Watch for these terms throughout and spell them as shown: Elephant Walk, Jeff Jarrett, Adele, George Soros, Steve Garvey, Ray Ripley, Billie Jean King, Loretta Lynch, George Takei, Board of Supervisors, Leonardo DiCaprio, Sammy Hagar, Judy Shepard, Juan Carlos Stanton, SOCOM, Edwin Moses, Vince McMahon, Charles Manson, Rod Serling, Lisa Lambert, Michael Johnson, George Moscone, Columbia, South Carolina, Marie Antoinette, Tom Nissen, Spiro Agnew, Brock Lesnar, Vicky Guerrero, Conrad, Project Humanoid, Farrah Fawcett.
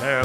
There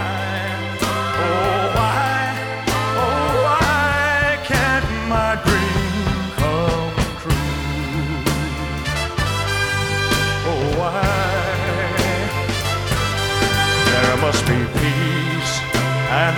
oh why, oh why can't my dream come true? Oh why? There must be peace and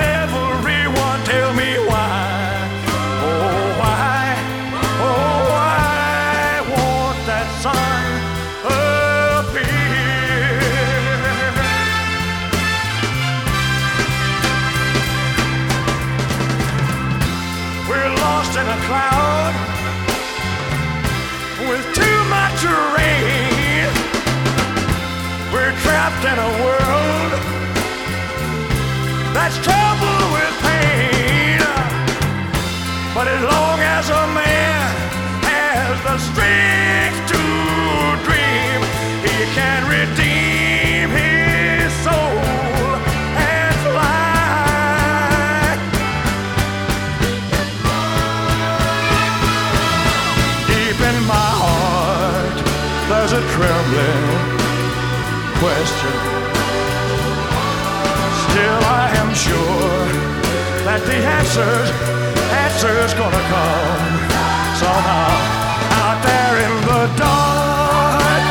everyone, tell me why, oh why, oh why won't that sun appear? We're lost in a cloud with too much rain. We're trapped in a world that's troubled with pain. But as long as a man has the strength to dream, he can redeem his soul and fly. Deep in my there's a trembling question. Still I am sure that the answer's gonna come somehow. Out there in the dark,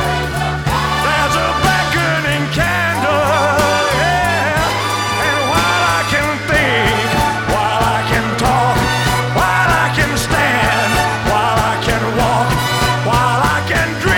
there's a beckoning candle, yeah. And while I can think, while I can talk, while I can stand, while I can walk, while I can dream,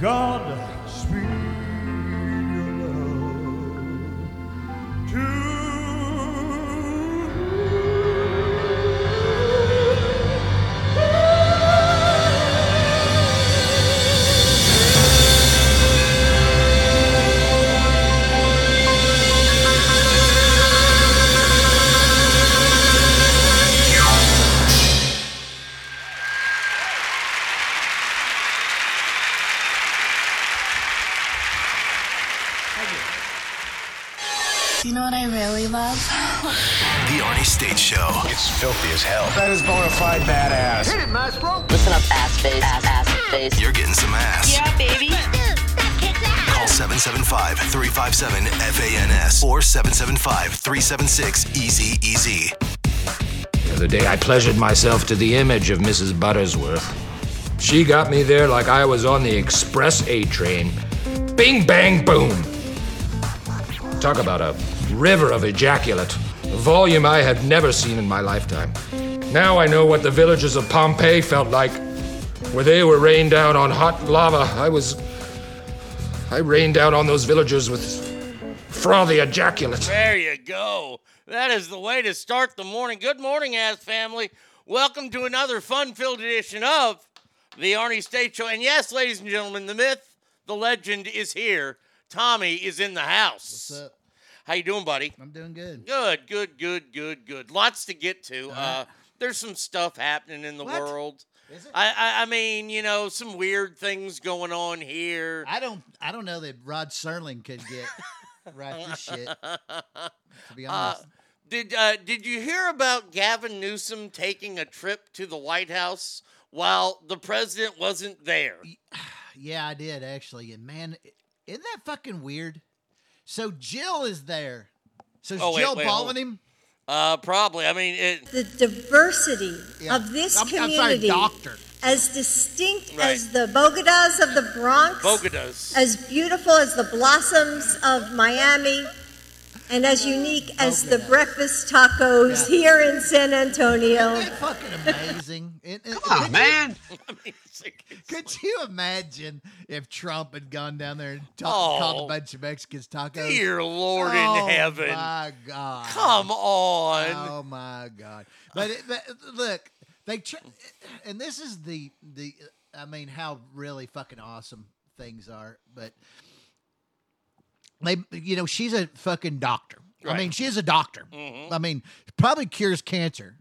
God I really love. The Arnie State Show. It's filthy as hell. That is bona fide badass. Hit it, Maestro. Listen up, ass face, ass face. You're getting some ass. Yeah, baby. Call 775-357-FANS or 775-376-EASY. The other day I pleasured myself to the image of Mrs. Buttersworth. She got me there like I was on the express A train. Bing, bang, boom. Talk about a river of ejaculate, a volume I had never seen in my lifetime. Now I know what the villagers of Pompeii felt like, where they were rained down on hot lava. I rained down on those villagers with frothy ejaculate. There you go. That is the way to start the morning. Good morning, ass family. Welcome to another fun-filled edition of the Arnie State Show. And yes, ladies and gentlemen, the myth, the legend is here. Tommy is in the house. What's up? How you doing, buddy? I'm doing good. Good. Lots to get to. There's some stuff happening in the world. Is it? I mean, you know, some weird things going on here. I don't know that Rod Serling could get right this shit. To be honest. Did you hear about Gavin Newsom taking a trip to the White House while the president wasn't there? Yeah, I did actually. And man, isn't that fucking weird? So Jill is there. So is Jill balling him? Probably. I mean, the diversity of this community, I'm sorry, doctor, as distinct as the Bogotas of the Bronx, as beautiful as the blossoms of Miami, and as unique as the breakfast tacos here in San Antonio. Isn't that fucking amazing? Come on, man. Could you imagine if Trump had gone down there and called a bunch of Mexicans tacos? Dear Lord in heaven. Oh, my God. Come on. Oh, my God. But look, and this is the I mean, how really fucking awesome things are, but she's a fucking doctor. Right. I mean, she is a doctor. Mm-hmm. I mean, probably cures cancer.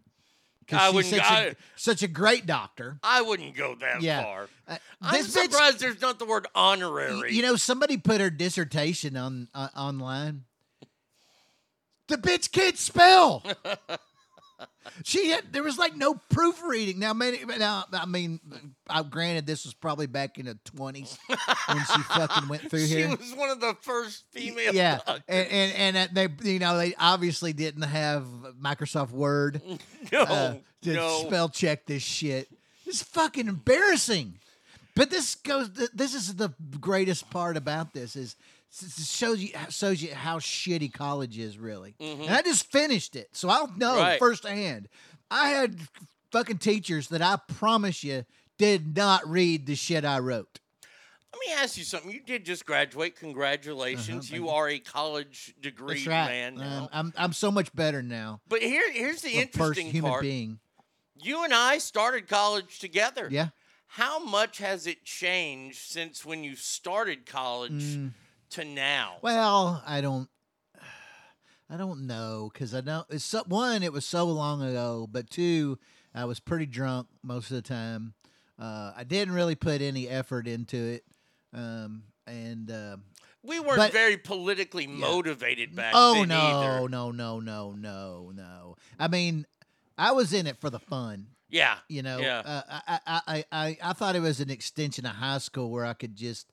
She's such a great doctor. I wouldn't go that far. I'm surprised there's not the word honorary. You know, somebody put her dissertation on online. The bitch can't spell. There was like no proofreading. Now, I mean, granted, this was probably back in the 20s when she fucking went through here. She was one of the first female. Yeah, doctors. and they obviously didn't have Microsoft Word to spell check this shit. It's fucking embarrassing. But this is the greatest part about this is. It shows you how shitty college is, really. Mm-hmm. And I just finished it, so I'll know firsthand. I had fucking teachers that I promise you did not read the shit I wrote. Let me ask you something. You did just graduate. Congratulations. You are a college degree man now. I'm so much better now. But here's the interesting human part. Being. You and I started college together. Yeah. How much has it changed since when you started college? To now? Well, I don't know, because I know it's one, it was so long ago, but two, I was pretty drunk most of the time. I didn't really put any effort into it, and we weren't very politically motivated back then either. Oh no! I mean, I was in it for the fun. Yeah, you know, I thought it was an extension of high school where I could just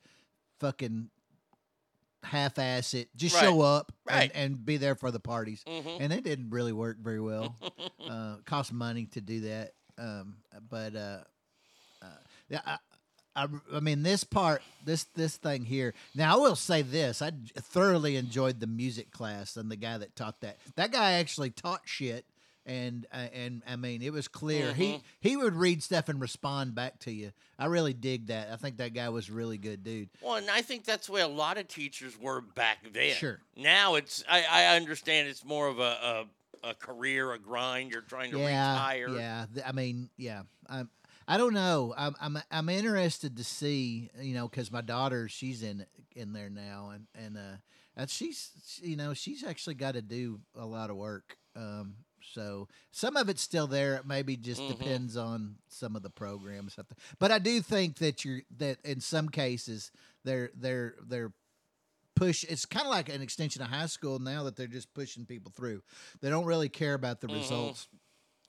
fucking half-ass it, just show up and be there for the parties, and it didn't really work very well. Cost money to do that, I mean, this thing here. Now, I will say this: I thoroughly enjoyed the music class and the guy that taught that. That guy actually taught shit, and I mean, it was clear he would read stuff and respond back to you. I really dig that. I think that guy was a really good dude. Well, and I think that's the way a lot of teachers were back then. Sure. Now it's I understand it's more of a career, a grind. You're trying to retire. Yeah. I mean, yeah. I don't know. I'm interested to see, you know, because my daughter, she's in there now, and she's actually got to do a lot of work. So some of it's still there. It maybe just depends on some of the programs. But I do think that in some cases they're push. It's kind of like an extension of high school now that they're just pushing people through. They don't really care about the results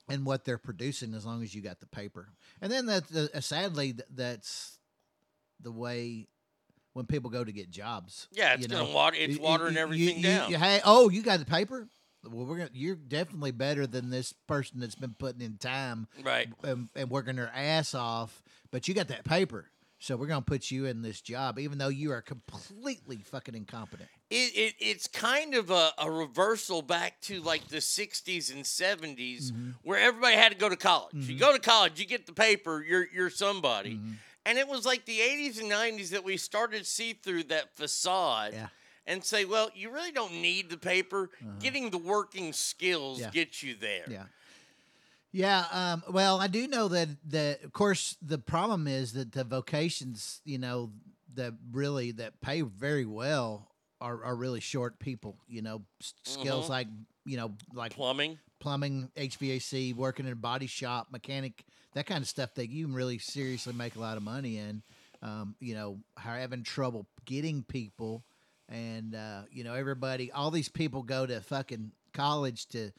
and what they're producing as long as you got the paper. And then that, sadly, that's the way when people go to get jobs. Yeah, it's going to water. It's watering everything down. You got the paper? Well, you're definitely better than this person that's been putting in time, right? And working their ass off, but you got that paper, so we're gonna put you in this job, even though you are completely fucking incompetent. It's kind of a reversal back to like the '60s and '70s, where everybody had to go to college. You go to college, you get the paper, you're somebody, and it was like the '80s and '90s that we started to see through that facade. Yeah. And say, well, you really don't need the paper. Getting the working skills gets you there. Yeah. Well, I do know that, of course, the problem is that the vocations, that pay very well are really short people. Skills like plumbing, HVAC, working in a body shop, mechanic, that kind of stuff that you can really seriously make a lot of money in. Having trouble getting people. And, all these people go to fucking college to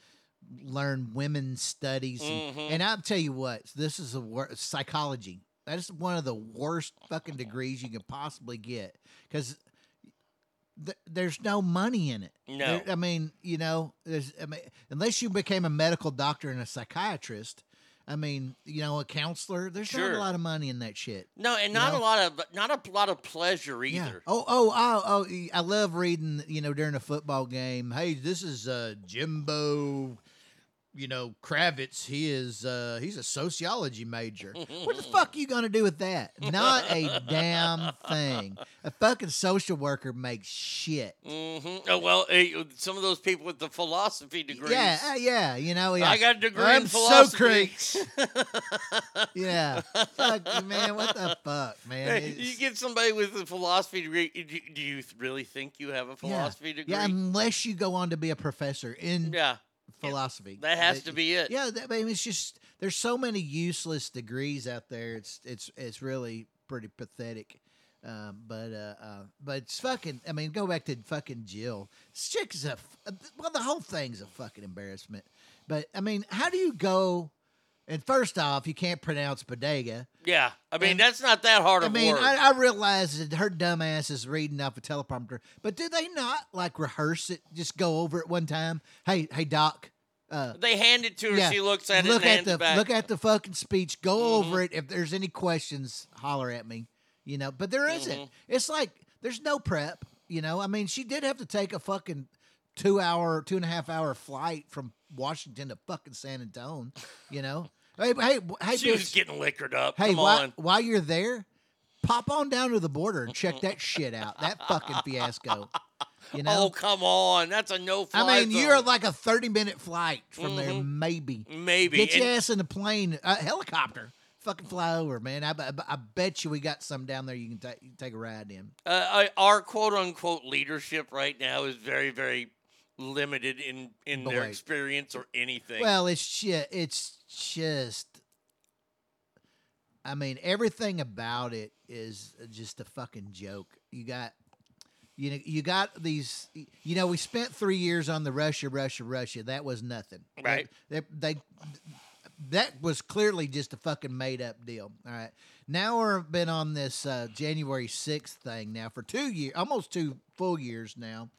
learn women's studies. And I'll tell you what, this is psychology. That is one of the worst fucking degrees you can possibly get because there's no money in it. No. Unless you became a medical doctor and a psychiatrist. A counselor. There's not a lot of money in that shit. No, and not a lot of pleasure either. Yeah. Oh! I love reading. During a football game, hey, this is Jimbo. Kravitz. He is. He's a sociology major. What the fuck are you gonna do with that? Not a damn thing. A fucking social worker makes shit. Oh well, some of those people with the philosophy degrees. Yeah. I got a degree in philosophy. So yeah. Fuck you, man. What the fuck, man? Hey, you get somebody with a philosophy degree. Do you really think you have a philosophy degree? Yeah, unless you go on to be a professor in. Yeah. Philosophy. That has to be it. Yeah, it's just there's so many useless degrees out there. It's really pretty pathetic. But it's fucking. Go back to fucking Jill. Chick's the whole thing's a fucking embarrassment. But how do you go? And first off, you can't pronounce bodega. Yeah, that's not that hard of a word. I realize that her dumb ass is reading off a teleprompter, but do they not rehearse it? Just go over it one time. Hey, Doc. They hand it to her. Yeah, she looks at it. And hands it back. Look at the fucking speech. Go over it. If there's any questions, holler at me. But there isn't. It's like there's no prep. She did have to take a fucking 2.5 hour flight from Washington to fucking San Antonio, Hey, she was getting liquored up. Hey, while you're there, pop on down to the border and check that shit out. That fucking fiasco. Oh, come on. That's a no-fly zone. You're like a 30-minute flight from there, maybe. Maybe. Get your ass in the plane, helicopter. Fucking fly over, man. I bet you we got some down there you can take a ride in. Our quote-unquote leadership right now is very, very limited in their experience or anything. Well, it's just everything about it is just a fucking joke. You got these, we spent 3 years on the Russia. That was nothing. Right. They that was clearly just a fucking made up deal. All right. Now we've been on this January 6th thing now for 2 years, almost 2 full years now.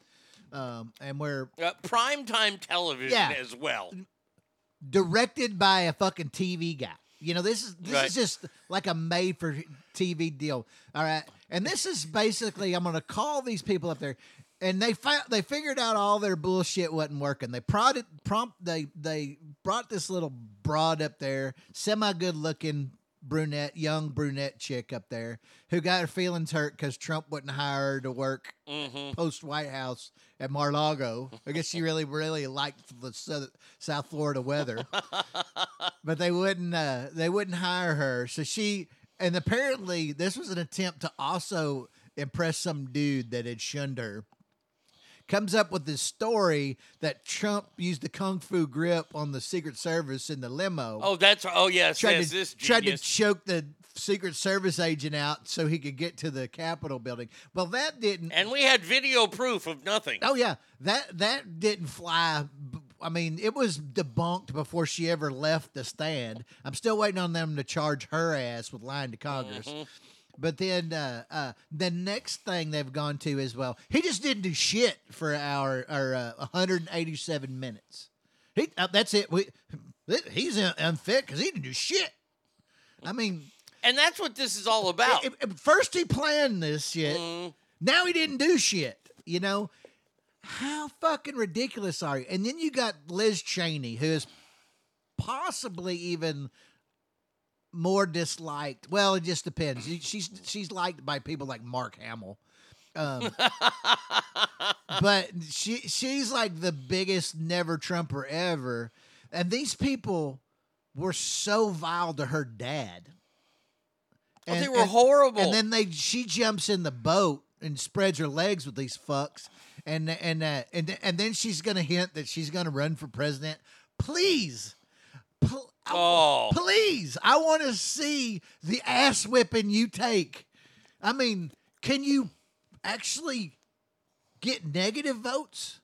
And we're primetime television as well, directed by a fucking TV guy. This is just like a made for TV deal. All right, and this is basically I'm gonna call these people up there, and they figured out all their bullshit wasn't working. They they brought this little broad up there, semi good looking. young brunette chick up there who got her feelings hurt because Trump wouldn't hire her to work post White House at Mar-a-Lago. I guess she really, really liked the South Florida weather, but they wouldn't hire her. So and apparently this was an attempt to also impress some dude that had shunned her. Comes up with this story that Trump used the kung fu grip on the Secret Service in the limo. Oh, that's yes. Tried to choke the Secret Service agent out so he could get to the Capitol building. Well, that didn't. And we had video proof of nothing. Oh, yeah. That didn't fly. I mean, it was debunked before she ever left the stand. I'm still waiting on them to charge her ass with lying to Congress. Mm-hmm. But then the next thing they've gone to is, well, he just didn't do shit for our 187 minutes. That's it. He's unfit because he didn't do shit. I mean. And that's what this is all about. First he planned this shit. Mm. Now he didn't do shit, you know. How fucking ridiculous are you? And then you got Liz Cheney, who is possibly even more disliked. Well, it just depends. She's liked by people like Mark Hamill. But she's like the biggest never Trumper ever. And these people were so vile to her dad. And, they were horrible. And then she jumps in the boat and spreads her legs with these fucks. And then she's going to hint that she's going to run for president. Please. Please. I want to see the ass whipping you take. I mean, can you actually get negative votes?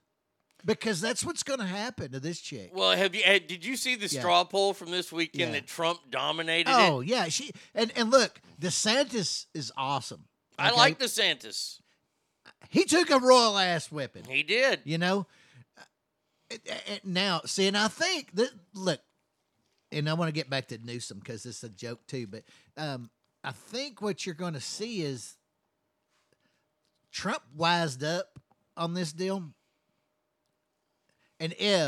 Because that's what's going to happen to this chick. Well, did you see the straw poll from this weekend that Trump dominated? Oh, yeah. And look, DeSantis is awesome. Okay? I like DeSantis. He took a royal ass whipping. He did. You know? Now, see, and I think that, look, and I want to get back to Newsom because it's a joke too, but I think what you're going to see is Trump wised up on this deal. And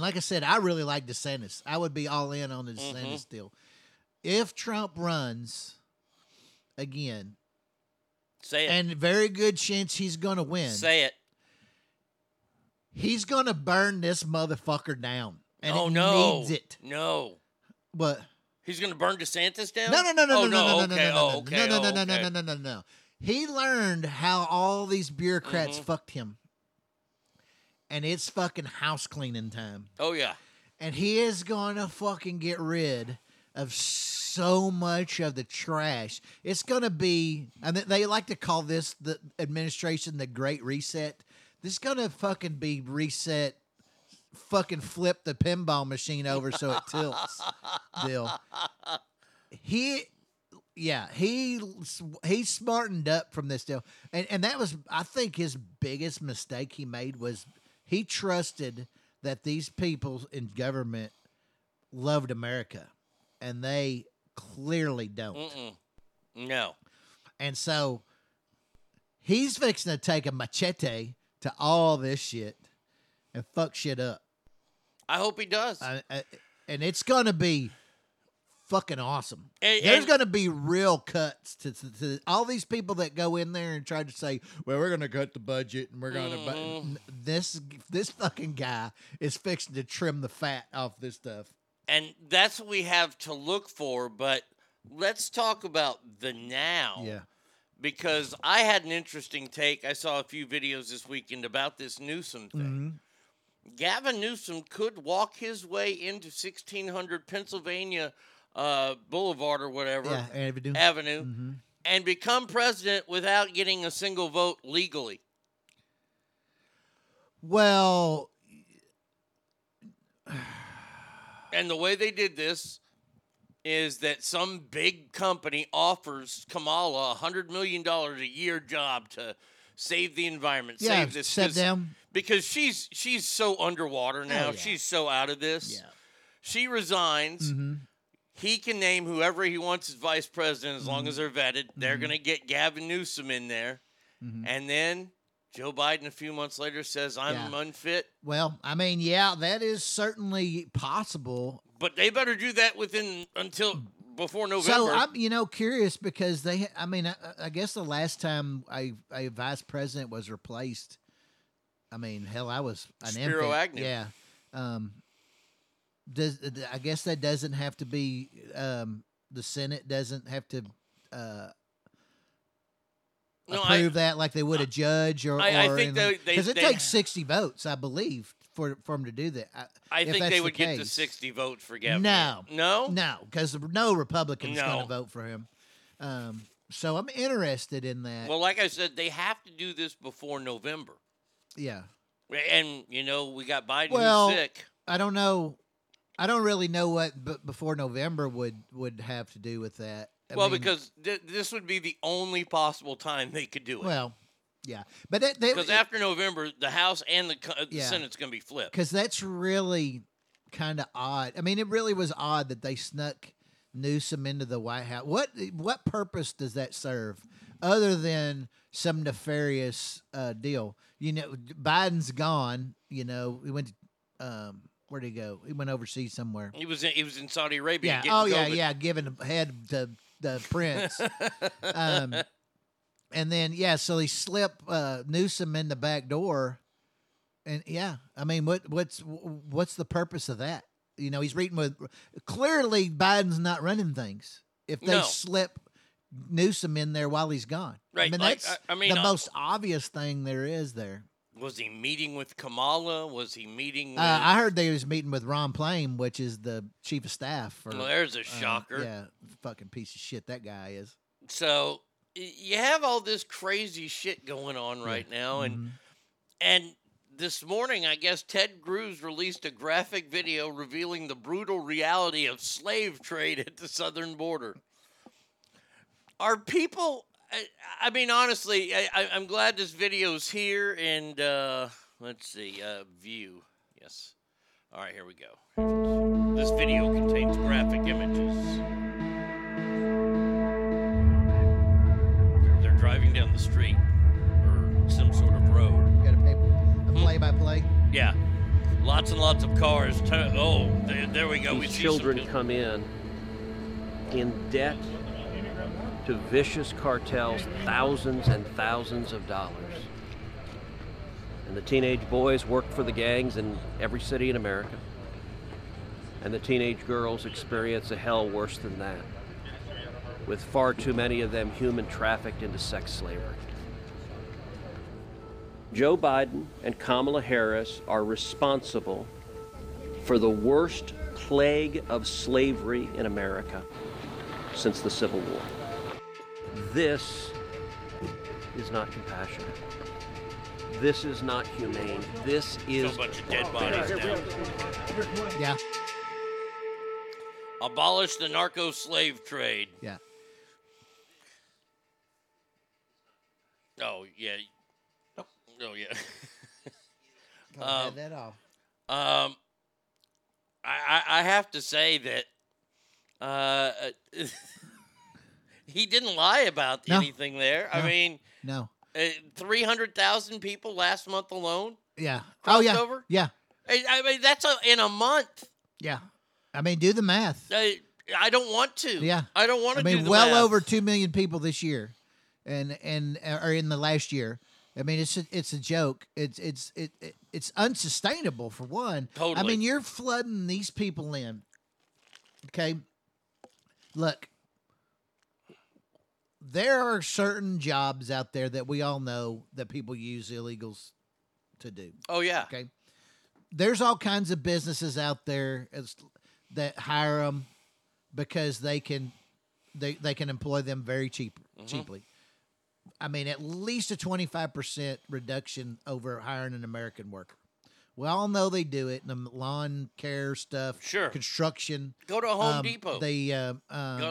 like I said, I really like DeSantis. I would be all in on the DeSantis deal. If Trump runs again, say it. And very good chance he's going to win. Say it. He's going to burn this motherfucker down. And needs it. No. What? He's going to burn DeSantis down? No. He learned how all these bureaucrats fucked him. And it's fucking house cleaning time. Oh, yeah. And he is going to fucking get rid of so much of the trash. It's going to be, and they like to call this, the administration, the Great Reset. This is going to fucking be reset, fucking flip the pinball machine over so it tilts. Deal. He smartened up from this deal. And that was, I think, his biggest mistake he made was... He trusted that these people in government loved America, and they clearly don't. No. And so he's fixing to take a machete to all this shit and fuck shit up. I hope he does. And it's going to be fucking awesome. There's going to be real cuts to all these people that go in there and try to say, well, we're going to cut the budget and we're going to... This fucking guy is fixing to trim the fat off this stuff. And that's what we have to look for, but let's talk about the now. Yeah. Because I had an interesting take. I saw a few videos this weekend about this Newsom thing. Mm-hmm. Gavin Newsom could walk his way into 1600 Pennsylvania Boulevard or whatever, Avenue, and become president without getting a single vote legally. Well, and the way they did this is that some big company offers Kamala $100 million a year job to save the environment, save this, because she's so underwater now. Oh, yeah. She's so out of this. Yeah. She resigns. Mm-hmm. He can name whoever he wants as vice president as long as they're vetted. They're going to get Gavin Newsom in there, and then Joe Biden a few months later says, I'm unfit. Well, I mean, that is certainly possible. But they better do that before November. So I'm, curious because I guess the last time a vice president was replaced, I mean, hell, I was an Spiro Agnew. Yeah. I guess that doesn't have to be, the Senate doesn't have to, approve that like they would a judge or anything. Because it takes 60 votes, I believe, for him to do that. I think they would get the 60 votes for Gavin. No, because no Republican's going to vote for him. So I'm interested in that. Well, like I said, they have to do this before November. Yeah. And, you know, we got Biden who's sick. I don't know. I don't really know what before November would have to do with that. I mean, because this would be the only possible time they could do it. Well, yeah. But because after November, the House and the Senate's going to be flipped. Because that's really kind of odd. I mean, it really was odd that they snuck Newsom into the White House. What purpose does that serve other than some nefarious deal? You know, Biden's gone. You know, he went to... where'd he go? He went overseas somewhere. He was in Saudi Arabia. Yeah. Giving head to the prince. And then so he slipped Newsom in the back door, and I mean, what's the purpose of that? You know, he's reading with clearly Biden's not running things if they slip Newsom in there while he's gone. Right. I mean, that's the most obvious thing there is there. Was he meeting with Kamala? Was he meeting with... I heard they was meeting with Ron Klain, which is the chief of staff. There's a shocker. Yeah, fucking piece of shit that guy is. So you have all this crazy shit going on right now. And this morning, I guess, Ted Cruz released a graphic video revealing the brutal reality of slave trade at the southern border. Are people... I mean, honestly, I'm glad this video's here, and let's see, view, yes. All right, here we go. This video contains graphic images. They're driving down the street, or some sort of road. Got a play-by-play? Yeah. Lots and lots of cars. There we go. These children come in debt to vicious cartels, thousands and thousands of dollars. And the teenage boys work for the gangs in every city in America. And the teenage girls experience a hell worse than that, with far too many of them human trafficked into sex slavery. Joe Biden and Kamala Harris are responsible for the worst plague of slavery in America since the Civil War. This is not compassionate. This is not humane. This is a bunch of dead bodies now. Yeah. Abolish the narco-slave trade. Yeah. Oh, yeah. Oh, yeah. That off. I have to say that... he didn't lie about anything there. No, I mean, 300,000 people last month alone. Yeah. Over. Yeah. I mean, that's in a month. Yeah. I mean, do the math. I don't want to. Yeah. I don't want to do the math. I mean, well over 2 million people this year and or in the last year. I mean, it's a joke. It's unsustainable for one. Totally. I mean, you're flooding these people in. Okay. Look. There are certain jobs out there that we all know that people use illegals to do. Oh, yeah. Okay. There's all kinds of businesses out there that hire them because they can employ them very cheaply. I mean, at least a 25% reduction over hiring an American worker. We all know they do it in the lawn care stuff. Sure. Construction. Go to Home Depot. Go to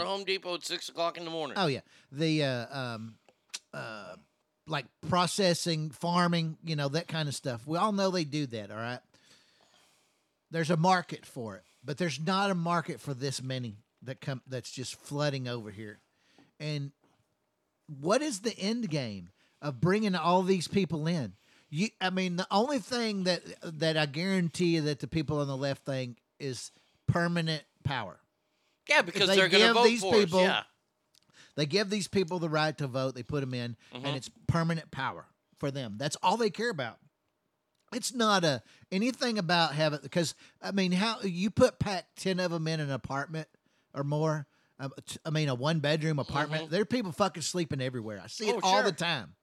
Home Depot at 6 o'clock in the morning. Oh, yeah. The, like, processing, farming, you know, that kind of stuff. We all know they do that, all right? There's a market for it, but there's not a market for this many that's just flooding over here. And what is the end game of bringing all these people in? I mean, the only thing that I guarantee that the people on the left think is permanent power. Yeah, because they're going to vote these people. Yeah. They give these people the right to vote. They put them in, and it's permanent power for them. That's all they care about. It's not anything about having, because I mean, how you pack 10 of them in an apartment or more. I mean, a one-bedroom apartment. There are people fucking sleeping everywhere. I see it all the time.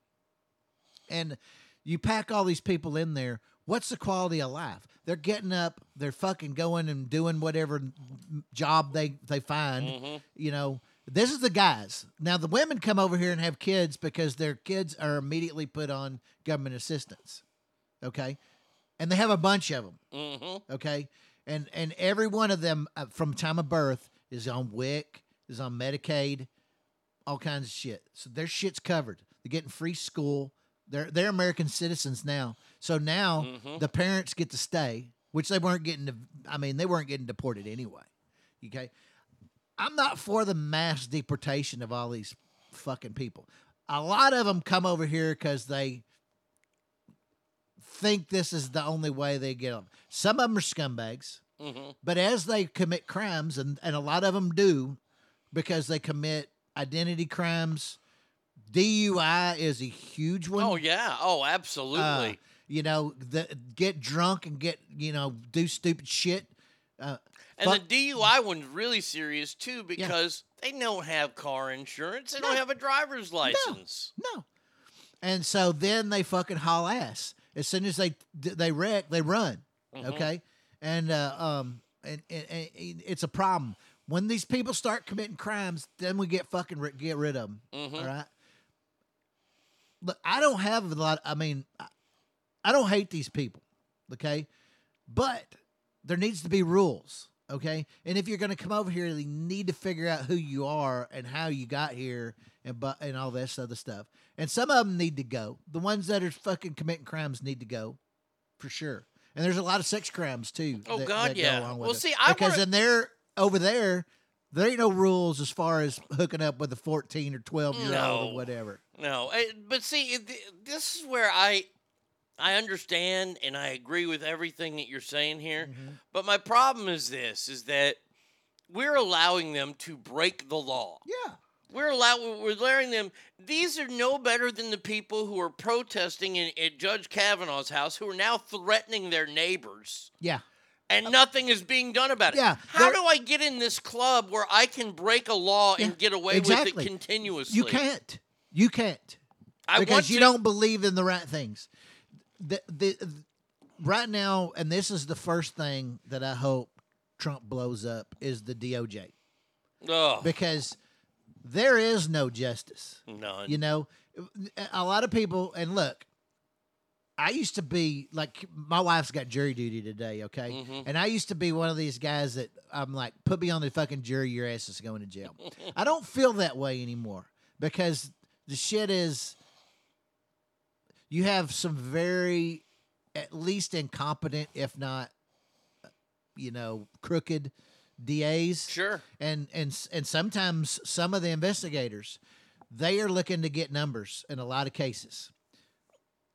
And you pack all these people in there, what's the quality of life? They're getting up. They're fucking going and doing whatever job they find. Mm-hmm. You know, this is the guys. Now, the women come over here and have kids because their kids are immediately put on government assistance. Okay? And they have a bunch of them. Mm-hmm. Okay? And every one of them from time of birth is on WIC, is on Medicaid, all kinds of shit. So their shit's covered. They're getting free school. They're American citizens now. So now mm-hmm. the parents get to stay, which they weren't getting. They weren't getting deported anyway. Okay, I'm not for the mass deportation of all these fucking people. A lot of them come over here because they think this is the only way they get them. Some of them are scumbags, mm-hmm. but as they commit crimes, and a lot of them do, because they commit identity crimes. DUI is a huge one. Oh, yeah. Oh, absolutely. Get drunk and do stupid shit. The DUI one's really serious, too, because they don't have car insurance. They don't have a driver's license. No. And so then they fucking haul ass. As soon as they wreck, they run. Mm-hmm. Okay? And and it's a problem. When these people start committing crimes, then we get rid of them. Mm-hmm. All right? Look, I don't have a lot. I don't hate these people, okay? But there needs to be rules, okay? And if you're going to come over here, you need to figure out who you are and how you got here and all this other stuff. And some of them need to go. The ones that are fucking committing crimes need to go, for sure. And there's a lot of sex crimes, too. Oh, God, yeah. Go along with over there, there ain't no rules as far as hooking up with a 14 or 12-year-old or whatever. No, but see, this is where I understand and I agree with everything that you're saying here. Mm-hmm. But my problem is this, is that we're allowing them to break the law. Yeah. We're allowing them. These are no better than the people who are protesting at Judge Kavanaugh's house who are now threatening their neighbors. Yeah. And nothing is being done about it. Yeah, how do I get in this club where I can break a law and get away with it continuously? You can't. You can't. Because you don't believe in the right things. Right now, and this is the first thing that I hope Trump blows up, is the DOJ. Oh. Because there is no justice. None. You know, a lot of people, and look, I used to be, like, my wife's got jury duty today, okay? Mm-hmm. And I used to be one of these guys that I'm like, put me on the fucking jury, your ass is going to jail. I don't feel that way anymore because the shit is, you have some very, at least incompetent, if not, crooked DAs. Sure. And sometimes some of the investigators, they are looking to get numbers in a lot of cases.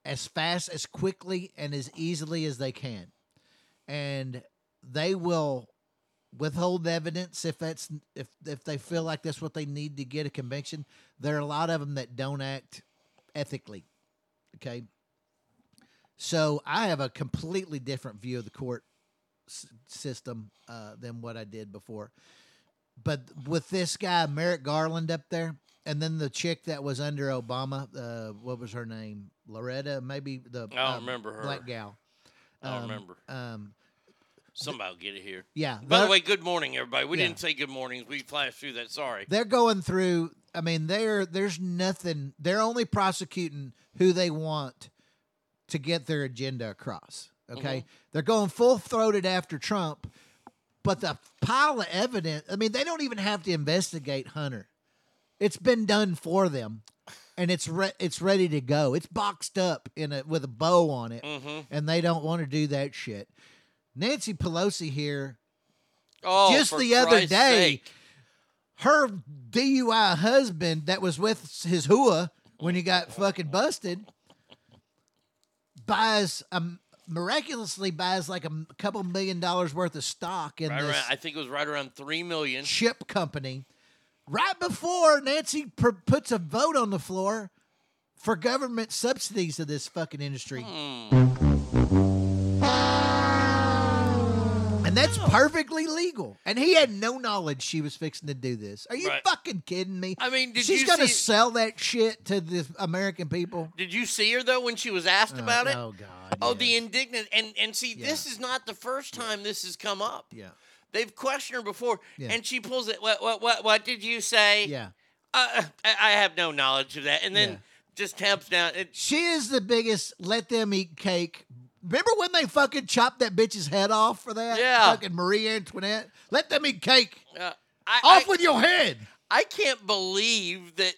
As fast, as quickly, and as easily as they can. And they will withhold evidence if they feel like that's what they need to get a conviction. There are a lot of them that don't act ethically, okay? So I have a completely different view of the court system than what I did before. But with this guy, Merrick Garland, up there, and then the chick that was under Obama, what was her name? Loretta, maybe the I don't remember her. Black gal. I don't remember. Somebody will get it here. Yeah. By the way, good morning, everybody. We didn't say good morning. We flashed through that. Sorry. They're going through. There's nothing. They're only prosecuting who they want to get their agenda across. Okay. Mm-hmm. They're going full-throated after Trump, but the pile of evidence. They don't even have to investigate Hunter. It's been done for them, and it's ready to go. It's boxed up with a bow on it, mm-hmm. and they don't want to do that shit. Nancy Pelosi here, just the other day, her DUI husband that was with his hua when he got fucking busted miraculously buys like a couple $1 million worth of stock in this. I think it was right around $3 million. Ship company. Right before Nancy puts a vote on the floor for government subsidies to this fucking industry. And that's perfectly legal. And he had no knowledge she was fixing to do this. Are you fucking kidding me? I mean, she's gonna sell that shit to the American people. Did you see her though when she was asked about it? Oh God! Oh, yeah. The indignant and see, this is not the first time this has come up. Yeah, they've questioned her before, and she pulls it. What did you say? Yeah, I have no knowledge of that. And then just tamps down. She is the biggest. Let them eat cake. Remember when they fucking chopped that bitch's head off for that? Yeah. Fucking Marie Antoinette. Let them eat cake. Off with your head. I can't believe that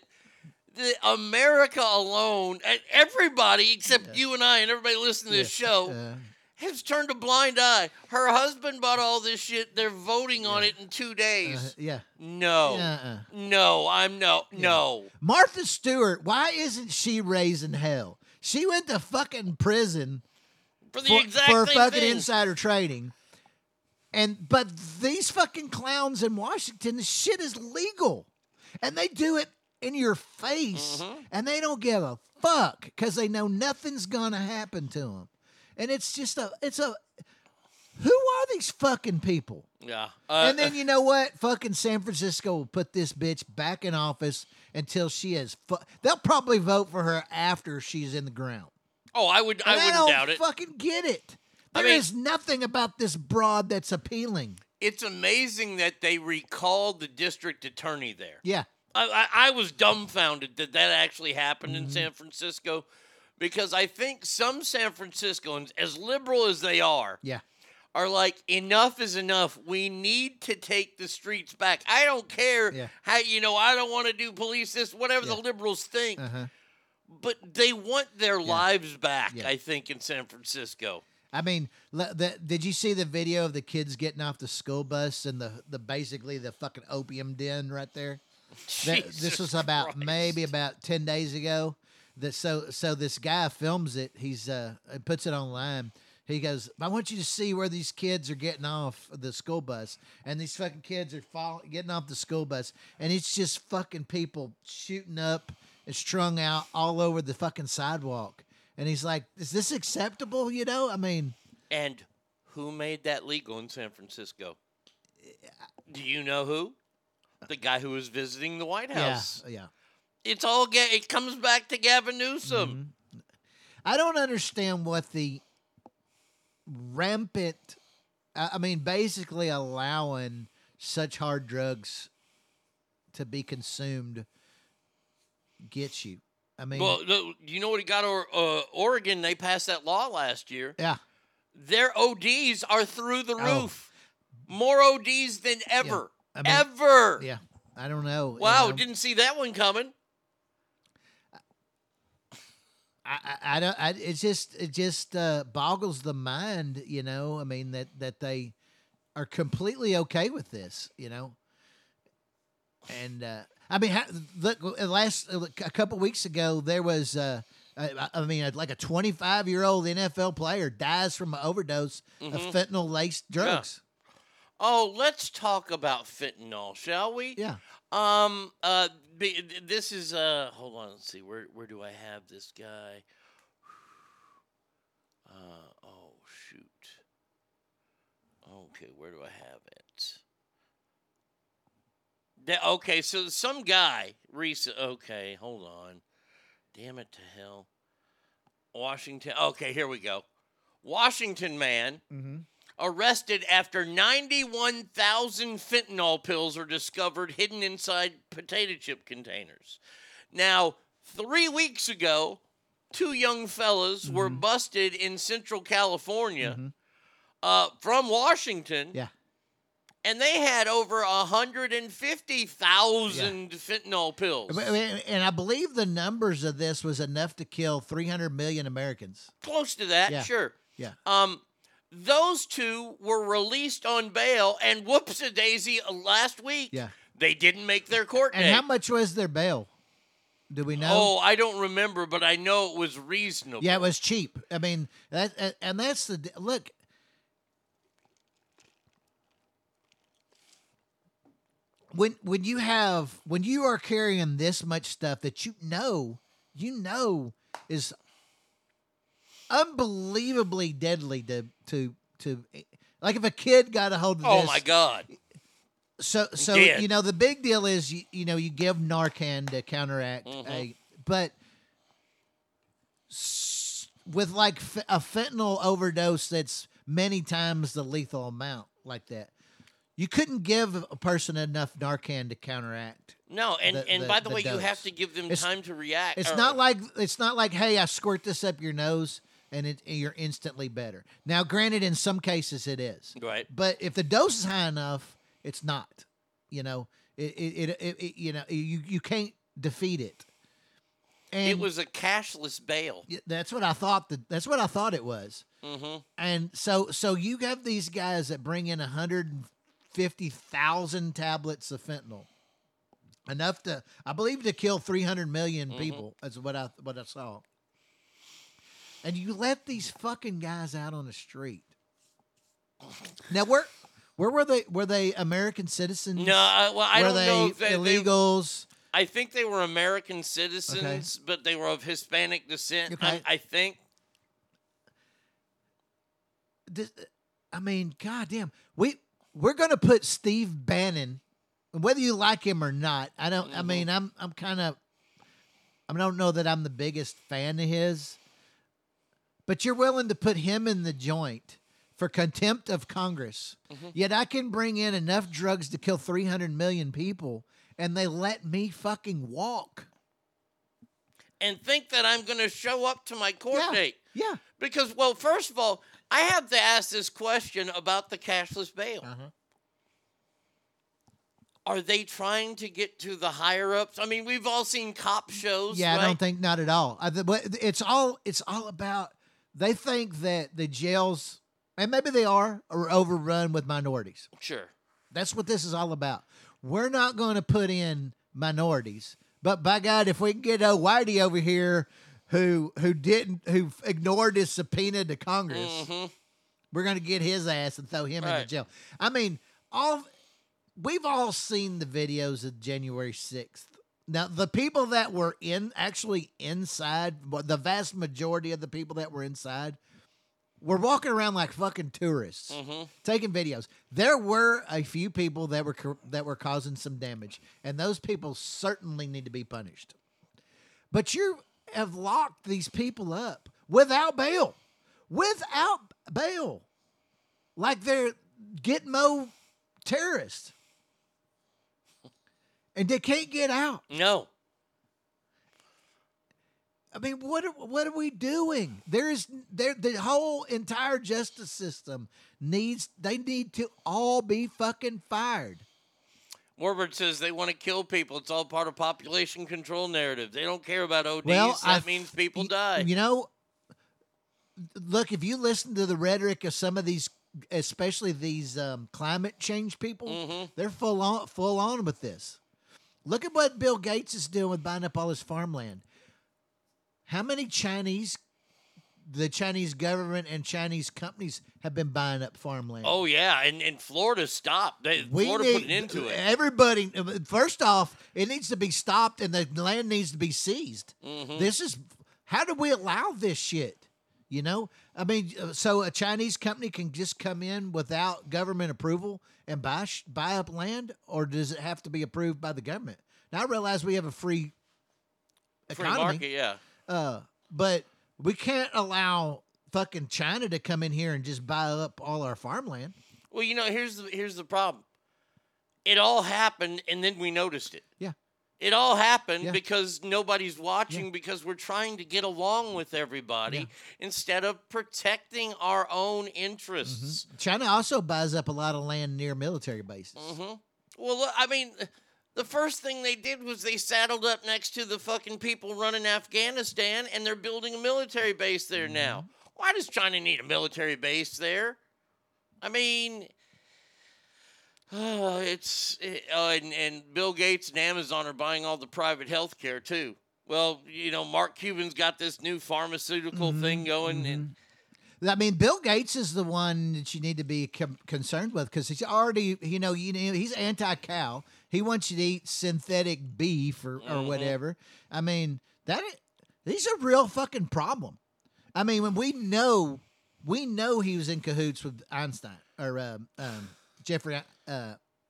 America alone, and everybody except you and I and everybody listening to this show, has turned a blind eye. Her husband bought all this shit. They're voting on it in 2 days. No. No, no. Martha Stewart, why isn't she raising hell? She went to fucking prison for insider trading. But these fucking clowns in Washington, the shit is legal. And they do it in your face. Mm-hmm. And they don't give a fuck because they know nothing's going to happen to them. And it's just who are these fucking people? Yeah. And then you know what? Fucking San Francisco will put this bitch back in office until she is. They'll probably vote for her after she's in the ground. Oh, I wouldn't doubt it. Fucking get it. There is nothing about this broad that's appealing. It's amazing that they recalled the district attorney there. Yeah. I was dumbfounded that actually happened in San Francisco because I think some San Franciscans, as liberal as they are, are like, enough is enough. We need to take the streets back. I don't care how, I don't want to do police this, whatever the liberals think. Uh-huh. But they want their lives back, I think, in San Francisco. I mean, did you see the video of the kids getting off the school bus and basically the fucking opium den right there? This was about maybe about 10 days ago. So this guy films it. He's puts it online. He goes, I want you to see where these kids are getting off the school bus. And these fucking kids are getting off the school bus. And it's just fucking people shooting up. It's strung out all over the fucking sidewalk. And he's like, is this acceptable? And who made that legal in San Francisco? Do you know who? The guy who was visiting the White House. Yeah. It's all it comes back to Gavin Newsom. Mm-hmm. I don't understand what the rampant, basically allowing such hard drugs to be consumed gets you. You know what he got? Oregon, they passed that law last year. Yeah. Their ODs are through the roof. More ODs than ever. Yeah. Ever. Yeah. I don't know. Wow, didn't see that one coming. It just boggles the mind, that they are completely okay with this, And, look, a couple weeks ago, there was, like a 25-year-old NFL player dies from an overdose of fentanyl-laced drugs. Yeah. Oh, let's talk about fentanyl, shall we? Yeah. This is, hold on, let's see, where do I have this guy? Oh, shoot. Okay, where do I have it? Okay, so some guy recently. Okay, hold on. Damn it to hell. Washington. Okay, here we go. Washington man arrested after 91,000 fentanyl pills are discovered hidden inside potato chip containers. Now, 3 weeks ago, two young fellas were busted in Central California from Washington. Yeah. And they had over 150,000 fentanyl pills. And I believe the numbers of this was enough to kill 300 million Americans. Close to that, sure. Yeah. Those two were released on bail, and whoops-a-daisy, last week, they didn't make their court date. And how much was their bail? Do we know? Oh, I don't remember, but I know it was reasonable. Yeah, it was cheap. That's the... Look... When you are carrying this much stuff that you know is unbelievably deadly to Like if a kid got a hold of this. Oh my God. So you know, the big deal is you give Narcan to counteract but with like a fentanyl overdose that's many times the lethal amount like that. You couldn't give a person enough Narcan to counteract. No, and by the way, dose. You have to give them time to react. It's not like, hey, I squirt this up your nose and you're instantly better. Now, granted, in some cases it is. Right. But if the dose is high enough, it's not. You know, it you know, you can't defeat it. And it was a cashless bail. That's what I thought. That's what I thought it was. Mm-hmm. And so you have these guys that bring in 150,000 tablets of fentanyl, enough to, I believe, to kill 300 million people. That's what I saw. And you let these fucking guys out on the street. Now, where were they? Were they American citizens? No, I don't know. Were they illegals? I think they were American citizens, but they were of Hispanic descent. Okay. I think. I mean, goddamn, we're gonna put Steve Bannon, whether you like him or not. I don't. I mean, I'm kind of. I don't know that I'm the biggest fan of his. But you're willing to put him in the joint for contempt of Congress. Yet I can bring in enough drugs to kill 300 million people, and they let me fucking walk. And think that I'm going to show up to my court date. Yeah. Because, well, first of all, I have to ask this question about the cashless bail. Are they trying to get to the higher-ups? I mean, we've all seen cop shows, right? I don't think, not at all. It's all about, they think that the jails, and maybe they are overrun with minorities. Sure. That's what this is all about. We're not going to put in minorities, but by God, if we can get old Whitey over here who ignored his subpoena to Congress, we're going to get his ass and throw him into jail. I mean, we've all seen the videos of January 6th. Now, the people that were inside, the vast majority of the people that were inside, were walking around like fucking tourists, taking videos. There were a few people that were causing some damage, and those people certainly need to be punished. But you have locked these people up without bail. Without bail. Like they're Gitmo terrorists. And they can't get out. No. I mean, what are we doing? The whole entire justice system they need to all be fucking fired. Warbird says they want to kill people. It's all part of population control narrative. They don't care about ODs. Well, that means people die. You know, look, if you listen to the rhetoric of some of these, especially these climate change people, they're full on with this. Look at what Bill Gates is doing with buying up all his farmland. How many the Chinese government and Chinese companies have been buying up farmland? Oh, yeah, and Florida stopped. Florida put an end to it. Everybody, first off, it needs to be stopped and the land needs to be seized. How do we allow this shit? You know, I mean, so a Chinese company can just come in without government approval and buy up land, or does it have to be approved by the government? Now I realize we have a free economy, free market, yeah. But we can't allow fucking China to come in here and just buy up all our farmland. Well, you know, here's the problem. It all happened, and then we noticed it. Yeah. It all happened because nobody's watching because we're trying to get along with everybody instead of protecting our own interests. China also buys up a lot of land near military bases. Well, I mean, the first thing they did was they saddled up next to the fucking people running Afghanistan, and they're building a military base there now. Why does China need a military base there? I mean... Oh, and Bill Gates and Amazon are buying all the private health care, too. Well, you know, Mark Cuban's got this new pharmaceutical thing going. And I mean, Bill Gates is the one that you need to be concerned with because he's already, you know, he's anti-cow. He wants you to eat synthetic beef or whatever. I mean, he's a real fucking problem. I mean, when we know We know he was in cahoots with Einstein or Jeffrey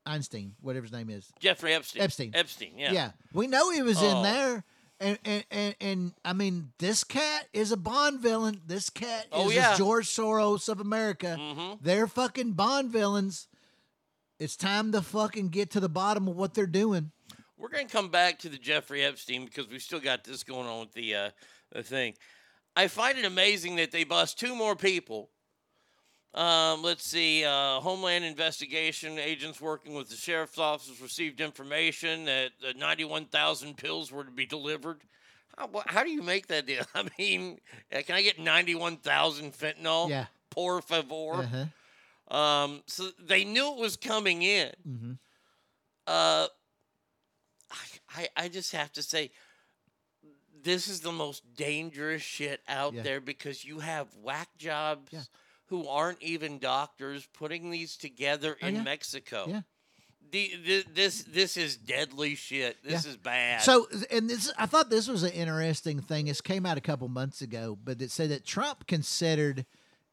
Einstein, whatever his name is. Jeffrey Epstein. Epstein. Yeah. Yeah. We know he was in there. And I mean, this cat is a Bond villain. This cat is a George Soros of America. Mm-hmm. They're fucking Bond villains. It's time to fucking get to the bottom of what they're doing. We're going to come back to the Jeffrey Epstein because we've still got this going on with the thing. I find it amazing that they bust two more people. Let's see. Homeland Investigation agents working with the sheriff's office received information that 91,000 pills were to be delivered. How do you make that deal? I mean, can I get 91,000 fentanyl? Yeah. Por favor. Uh-huh. So they knew it was coming in. Mm-hmm. I just have to say, this is the most dangerous shit out there because you have whack jobs. Yeah. Who aren't even doctors putting these together in Mexico? Yeah. This is deadly shit. This is bad. So, and this, I thought this was an interesting thing. This came out a couple months ago, but it said that Trump considered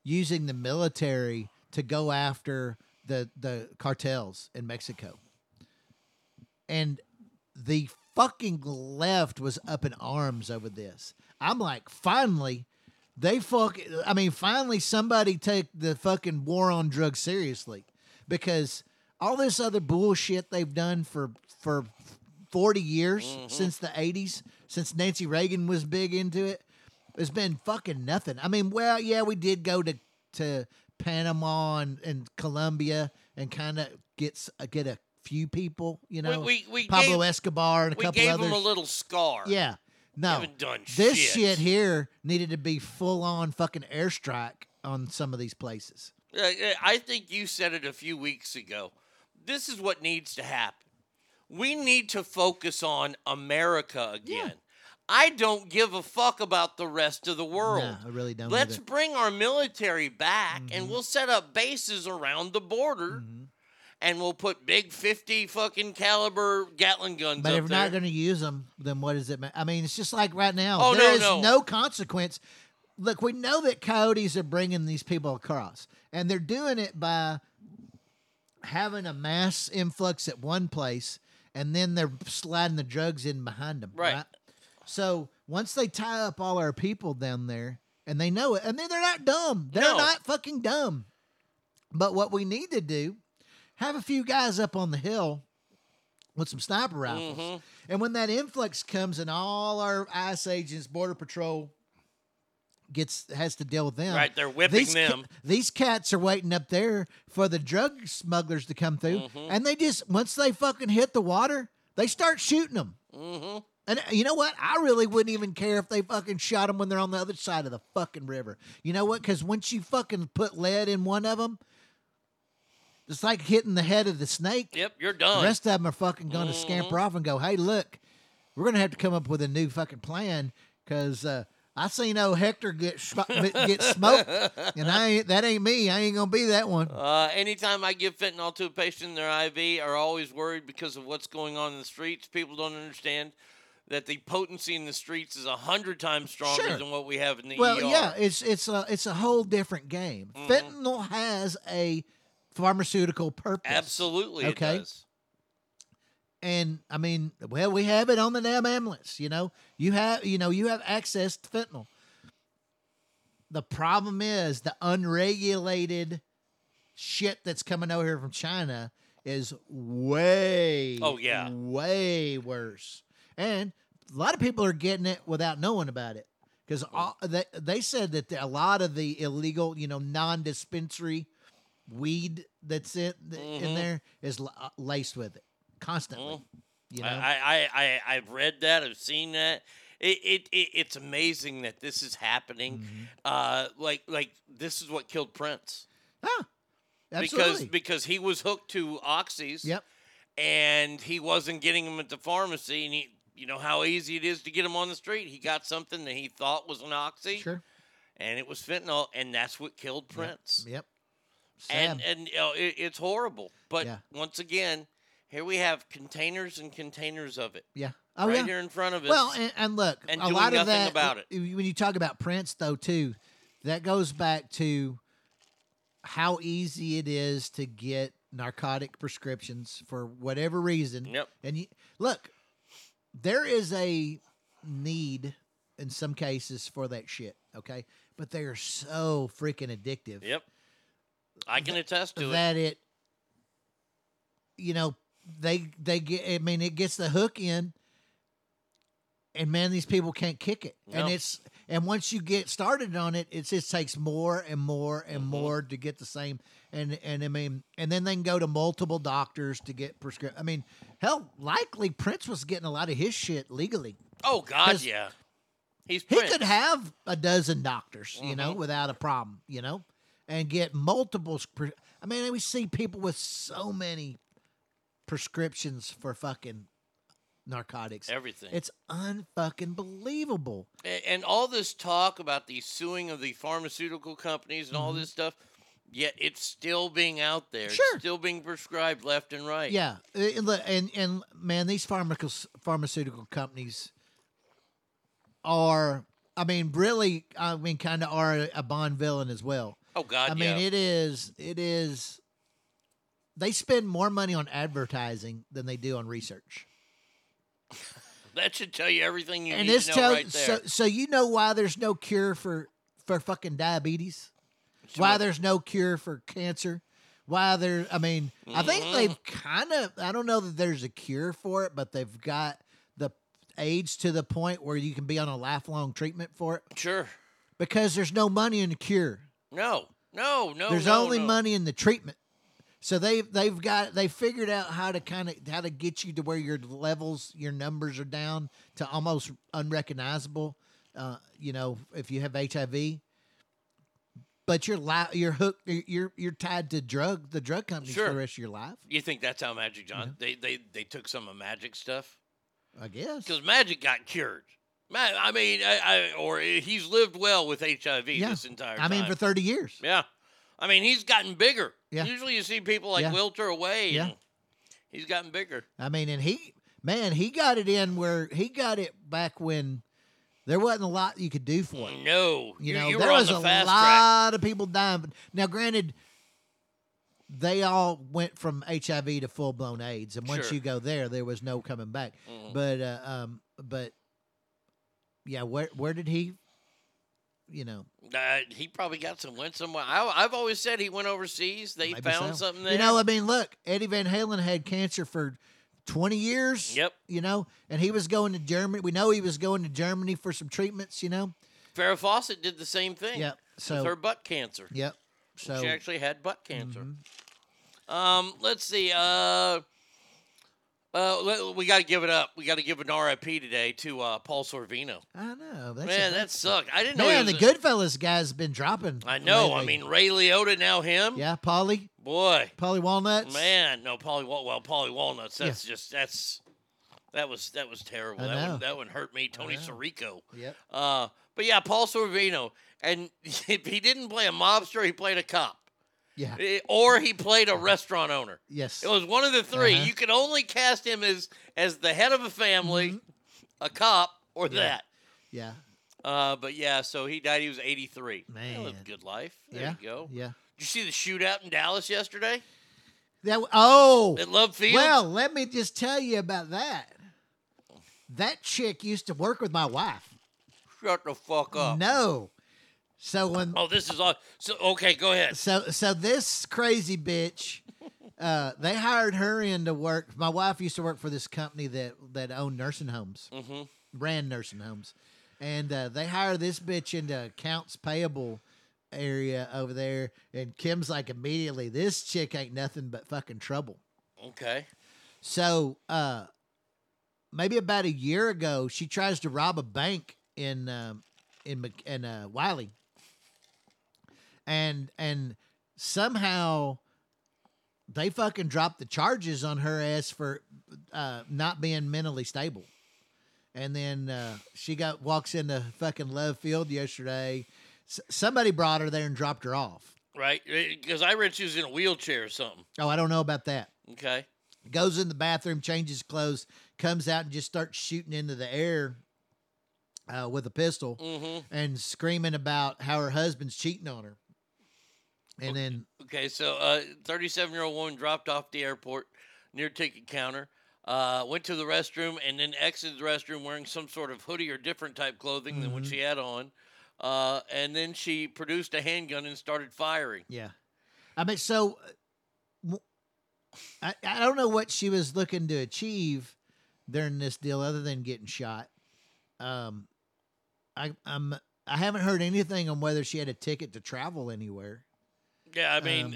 using the military to go after the cartels in Mexico, and the fucking left was up in arms over this. I'm like, finally. Finally somebody take the fucking war on drugs seriously, because all this other bullshit they've done for 40 years, since the 80s, since Nancy Reagan was big into it, has been fucking nothing. I mean, well, yeah, we did go to Panama and Colombia and kind of get a few people, you know, we Pablo Escobar and a couple others. We gave them a little scar. Yeah. No, this shit here needed to be full-on fucking airstrike on some of these places. I think you said it a few weeks ago. This is what needs to happen. We need to focus on America again. Yeah. I don't give a fuck about the rest of the world. No, I really don't. Let's bring our military back, and we'll set up bases around the border. Mm-hmm. And we'll put big 50 fucking caliber Gatling guns up there. But if we're not going to use them, then what does it matter? I mean, it's just like right now. Oh, there is no consequence. Look, we know that coyotes are bringing these people across. And they're doing it by having a mass influx at one place. And then they're sliding the drugs in behind them. Right. So once they tie up all our people down there, and they know it. And they're not dumb. They're not fucking dumb. But what we need to do, have a few guys up on the hill with some sniper rifles. Mm-hmm. And when that influx comes and all our ICE agents, Border Patrol, has to deal with them. Right, they're whipping them. These cats are waiting up there for the drug smugglers to come through. Mm-hmm. And they just, once they fucking hit the water, they start shooting them. Mm-hmm. And you know what? I really wouldn't even care if they fucking shot them when they're on the other side of the fucking river. You know what? Because once you fucking put lead in one of them, it's like hitting the head of the snake. Yep, you're done. The rest of them are fucking going to scamper off and go, hey, look, we're going to have to come up with a new fucking plan because I seen old Hector get smoked, and that ain't me. I ain't going to be that one. Anytime I give fentanyl to a patient in their IV, are always worried because of what's going on in the streets. People don't understand that the potency in the streets is 100 times stronger than what we have in the ER. Well, yeah, it's a whole different game. Mm-hmm. Fentanyl has a pharmaceutical purpose. Absolutely, okay? It does. And I mean, well, we have it on the damn ambulance. You know, you have access to fentanyl. The problem is the unregulated shit that's coming over here from China is way worse. And a lot of people are getting it without knowing about it because they said that a lot of the illegal, non-dispensary weed that's in there is laced with it constantly. You know? I've read that. I've seen that. It's amazing that this is happening. Mm-hmm. Like this is what killed Prince. Ah, absolutely. Because he was hooked to oxys. Yep. And he wasn't getting them at the pharmacy, and you know how easy it is to get them on the street. He got something that he thought was an oxy. Sure. And it was fentanyl, and that's what killed Prince. Yep. Sam. And it's horrible, but once again, here we have containers and containers of it. Yeah, here in front of us. Well, and look, and a lot of that. About it. When you talk about Prince, though, too, That goes back to how easy it is to get narcotic prescriptions for whatever reason. Yep. And you, look, there is a need in some cases for that shit, okay? But they are so freaking addictive. Yep. I can attest to that it. You know, they get, I mean, it gets the hook in, and man, these people can't kick it. Yep. And it's, and once you get started on it, it just takes more and more and more to get the same. And I mean, and then they can go to multiple doctors to get prescription. I mean, hell, likely Prince was getting a lot of his shit legally. Oh God. Yeah. He's Prince. He could have a dozen doctors, you know, without a problem, you know, and get multiple. I mean, we see people with so many prescriptions for fucking narcotics. Everything. It's unfucking believable. And all this talk about the suing of the pharmaceutical companies and all this stuff, yet it's still being out there. Sure. It's still being prescribed left and right. Yeah. And man, these pharmaceutical companies are, I mean, really, I mean, kind of are a Bond villain as well. Oh, God, I mean, it is. They spend more money on advertising than they do on research. That should tell you everything you need to know right there. So you know why there's no cure for fucking diabetes? Why there's no cure for cancer? Why there? I mean, I think they've kind of, I don't know that there's a cure for it, but they've got the AIDS to the point where you can be on a lifelong treatment for it. Sure. Because there's no money in the cure. No. There's only money in the treatment. So they figured out how to get you to where your levels, your numbers are down to almost unrecognizable. You know, if you have HIV, but you're hooked, you're tied to the drug companies for the rest of your life. You think that's how Magic Johnson? Yeah. They took some of Magic's stuff, I guess, because Magic got cured. I mean, or he's lived well with HIV this entire time. I mean, for 30 years. Yeah. I mean, he's gotten bigger. Yeah. Usually you see people like wilter away. Yeah. He's gotten bigger. I mean, and he got it in where he got it back when there wasn't a lot you could do for him. No. You know, there was a lot of people dying. Now, granted, they all went from HIV to full-blown AIDS. And once you go there was no coming back. Mm-hmm. But yeah, where did he, you know? He probably went somewhere. I've always said he went overseas. They found something there. You know, I mean, look, Eddie Van Halen had cancer for 20 years. Yep. You know, and he was going to Germany. We know he was going to Germany for some treatments, you know. Farrah Fawcett did the same thing. Yep. So, with her butt cancer. Yep. So she actually had butt cancer. Mm-hmm. Let's see. We got to give it up. We got to give an RIP today to Paul Sorvino. I know. Man, that sucked. I didn't know. Man, the Goodfellas guy's been dropping. I know. Lately. I mean, Ray Liotta, now him. Yeah, Paulie. Boy. Paulie Walnuts. Man, no, Paulie Walnuts. That's just, that was terrible. That one hurt me. Tony Sirico. Yeah. But yeah, Paul Sorvino. And he didn't play a mobster. He played a cop. Yeah. Or he played a restaurant owner. Yes. It was one of the three. You could only cast him as the head of a family, a cop, or that. Yeah. But yeah, so he died. He was 83. Man. He lived a good life. There you go. Yeah. Did you see the shootout in Dallas yesterday? At Love Field? Well, let me just tell you about that. That chick used to work with my wife. Shut the fuck up. No. So when this is all okay, go ahead. So this crazy bitch, they hired her in to work. My wife used to work for this company that owned nursing homes, ran nursing homes, and they hired this bitch into accounts payable area over there. And Kim's like, immediately, this chick ain't nothing but fucking trouble. Okay. So maybe about a year ago, she tries to rob a bank in Wiley. And somehow they fucking dropped the charges on her ass for not being mentally stable. And then she walks into fucking Love Field yesterday. Somebody brought her there and dropped her off. Right, because I read she was in a wheelchair or something. Oh, I don't know about that. Okay. Goes in the bathroom, changes clothes, comes out and just starts shooting into the air with a pistol and screaming about how her husband's cheating on her. And so 37-year-old woman dropped off the airport near ticket counter, went to the restroom, and then exited the restroom wearing some sort of hoodie or different type clothing than what she had on. And then she produced a handgun and started firing. Yeah. I mean, so I don't know what she was looking to achieve during this deal other than getting shot. I haven't heard anything on whether she had a ticket to travel anywhere. Yeah, I mean...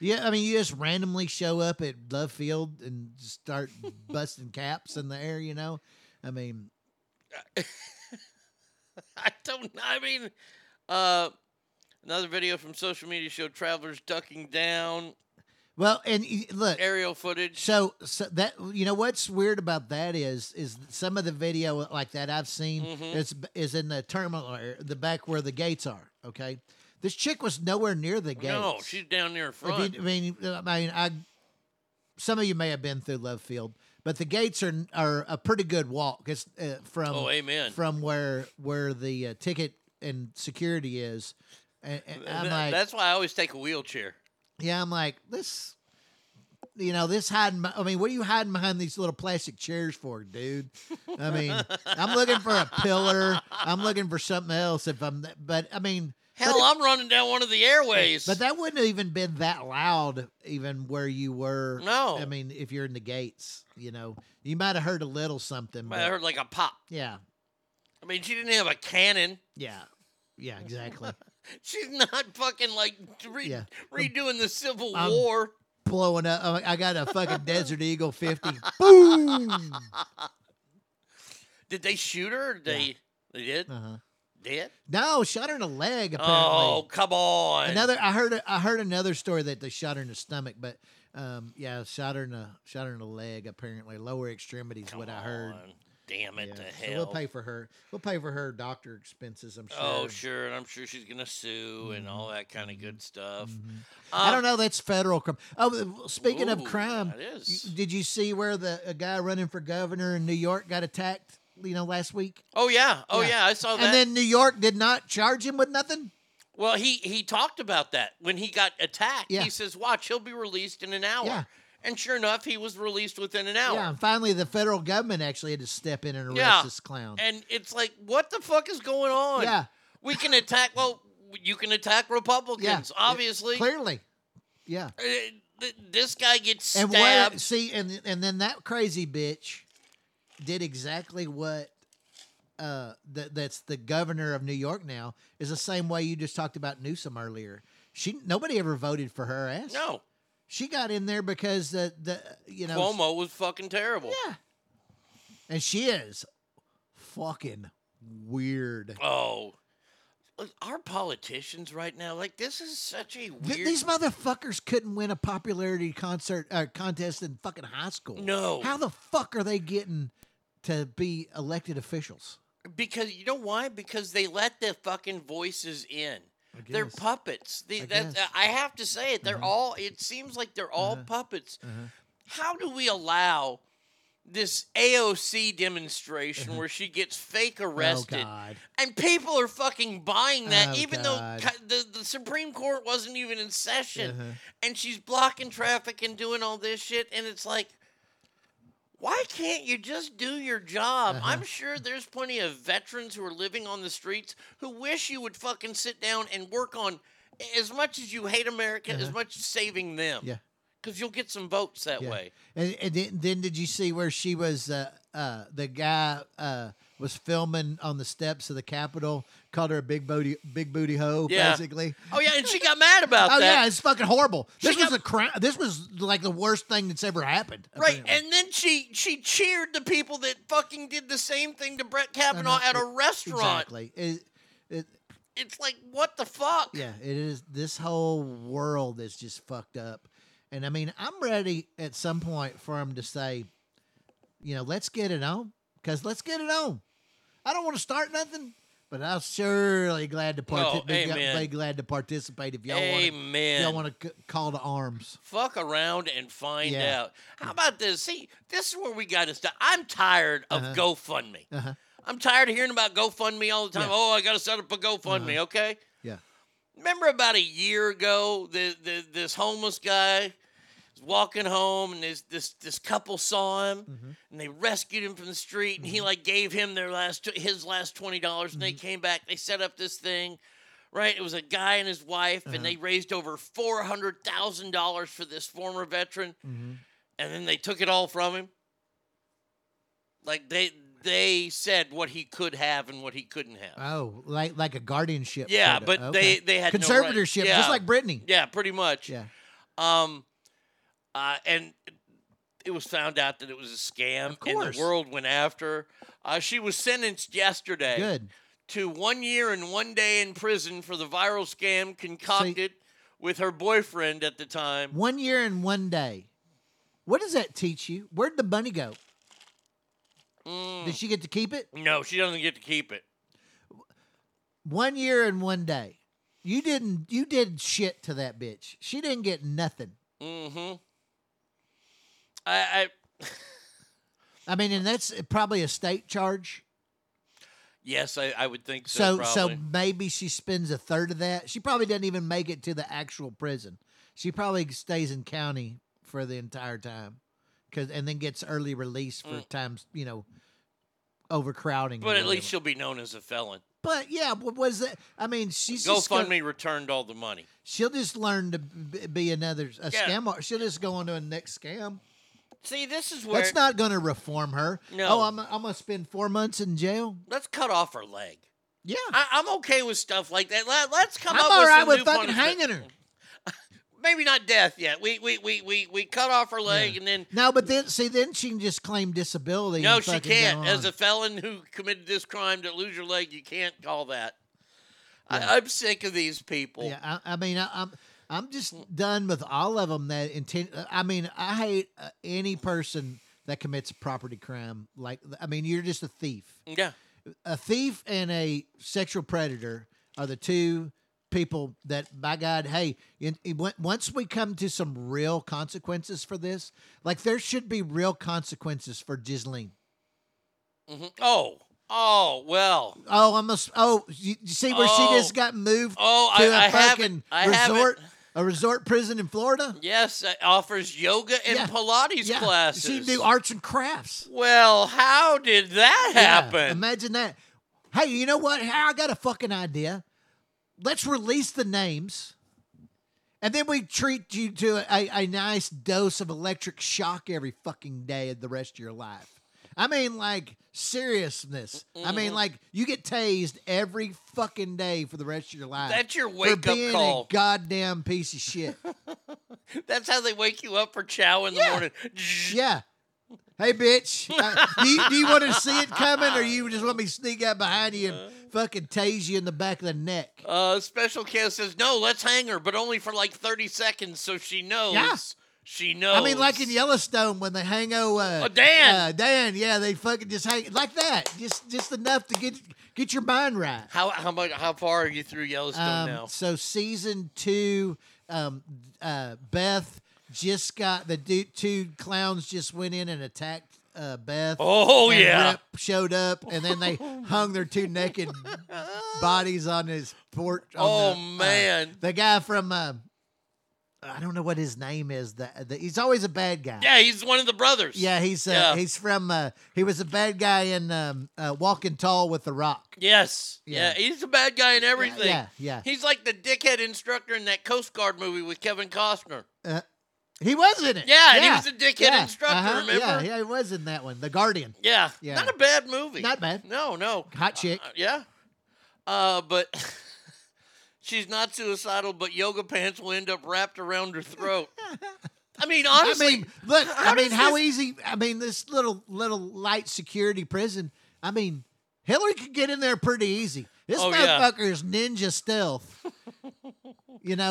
yeah, I mean, you just randomly show up at Love Field and start busting caps in the air, you know? I mean... another video from social media showed travelers ducking down. Well, and look, aerial footage. So that, you know, what's weird about that is some of the video like that I've seen is in the terminal area, the back where the gates are. Okay, this chick was nowhere near the gates. No, she's down near front. I mean, some of you may have been through Love Field, but the gates are a pretty good walk. It's from where the ticket and security is. And like, that's why I always take a wheelchair. Yeah, I'm like, this hiding. I mean, what are you hiding behind these little plastic chairs for, dude? I mean, I'm looking for a pillar. I'm looking for something else. I'm running down one of the airways. But that wouldn't have even been that loud, even where you were. No, I mean, if you're in the gates, you might have heard a little something. Might have heard like a pop. Yeah, I mean, she didn't have a cannon. Yeah, exactly. She's not fucking like redoing the Civil War. Blowing up. I got a fucking Desert Eagle 50. Boom! Did they shoot her? They did? Uh-huh. Did? No, shot her in the leg, apparently. Oh, come on. I heard another story that they shot her in the stomach, but shot her in the leg, apparently. Lower extremities, what I heard. Damn it, hell. So we'll pay for her doctor expenses, I'm sure. Oh, sure. And I'm sure she's going to sue and all that kind of good stuff. Mm-hmm. I don't know. That's federal crime. Oh, speaking of crime, did you see where a guy running for governor in New York got attacked, last week? Oh, yeah. I saw that. And then New York did not charge him with nothing? Well, he talked about that when he got attacked. Yeah. He says, watch, he'll be released in an hour. Yeah. And sure enough, he was released within an hour. Yeah, and finally the federal government actually had to step in and arrest this clown. And it's like, what the fuck is going on? Yeah. We can attack, you can attack Republicans, obviously. Clearly. Yeah. This guy gets stabbed. And then that crazy bitch did exactly what that's the governor of New York now, is the same way you just talked about Newsom earlier. Nobody ever voted for her ass. No. She got in there because the Cuomo was fucking terrible. Yeah. And she is fucking weird. Oh. Our politicians right now, like, this is such a weird... These motherfuckers couldn't win a popularity contest in fucking high school. No. How the fuck are they getting to be elected officials? Because, you know why? Because they let the fucking voices in. They're puppets. I have to say it. They're all. It seems like they're all puppets. How do we allow this AOC demonstration where she gets fake arrested? Oh, God. And people are fucking buying that, though the Supreme Court wasn't even in session, and she's blocking traffic and doing all this shit, and it's like, why can't you just do your job? I'm sure there's plenty of veterans who are living on the streets who wish you would fucking sit down and work on, as much as you hate America, as much as saving them. Yeah. Because you'll get some votes that way. And then did you see where she was, the guy was filming on the steps of the Capitol, called her a big booty hoe, basically. Oh, yeah, and she got mad about that. Oh, yeah, it's fucking horrible. This was a crime. This was like the worst thing that's ever happened. Right, apparently. And then she cheered the people that fucking did the same thing to Brett Kavanaugh at a restaurant. Exactly. It's like, what the fuck? Yeah, it is. This whole world is just fucked up. And, I mean, I'm ready at some point for him to say, let's get it on. Because let's get it on. I don't want to start nothing, but I'm surely glad to participate if y'all want to call to arms. Fuck around and find out. How about this? See, this is where we got to stop. I'm tired of GoFundMe. I'm tired of hearing about GoFundMe all the time. Yeah. Oh, I got to set up a GoFundMe. Okay. Yeah. Remember about a year ago, this homeless guy was walking home, and this couple saw him, mm-hmm. and they rescued him from the street, and mm-hmm. he like gave him his last $20, mm-hmm. and they came back. They set up this thing. Right, it was a guy and his wife, and they raised over $400,000 for this former veteran, mm-hmm. and then they took it all from him. Like they said what he could have and what he couldn't have. Oh, like a guardianship. Yeah, but okay. they had conservatorship, no right. Yeah. Just like Britney. Yeah, pretty much. Yeah, and it was found out that it was a scam. Of course, and the world went after. She was sentenced yesterday. Good. To 1 year and 1 day in prison for the viral scam concocted with her boyfriend at the time. 1 year and 1 day. What does that teach you? Where'd the bunny go? Mm. Did she get to keep it? No, she doesn't get to keep it. 1 year and 1 day. You did shit to that bitch. She didn't get nothing. Mm-hmm. I mean, and that's probably a state charge. Yes, I would think so. So maybe she spends a third of that. She probably doesn't even make it to the actual prison. She probably stays in county for the entire time, and then gets early release for times, overcrowding. But at least she'll be known as a felon. But yeah, what was that? I mean, she's GoFundMe returned all the money. She'll just learn to be another scam. She'll just go on to a next scam. See, this is where... That's not going to reform her. No. Oh, I'm going to spend 4 months in jail? Let's cut off her leg. Yeah. I'm okay with stuff like that. Let's come up with some new... I'm all right with fucking hanging her. Maybe not death yet. We cut off her leg and then... No, but then she can just claim disability. No, she can't. As a felon who committed this crime to lose your leg, you can't call that. Yeah. I'm sick of these people. Yeah, I'm just done with all of them that intent. I mean, I hate any person that commits a property crime. Like, I mean, you're just a thief. Yeah. A thief and a sexual predator are the two people that, by God, hey, once we come to some real consequences for this, like there should be real consequences for Ghislaine. Mm-hmm. Oh, well. Oh, you see where she just got moved to a fucking resort, a resort prison in Florida? Yes, it offers yoga and Pilates classes. She do arts and crafts. Well, how did that happen? Imagine that. Hey, you know what? I got a fucking idea. Let's release the names, and then we treat you to a nice dose of electric shock every fucking day of the rest of your life. I mean, like, seriousness. Mm-hmm. I mean, like, you get tased every fucking day for the rest of your life. That's your wake-up call. For being a goddamn piece of shit. That's how they wake you up for chow in the morning. Yeah. Hey, bitch, do you want to see it coming, or you just let me sneak out behind you and fucking tase you in the back of the neck? Special K says, no, let's hang her, but only for like 30 seconds so she knows. Yeah. She knows. I mean, like in Yellowstone when they hang Dan. Dan, yeah, they fucking just hang like that. Just enough to get your mind right. How far are you through Yellowstone now? So season 2, Beth just got the two clowns just went in and attacked Beth. Oh and yeah. Rip showed up and then they hung their two naked bodies on his porch. Man. The guy from I don't know what his name is. He's always a bad guy. Yeah, he's one of the brothers. Yeah, he's from. He was a bad guy in Walking Tall with the Rock. Yes. Yeah. He's a bad guy in everything. Yeah. He's like the dickhead instructor in that Coast Guard movie with Kevin Costner. He was in it. Yeah, and he was a dickhead instructor. Uh-huh. Remember? Yeah, he was in that one, The Guardian. Yeah, not a bad movie. Not bad. No. Hot chick. But. She's not suicidal, but yoga pants will end up wrapped around her throat. I mean, honestly, how easy? I mean, this little light security prison. I mean, Hillary could get in there pretty easy. This motherfucker is ninja stealth.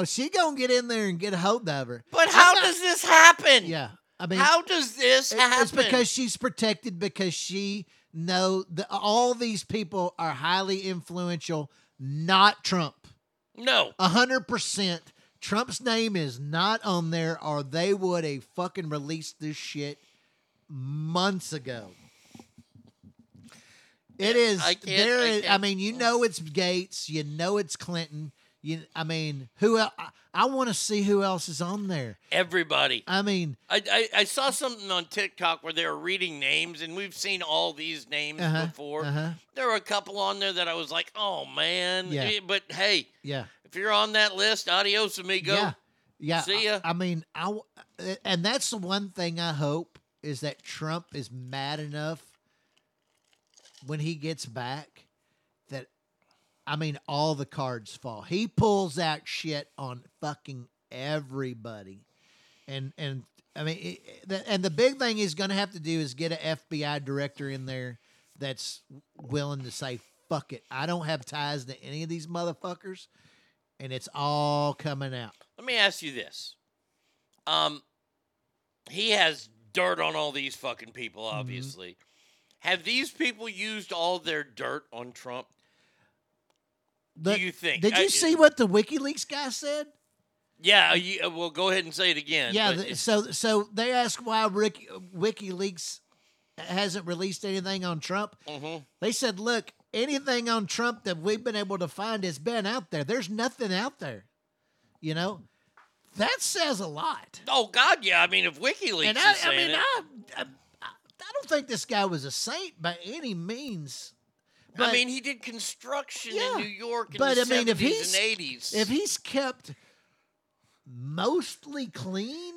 She gonna get in there and get a hold of her. But how does this happen? Yeah, I mean, how does this happen? It's because she's protected because she all these people are highly influential. Not Trump. No. 100%. Trump's name is not on there, or they would have fucking released this shit months ago. It is. I mean, you know it's Gates. You know it's Clinton. Who else? I want to see who else is on there. Everybody. I mean, I saw something on TikTok where they were reading names, and we've seen all these names before. There were a couple on there that I was like, oh, man. Yeah. But, hey, if you're on that list, adios, amigo. Yeah. See ya. And that's the one thing I hope is that Trump is mad enough when he gets back. All the cards fall. He pulls out shit on fucking everybody. And the big thing he's going to have to do is get an FBI director in there that's willing to say, fuck it. I don't have ties to any of these motherfuckers, and it's all coming out. Let me ask you this. He has dirt on all these fucking people, obviously. Mm-hmm. Have these people used all their dirt on Trump? Do you think? Did you see what the WikiLeaks guy said? Yeah, well, go ahead and say it again. Yeah, so they asked why WikiLeaks hasn't released anything on Trump. Mm-hmm. They said, look, anything on Trump that we've been able to find has been out there. There's nothing out there, you know? That says a lot. Oh, God, yeah. I mean, if WikiLeaks and is saying it. I don't think this guy was a saint by any means. But, he did construction in New York in the 70s and 80s. If he's kept mostly clean,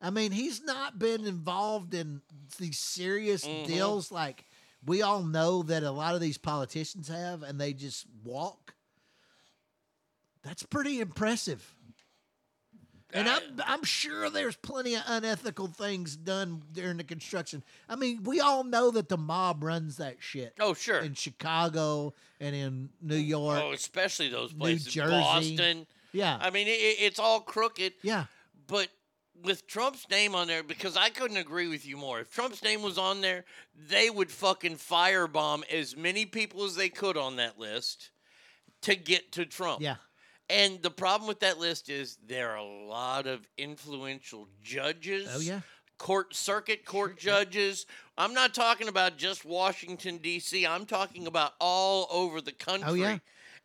he's not been involved in these serious deals like we all know that a lot of these politicians have, and they just walk. That's pretty impressive. And I'm sure there's plenty of unethical things done during the construction. We all know that the mob runs that shit. Oh, sure. In Chicago and in New York. Oh, especially those places. New Jersey. Boston. Yeah. It's all crooked. Yeah. But with Trump's name on there, because I couldn't agree with you more. If Trump's name was on there, they would fucking firebomb as many people as they could on that list to get to Trump. Yeah. And the problem with that list is there are a lot of influential judges. Oh, yeah. Circuit court judges. Yeah. I'm not talking about just Washington, D.C. I'm talking about all over the country. Oh, yeah.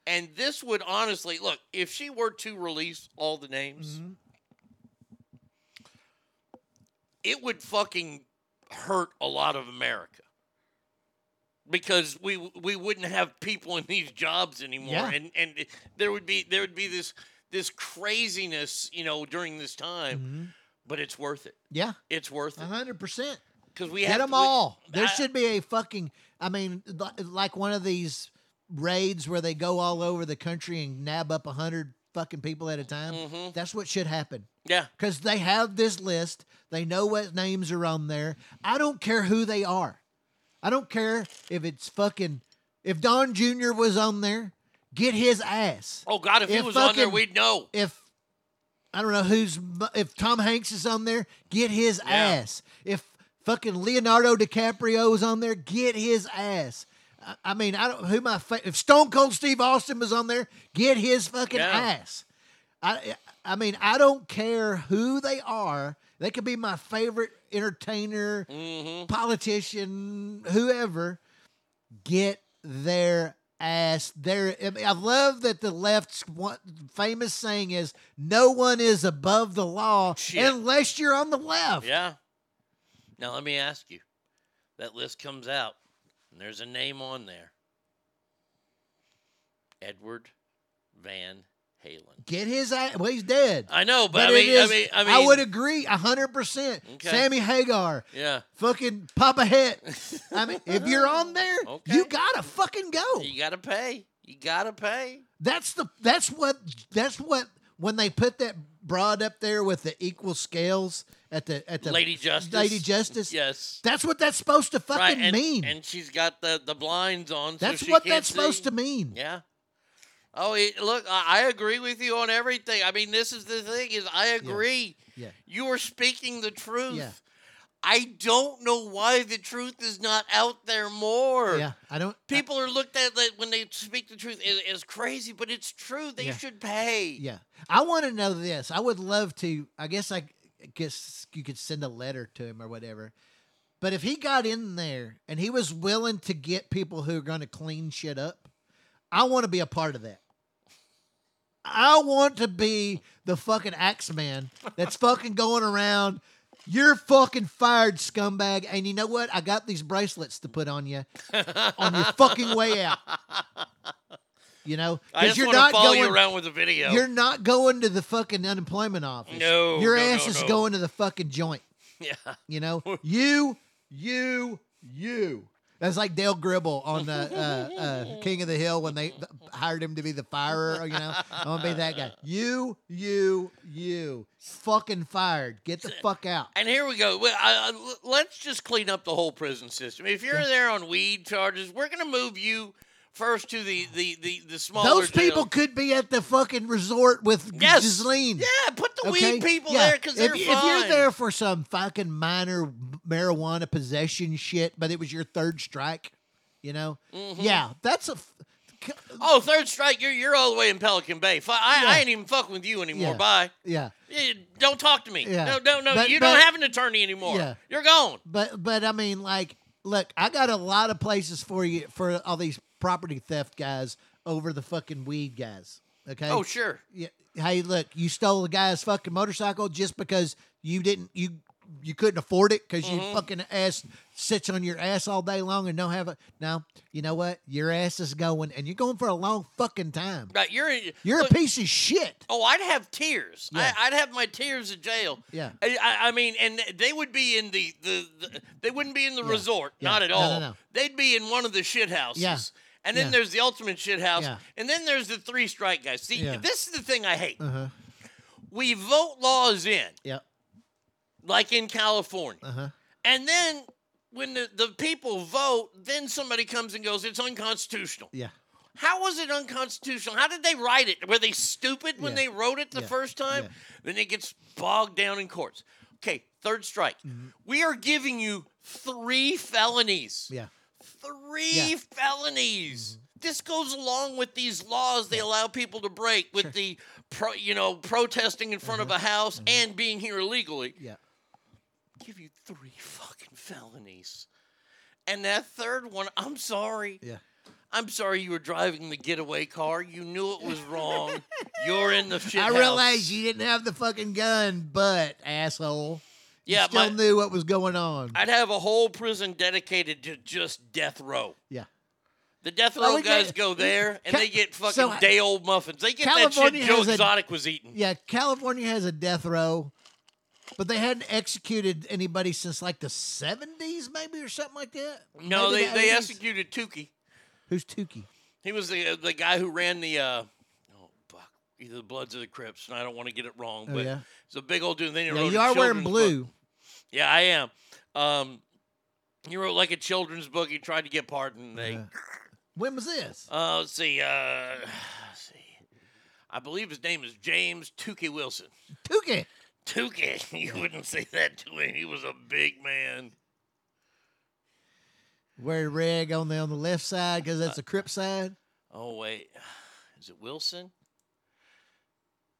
And this would honestly, look, if she were to release all the names, it would fucking hurt a lot of America. Because we wouldn't have people in these jobs anymore, and there would be this craziness, during this time. Mm-hmm. But it's worth it. Yeah, it's worth it. 100%. Because we had them all. There should be a fucking. Like one of these raids where they go all over the country and nab up 100 fucking people at a time. Mm-hmm. That's what should happen. Yeah, because they have this list. They know what names are on there. I don't care who they are. I don't care if it's fucking... If Don Jr. was on there, get his ass. Oh, God, if he was on there, we'd know. If Tom Hanks is on there, get his ass. If fucking Leonardo DiCaprio is on there, get his ass. If Stone Cold Steve Austin was on there, get his fucking ass. I don't care who they are. They could be my favorite entertainer, politician, whoever. Get their ass there. I love that the left's famous saying is, no one is above the law unless you're on the left. Yeah. Now, let me ask you. That list comes out, and there's a name on there. Edward Van Halen. Get his ass. Well, he's dead. I know, but I would agree 100%. Okay. Sammy Hagar. Yeah. Fucking Papa Het. If you're on there, you gotta fucking go. You gotta pay. That's what when they put that broad up there with the equal scales at the Lady Justice. Yes. That's what that's supposed to fucking mean. And she's got the blinds on. That's so what that's supposed to mean. Yeah. Oh, look, I agree with you on everything. This is the thing is I agree. Yeah. You are speaking the truth. Yeah. I don't know why the truth is not out there more. Yeah, People are looked at when they speak the truth as crazy, but it's true. They should pay. Yeah. I want to know this. I would love to. I guess you could send a letter to him or whatever. But if he got in there and he was willing to get people who are going to clean shit up, I want to be a part of that. I want to be the fucking Axeman that's fucking going around. You're fucking fired, scumbag. And you know what? I got these bracelets to put on you on your fucking way out. You know, because you're not going you around with a video. You're not going to the fucking unemployment office. No, your ass is going to the fucking joint. Yeah, you know, you. That's like Dale Gribble on King of the Hill when they hired him to be the firer. You know, I'm gonna be that guy. You. Fucking fired. Get the fuck out. And here we go. Let's just clean up the whole prison system. If you're there on weed charges, we're gonna move you. First to the smaller those people jail. Could be at the fucking resort with Ghislaine. Yeah, put the weed people there because they're fine. If you're there for some fucking minor marijuana possession shit, but it was your third strike, you know? Mm-hmm. Yeah, that's a... Oh, third strike, you're all the way in Pelican Bay. I ain't even fucking with you anymore. Yeah. Bye. Yeah. Don't talk to me. Yeah. No. But you don't have an attorney anymore. Yeah. You're gone. But I mean, like, look, I got a lot of places for you, for all these property theft guys over the fucking weed guys. Okay. Oh, sure. Yeah. Hey, look, you stole a guy's fucking motorcycle just because you couldn't afford it because you fucking ass sits on your ass all day long and don't have it. No, you know what? Your ass is going and you're going for a long fucking time. Right. You're a piece of shit. Oh, I'd have tears. Yeah. I'd have my tears in jail. Yeah. I mean, and they would be in they wouldn't be in the resort. Yeah. Not at all. No. They'd be in one of the shit houses. Yeah. And then there's the ultimate shit house. Yeah. And then there's the three strike guys. See, this is the thing I hate. Uh-huh. We vote laws in. Yeah. Like in California. Uh-huh. And then when the people vote, then somebody comes and goes, it's unconstitutional. Yeah. How was it unconstitutional? How did they write it? Were they stupid when they wrote it the first time? Yeah. Then it gets bogged down in courts. Okay, third strike. Mm-hmm. We are giving you 3 felonies. Yeah. 3 felonies. Mm-hmm. This goes along with these laws they allow people to break with the protesting in front of a house and being here illegally. Yeah. Give you 3 fucking felonies. And that third one, I'm sorry. Yeah. I'm sorry you were driving the getaway car. You knew it was wrong. You're in the shit house. I realize you didn't have the fucking gun, but asshole. Yeah, you still knew what was going on. I'd have a whole prison dedicated to just death row. Yeah. The death row guys go there, and they get fucking day-old muffins. They get California that shit Joe Exotic was eating. Yeah, California has a death row, but they hadn't executed anybody since, like, the 70s, maybe, or something like that? No, maybe they executed Tookie. Who's Tookie? He was the guy who ran the, either the Bloods or the Crips, and I don't want to get it wrong, but it's a big old dude. Then you are wearing blue. Book. Yeah, I am. He wrote, like, a children's book. He tried to get pardoned. They... When was this? Let's see. I believe his name is James Tookie Wilson. Tookie. You wouldn't say that to him. He was a big man. Wear red on the left side because that's the Crip side. Oh, wait. Is it Wilson?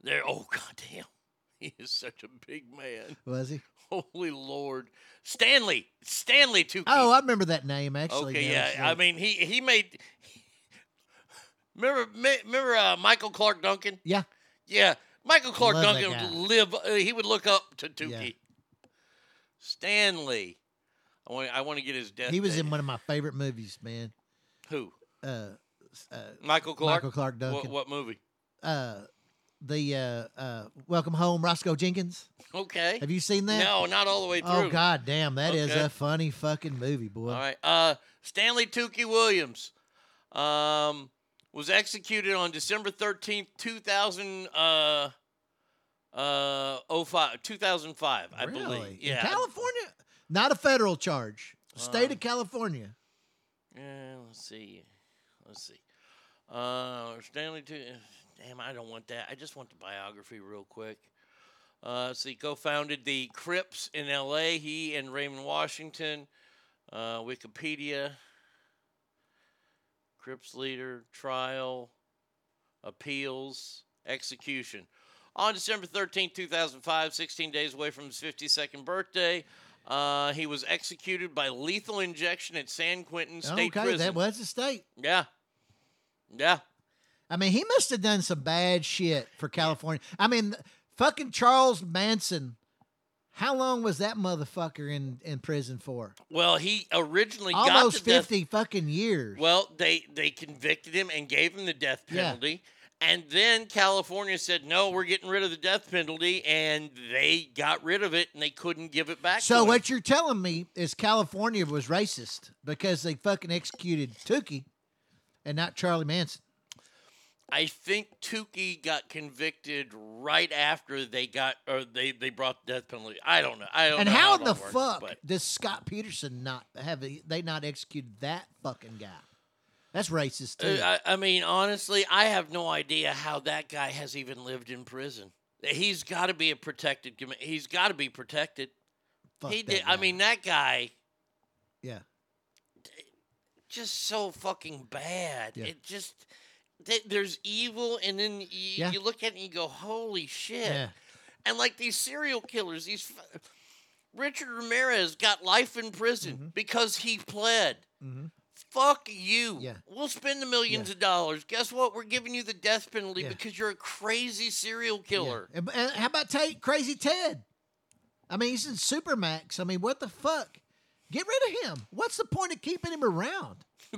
There. Oh, goddamn. He is such a big man. Was he? Holy Lord. Stanley Tookie. Oh, I remember that name, actually. Okay, yeah. I mean, he made... Remember Michael Clark Duncan? Yeah. Yeah. Michael Clark Duncan would live... he would look up to Tookie. Yeah. Stanley. I want to get his death. He was in one of my favorite movies, man. Who? Michael Clark? Michael Clark Duncan. What movie? The Welcome Home, Roscoe Jenkins. Okay. Have you seen that? No, not all the way through. Oh, God damn. That is a funny fucking movie, boy. All right. Stanley Tookie Williams was executed on December 13th, 2005, I believe. Yeah. In California? Not a federal charge. State of California. Yeah, let's see. Stanley Tookie... Damn, I don't want that. I just want the biography real quick. So he co-founded the Crips in L.A., he and Raymond Washington. Wikipedia, Crips leader, trial, appeals, execution. On December 13, 2005, 16 days away from his 52nd birthday, He was executed by lethal injection at San Quentin State Prison. That was the state. Yeah. Yeah. I mean, he must have done some bad shit for California. I mean, fucking Charles Manson. How long was that motherfucker in prison for? Well, he originally almost got to 50 death. Fucking years. Well, they convicted him and gave him the death penalty. Yeah. And then California said, no, we're getting rid of the death penalty, and they got rid of it, and they couldn't give it back to him. What you're telling me is California was racist because they fucking executed Tookie and not Charlie Manson. I think Tookie got convicted right after they brought the death penalty. I don't know. I don't know. And how the fuck does Scott Peterson not executed that fucking guy? That's racist, too. I mean, honestly, I have no idea how that guy has even lived in prison. He's got to be protected. Fuck he did. Guy. I mean, that guy. Yeah. Just so fucking bad. Yeah. It just, there's evil, and then you look at it and you go, holy shit. Yeah. And like these serial killers, Richard Ramirez got life in prison because he pled. Mm-hmm. Fuck you. Yeah. We'll spend the millions of dollars. Guess what? We're giving you the death penalty because you're a crazy serial killer. Yeah. And how about Crazy Ted? I mean, he's in Supermax. I mean, what the fuck? Get rid of him. What's the point of keeping him around?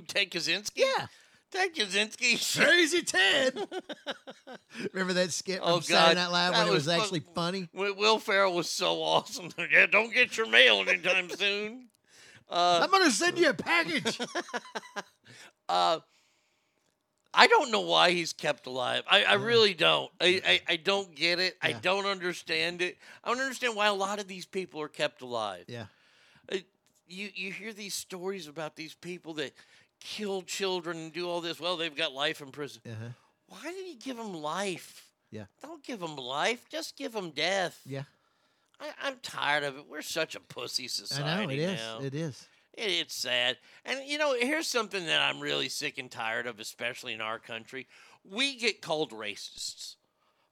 Ted Kaczynski? Yeah. Ted Kaczynski. Crazy Ted. Remember that skit from Saturday Night Live when it was actually funny? Will Ferrell was so awesome. Yeah, don't get your mail anytime soon. I'm going to send you a package. I don't know why he's kept alive. I really don't. I don't get it. Yeah. I don't understand it. I don't understand why a lot of these people are kept alive. Yeah. You hear these stories about these people that kill children and do all this. Well, they've got life in prison. Uh-huh. Why did he give them life? Yeah. Don't give them life. Just give them death. Yeah. I'm tired of it. We're such a pussy society now. I know, it is. It's sad. And, you know, here's something that I'm really sick and tired of, especially in our country. We get called racists.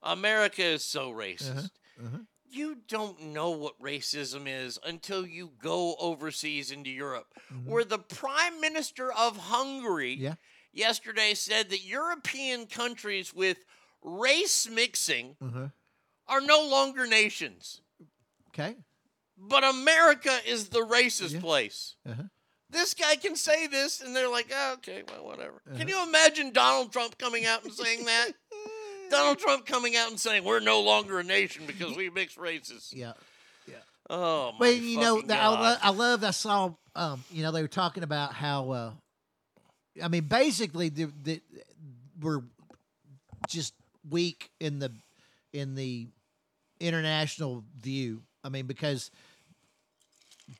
America is so racist. Uh-huh. Uh-huh. You don't know what racism is until you go overseas into Europe, where the Prime Minister of Hungary yesterday said that European countries with race mixing are no longer nations. Okay. But America is the racist place. Uh-huh. This guy can say this, and they're like, oh, okay, well, whatever. Uh-huh. Can you imagine Donald Trump coming out and saying that? Donald Trump coming out and saying, we're no longer a nation because we mix races. Yeah. Yeah. Oh, my fucking God. I saw, they were talking about how, basically, we're just weak in the international view. I mean, because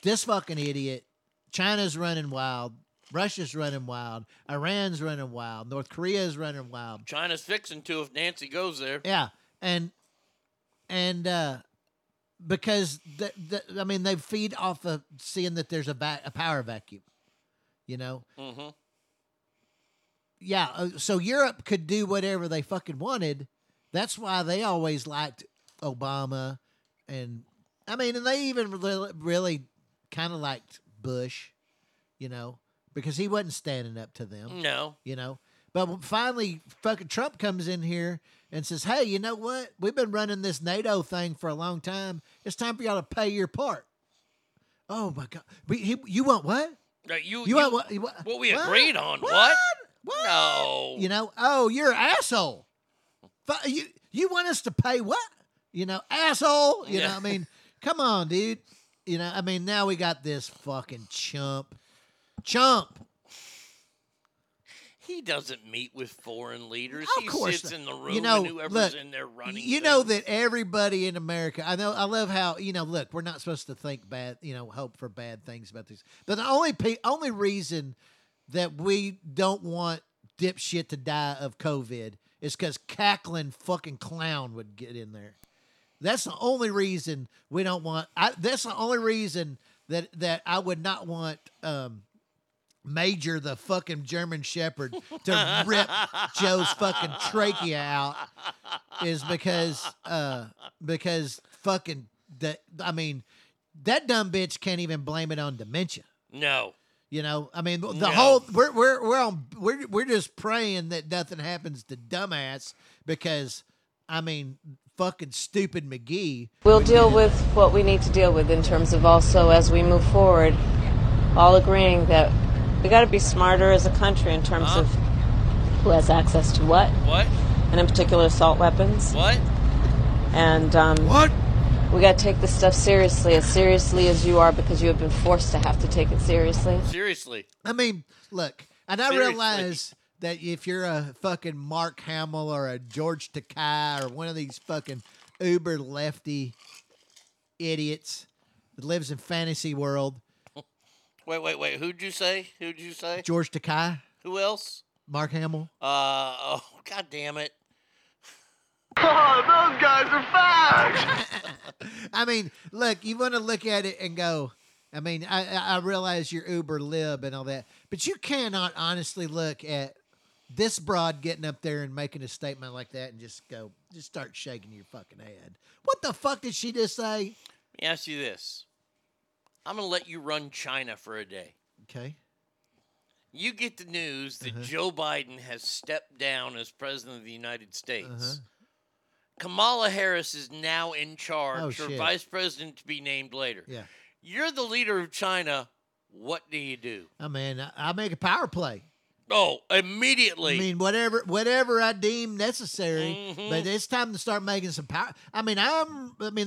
this fucking idiot, China's running wild, Russia's running wild, Iran's running wild, North Korea's running wild. China's fixing to if Nancy goes there. Yeah, and because they feed off of seeing that there's a power vacuum, you know. Mm-hmm. Yeah, so Europe could do whatever they fucking wanted. That's why they always liked Obama and. I mean, and they even really kind of liked Bush, because he wasn't standing up to them. No. But finally, fucking Trump comes in here and says, hey, you know what? We've been running this NATO thing for a long time. It's time for y'all to pay your part. Oh, my God. You want what? You want what? What we agreed on. What? No. You're an asshole. You want us to pay what? Asshole. You know what I mean? Come on, dude. Now we got this fucking chump. He doesn't meet with foreign leaders. He sits in the room and whoever's in there running. That everybody in America, I know, I love how, look, we're not supposed to think bad, hope for bad things about these. But the only reason that we don't want dipshit to die of COVID is because cackling fucking clown would get in there. That's the only reason we don't want. That's the only reason that I would not want Major the fucking German Shepherd to rip Joe's fucking trachea out is because fucking that dumb bitch can't even blame it on dementia. No. You know, I mean, the whole we're just praying that nothing happens to dumbass because, I mean, fucking stupid McGee. We'll deal with what we need to deal with in terms of also as we move forward, all agreeing that we got to be smarter as a country in terms of who has access to what, and in particular assault weapons, and what. We got to take this stuff seriously, as seriously as you are, because you have been forced to have to take it seriously. Seriously. I mean, look, and I realize that if you're a fucking Mark Hamill or a George Takei or one of these fucking uber lefty idiots that lives in fantasy world. Wait. Who'd you say? George Takei. Who else? Mark Hamill. Oh, God damn it. Oh, those guys are facts. I mean, look, you want to look at it and go, I mean, I realize you're uber lib and all that, but you cannot honestly look at this broad getting up there and making a statement like that and just start shaking your fucking head. What the fuck did she just say? Let me ask you this. I'm going to let you run China for a day. Okay. You get the news that Joe Biden has stepped down as president of the United States. Kamala Harris is now in charge, or vice president to be named later. Yeah. You're the leader of China. What do you do? I mean, I make a power play. Oh, immediately. I mean, whatever I deem necessary, but it's time to start making some power. I mean,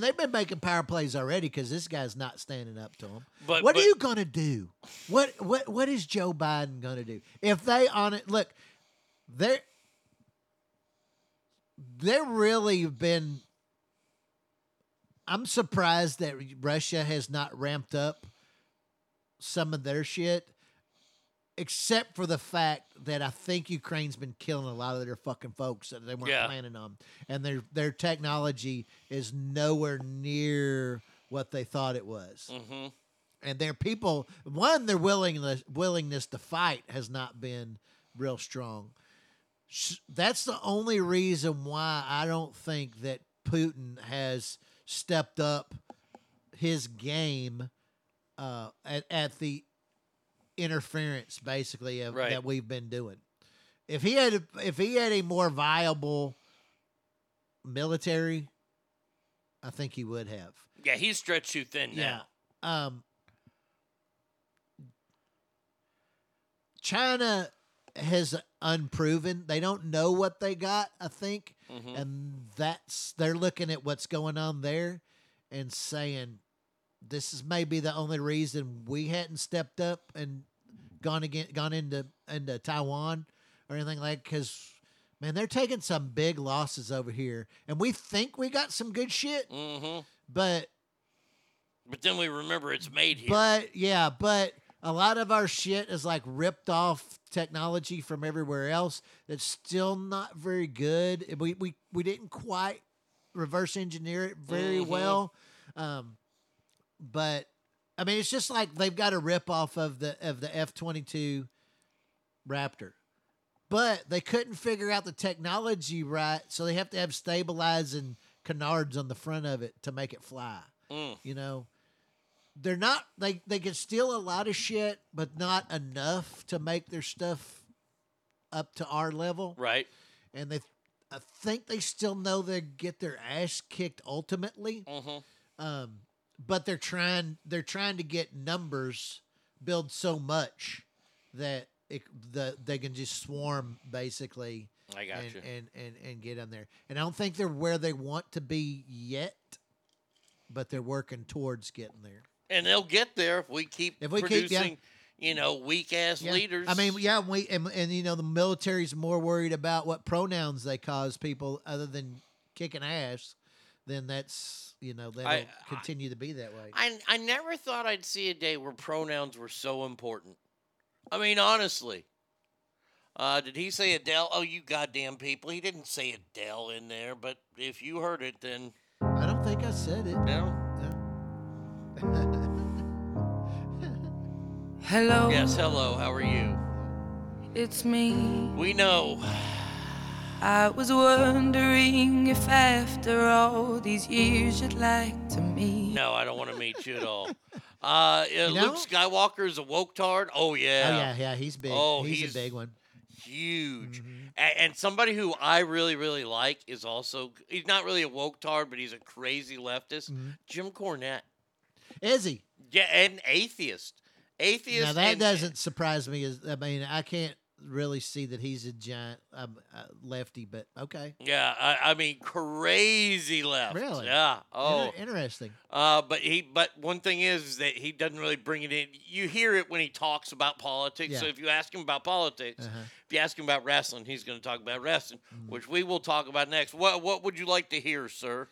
they've been making power plays already because this guy's not standing up to them. But what are you gonna do? What is Joe Biden gonna do if they on it? Look, they're really been. I'm surprised that Russia has not ramped up some of their shit, except for the fact that I think Ukraine's been killing a lot of their fucking folks that they weren't planning on, and their technology is nowhere near what they thought it was. And their people, their willingness to fight has not been real strong. That's the only reason why I don't think that Putin has stepped up his game at the interference, basically, that we've been doing. If he had a more viable military, I think he would have. Yeah, he's stretched too thin now. Yeah. China has unproven. They don't know what they got, I think. And they're looking at what's going on there and saying, this is maybe the only reason we hadn't stepped up and gone into Taiwan or anything like, because, man, they're taking some big losses over here. And we think we got some good shit, but then we remember it's made here. But a lot of our shit is like ripped off technology from everywhere else that's still not very good. We didn't quite reverse engineer it very well. But I mean, it's just like they've got a rip off of the F-22 Raptor, but they couldn't figure out the technology right, so they have to have stabilizing canards on the front of it to make it fly. You know. They're not. They can steal a lot of shit, but not enough to make their stuff up to our level, right? And I think they still know they get their ass kicked ultimately. But they're trying to get numbers, build so much that they can just swarm basically. I got you. And get on there. And I don't think they're where they want to be yet, but they're working towards getting there. And they'll get there if we keep producing, weak-ass leaders. I mean, we the military's more worried about what pronouns they cause people other than kicking ass, then that's, that'll continue to be that way. I never thought I'd see a day where pronouns were so important. I mean, honestly. Did he say Adele? Oh, you goddamn people. He didn't say Adele in there, but if you heard it, then... I don't think I said it. No. Hello. Yes, hello. How are you? It's me. We know. I was wondering if after all these years you'd like to meet. No, I don't want to meet you at all. Luke Skywalker is a woketard. Oh, yeah. Oh, yeah, he's big. Oh, he's a big one. Huge. Mm-hmm. And somebody who I really, really like is also, he's not really a woketard, but he's a crazy leftist, mm-hmm. Jim Cornette. Is he? Yeah, and atheist. Atheist. Now, that doesn't surprise me. I mean, I can't really see that he's a giant lefty, but okay. Yeah, I mean, crazy left. Really? Yeah. Oh, interesting. But one thing is that he doesn't really bring it in. You hear it when he talks about politics. Yeah. So if you ask him about politics, uh-huh. If you ask him about wrestling, he's going to talk about wrestling, which we will talk about next. What would you like to hear, sir?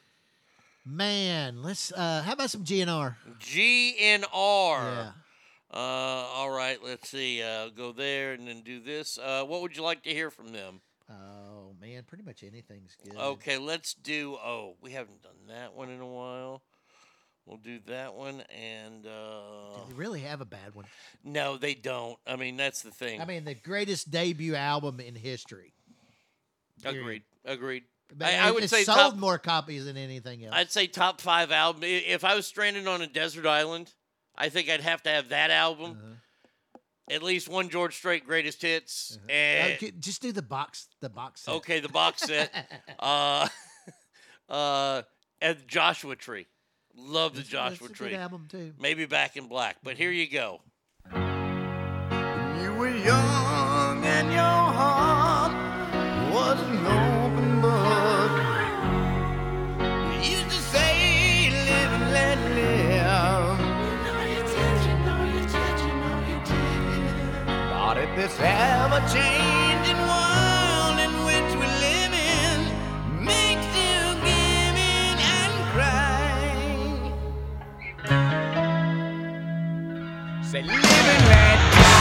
Man, let's. How about some GNR? GNR. Yeah. All right, let's see. Go there and then do this. What would you like to hear from them? Oh, man, pretty much anything's good. Okay, let's do, we haven't done that one in a while. We'll do that one, and... do they really have a bad one? No, they don't. I mean, that's the thing. I mean, the greatest debut album in history. Agreed. I would say sold more copies than anything else. I'd say top five album. If I was stranded on a desert island... I think I'd have to have that album, uh-huh. At least one George Strait greatest hits, uh-huh. And just do the box set. Okay, the box set. And Joshua Tree, love the Joshua Tree. That's a good album too. Maybe Back in Black, but here you go. When you were young and your heart was an open book. You used to say, "Live and let live." But if this ever-changing world in which we live in makes you give in and cry, say live and let die.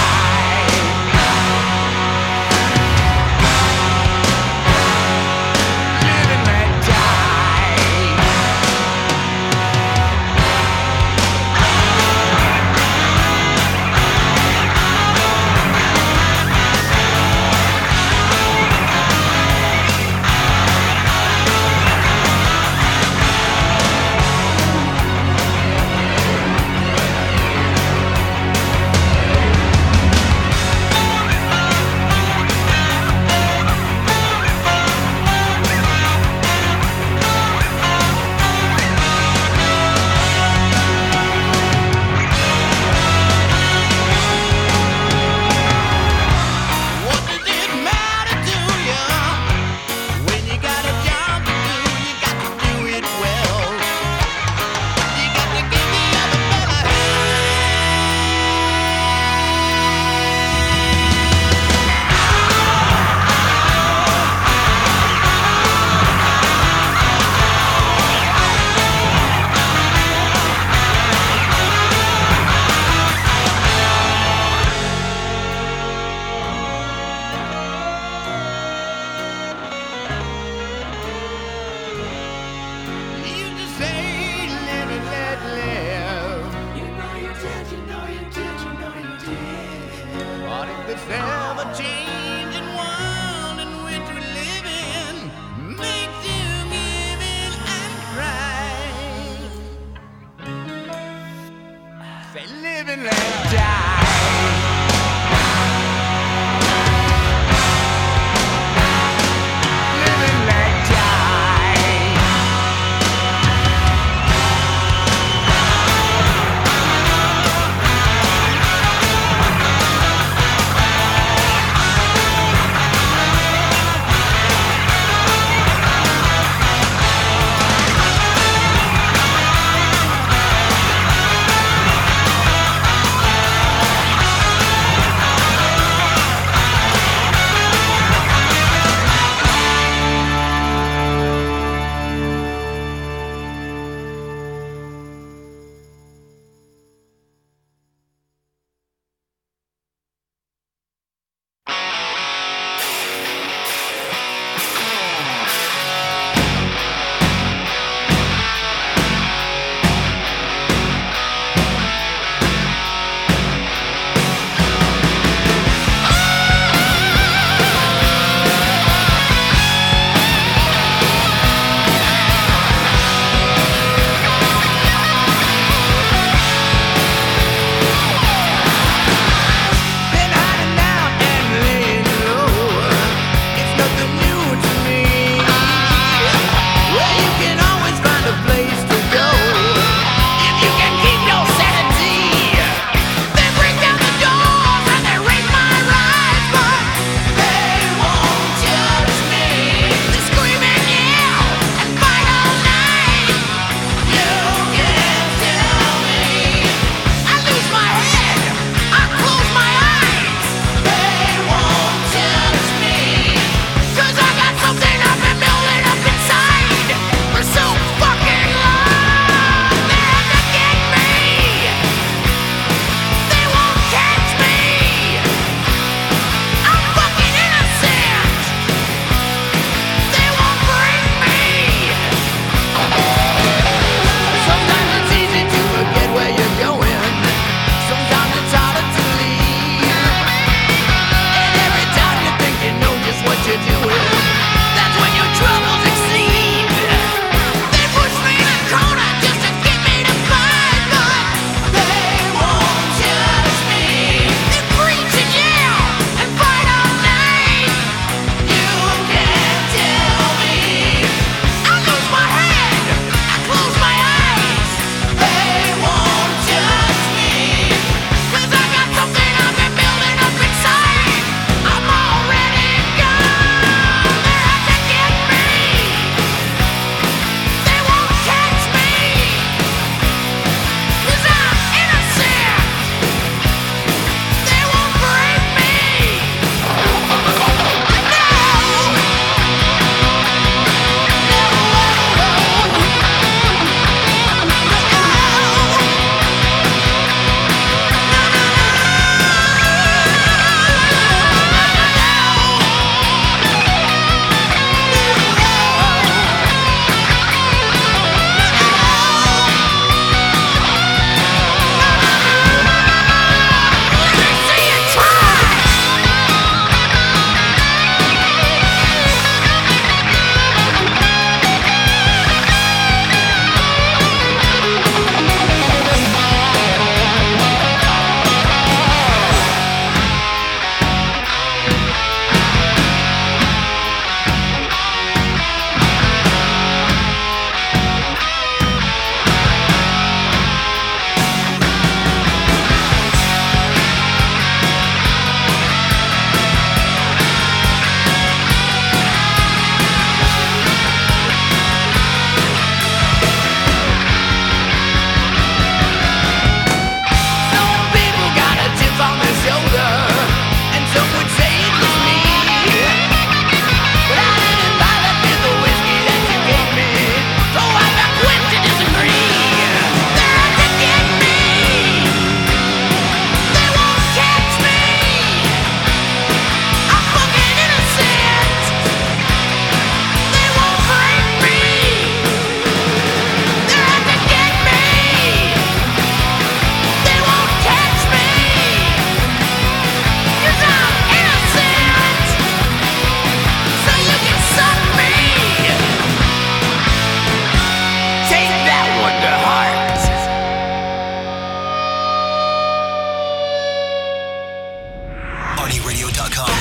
radio.com.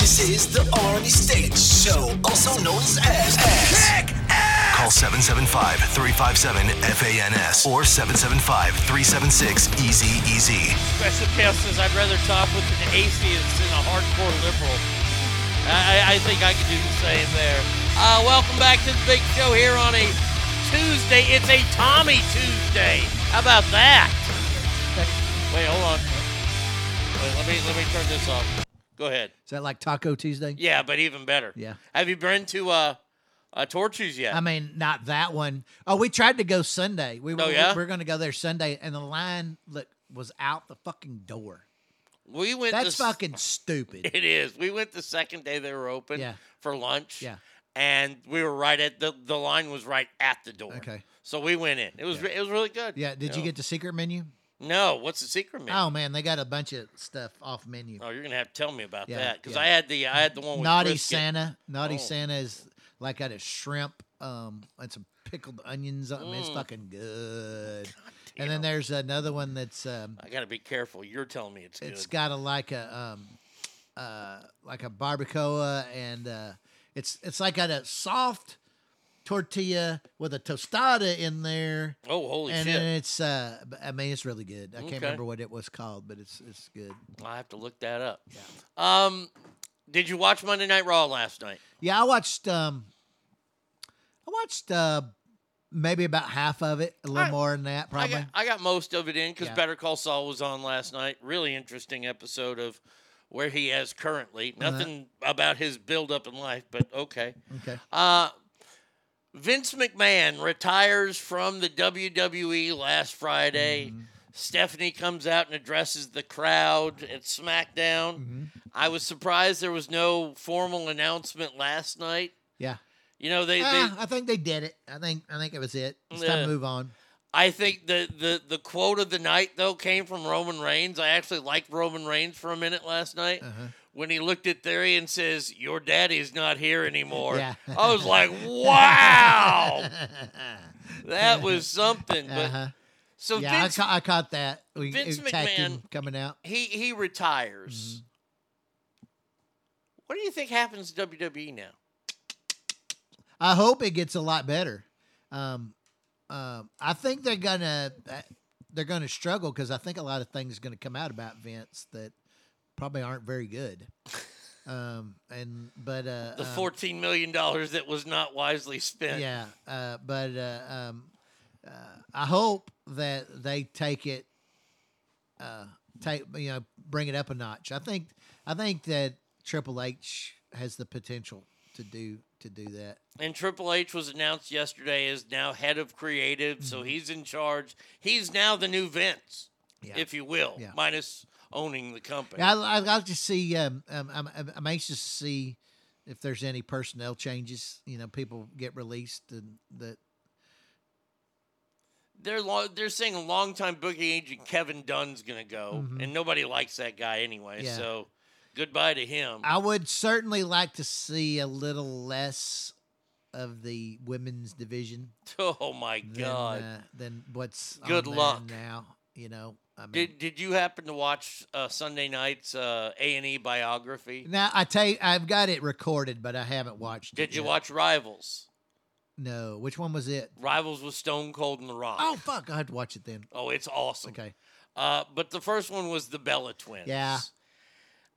This is the Army State Show, also known as Kick Ass. Call 775-357-FANS or 775-376-EZ-EZ. Special counselors, I'd rather talk with an atheist than a hardcore liberal. I think I could do the same there. Welcome back to the big show here on a Tuesday. It's a Tommy Tuesday. How about that? Wait, hold on. Wait, let me turn this off. Go ahead. Is that like Taco Tuesday? Yeah, but even better. Yeah. Have you been to Torches yet? I mean, not that one. Oh, we tried to go Sunday. We were going to go there Sunday, and the line was out the fucking door. We went. That's fucking stupid. It is. We went the second day they were open for lunch. Yeah. And we were right at the line was right at the door. Okay. So we went in. It was it was really good. Yeah. Did you get the secret menu? No. What's the secret menu? Oh man, they got a bunch of stuff off menu. Oh, you're gonna have to tell me about that because I had the one with Naughty brisket. Santa. Naughty Santa is like got a shrimp and some pickled onions. I mean, it's fucking good. God. And then there's another one that's. I gotta be careful. You're telling me it's good. It's got like a barbacoa, and it's like got a soft tortilla with a tostada in there. Oh, holy shit! And it's I mean, it's really good. I can't remember what it was called, but it's good. I have to look that up. Yeah. Did you watch Monday Night Raw last night? Yeah, I watched. Maybe about half of it, a little more than that, probably. I got most of it in because Better Call Saul was on last night. Really interesting episode of where he is currently. Nothing about his buildup in life, but okay. Okay. Vince McMahon retires from the WWE last Friday. Mm-hmm. Stephanie comes out and addresses the crowd at SmackDown. Mm-hmm. I was surprised there was no formal announcement last night. Yeah. You know, they I think they did it. I think it was it. It's time to move on. I think the quote of the night, though, came from Roman Reigns. I actually liked Roman Reigns for a minute last night when he looked at Theory and says, "Your daddy's not here anymore." Yeah. I was like, wow. That was something. But so yeah, I caught that. Vince McMahon coming out. He retires. Mm-hmm. What do you think happens to WWE now? I hope it gets a lot better. I think they're gonna struggle because I think a lot of things are gonna come out about Vince that probably aren't very good. But the $14 million that was not wisely spent. Yeah, but I hope that they take it, bring it up a notch. I think that Triple H has the potential to do that. And Triple H was announced yesterday as now head of creative, so he's in charge. He's now the new Vince, if you will, minus owning the company. Yeah, I'd like to see. I'm anxious to see if there's any personnel changes. You know, people get released, and that they're saying a longtime booking agent Kevin Dunn's going to go, and nobody likes that guy anyway. Yeah. So. Goodbye to him. I would certainly like to see a little less of the women's division. Oh my God! Than what's good on luck there now. You know, I mean, did you happen to watch Sunday night's A&E biography? Now I tell you, I've got it recorded, but I haven't watched it. Did you watch Rivals? No. Which one was it? Rivals was Stone Cold and The Rock. Oh fuck! I'd watch it then. Oh, it's awesome. Okay. But the first one was the Bella Twins. Yeah.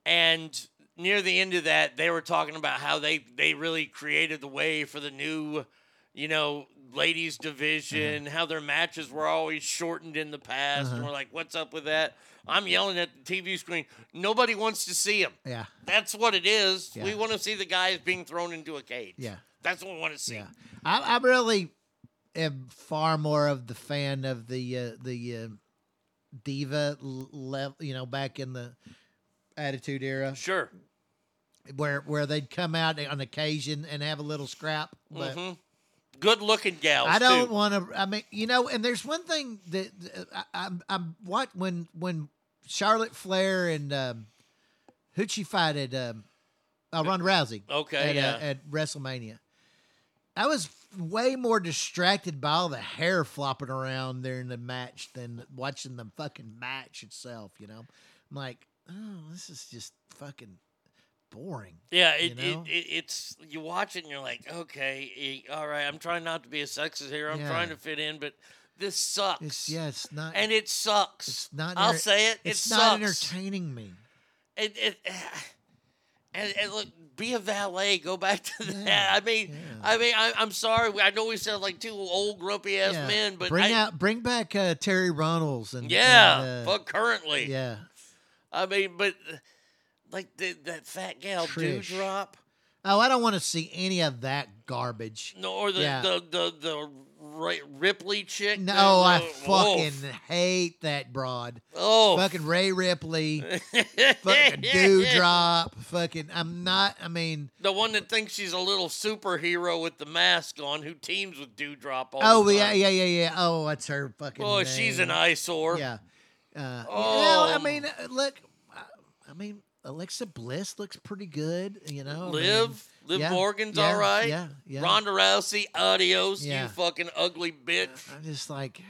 And near the end of that, they were talking about how they really created the way for the new, you know, ladies division, how their matches were always shortened in the past. And we're like, what's up with that? I'm yelling at the TV screen. Nobody wants to see them. Yeah. That's what it is. Yeah. We want to see the guys being thrown into a cage. Yeah. That's what we want to see. Yeah. I really am far more of the fan of the diva level, you know, back in the Attitude Era. Sure. Where they'd come out on occasion and have a little scrap. But good looking gals. I don't want to, I mean, you know, and there's one thing that I'm what when Charlotte Flair and who'd she fight at Ronda Rousey. Okay. At WrestleMania. I was way more distracted by all the hair flopping around during the match than watching the fucking match itself, you know. I'm like, oh, this is just fucking boring. Yeah, it's you watch it and you're like, okay, all right, I'm trying not to be a sexist here. I'm trying to fit in, but this sucks. It's not. And it sucks. It's not. I'll say it. It's not sucks. Entertaining me. And look, be a valet. Go back to that. Yeah, I'm sorry. I know we sound like two old grumpy ass men, but bring back Terry Ronalds and fuck currently. Yeah, I mean, but like that fat gal Dewdrop. Oh, I don't want to see any of that garbage. No, or the Ray Ripley chick. No, I fucking hate that broad. Oh, fucking Ray Ripley, fucking Dewdrop, fucking. I'm not. I mean, the one that thinks she's a little superhero with the mask on, who teams with Dewdrop all the time. Yeah. Oh, that's her fucking. Oh, she's an eyesore. Yeah. You know, I mean, look. I mean, Alexa Bliss looks pretty good, you know. Liv Morgan's all right. Yeah. Ronda Rousey, adios, you fucking ugly bitch. I'm just like...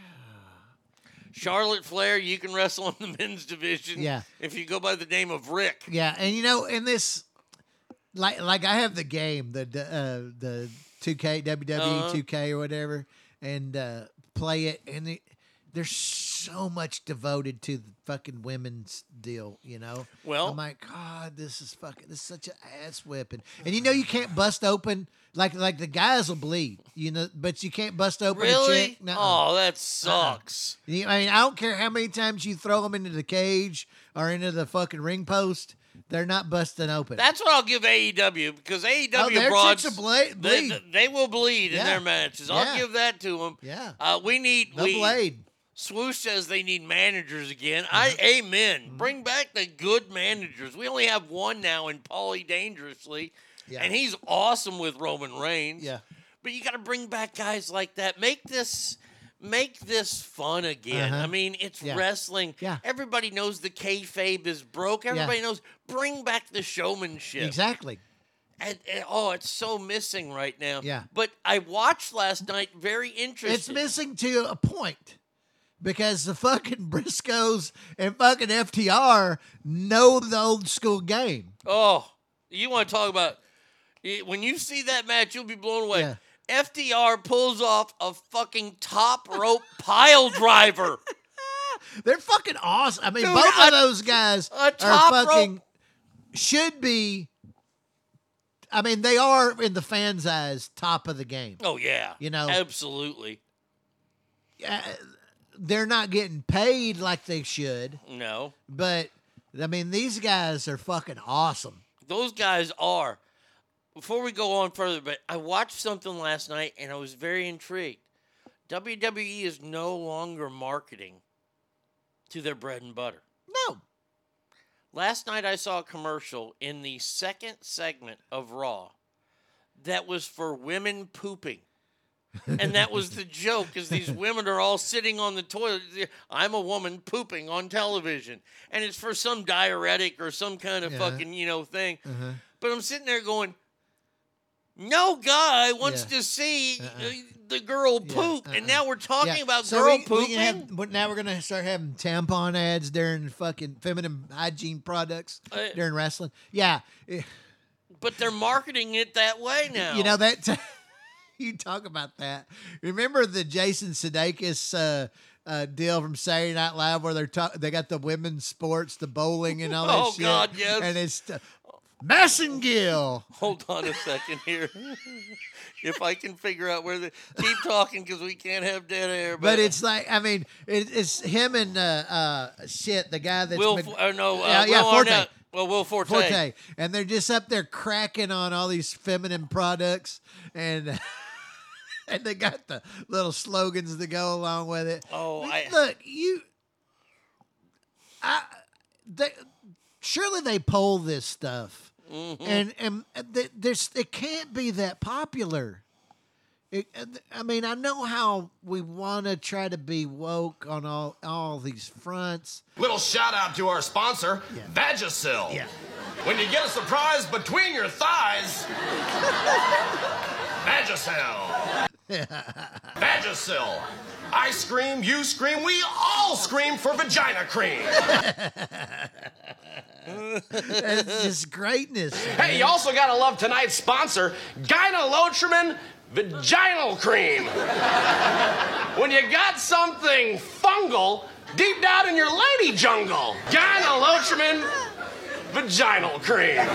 Charlotte Flair, you can wrestle in the men's division if you go by the name of Rick. Yeah, and you know, in this... Like I have the game, the 2K, WWE 2K or whatever, and play it, and there's so much devoted to the fucking women's deal, you know? Well, I'm like, God, this is such an ass whipping. And you know you can't bust open, like the guys will bleed, you know, but you can't bust open a chick. Nuh-uh. Oh, that sucks. Uh-uh. I mean, I don't care how many times you throw them into the cage or into the fucking ring post. They're not busting open. That's what I'll give AEW, because AEW broads, they will bleed in their matches. I'll give that to them. Yeah. Blade. Swoosh says they need managers again. Amen. Mm-hmm. Bring back the good managers. We only have one now in Paulie Dangerously, and he's awesome with Roman Reigns. Yeah. But you got to bring back guys like that. Make this fun again. Uh-huh. I mean, it's wrestling. Yeah. Everybody knows the kayfabe is broke. Everybody knows. Bring back the showmanship. Exactly. And it's so missing right now. Yeah. But I watched last night. Very interesting. It's missing to a point. Because the fucking Briscoes and fucking FTR know the old school game. Oh, you want to talk about... When you see that match, you'll be blown away. Yeah. FTR pulls off a fucking top rope pile driver. They're fucking awesome. I mean, dude, both of those guys are fucking... Rope. Should be... I mean, they are, in the fans' eyes, top of the game. Oh, yeah. You know? Absolutely. Yeah... They're not getting paid like they should. No. But, I mean, these guys are fucking awesome. Those guys are. Before we go on further, but I watched something last night, and I was very intrigued. WWE is no longer marketing to their bread and butter. No. Last night, I saw a commercial in the second segment of Raw that was for women pooping. And that was the joke, because these women are all sitting on the toilet. I'm a woman pooping on television. And it's for some diuretic or some kind of fucking, you know, thing. Uh-huh. But I'm sitting there going, no guy wants to see the girl poop. Uh-uh. And now we're talking about pooping. Now we're going to start having tampon ads during fucking feminine hygiene products during wrestling. Yeah. But they're marketing it that way now. You know, that... You talk about that. Remember the Jason Sudeikis deal from Saturday Night Live where they got the women's sports, the bowling and all that shit. Oh, God, yes. And it's Massengill. Hold on a second here. If I can figure out where keep talking because we can't have dead air. But it's like, I mean, it's him and the guy that's... Will Forte. And they're just up there cracking on all these feminine products and... And they got the little slogans that go along with it. Oh, surely they poll this stuff, and there's it can't be that popular. I mean, I know how we want to try to be woke on all these fronts. Little shout out to our sponsor, Vagisil. Yeah. When you get a surprise between your thighs, Vagisil. Vagisil. I scream, you scream, we all scream for vagina cream. That's just greatness. Man. Hey, you also got to love tonight's sponsor, Gyne-Lotrimin Vaginal Cream. When you got something fungal deep down in your lady jungle, Gyne-Lotrimin Vaginal Cream.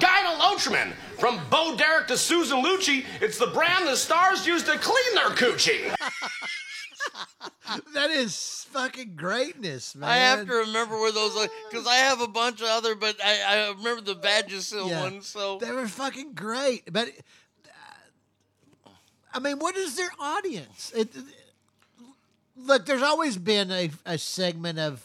Gyne-Lotrimin. From Bo Derek to Susan Lucci, it's the brand the stars use to clean their coochie. That is fucking greatness, man. I have to remember where those are, because I have a bunch of other, but I remember the Vagisil ones. So they were fucking great. But, I mean, what is their audience? Look, there's always been a segment of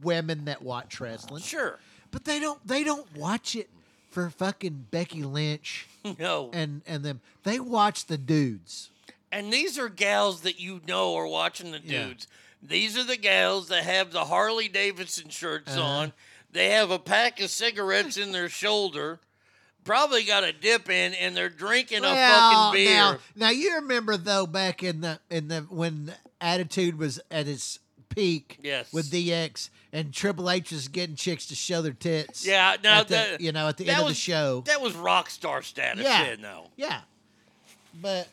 women that watch wrestling. Sure. But they don't watch it for fucking Becky Lynch and them. They watch the dudes. And these are gals that you know are watching the dudes. Yeah. These are the gals that have the Harley Davidson shirts on. They have a pack of cigarettes in their shoulder. Probably got a dip in, and they're drinking a fucking beer. Now you remember though back in the when Attitude was at its peak with DX, and Triple H is getting chicks to show their tits. Yeah, no, at the end of the show. That was rock star status then, though. Yeah. But,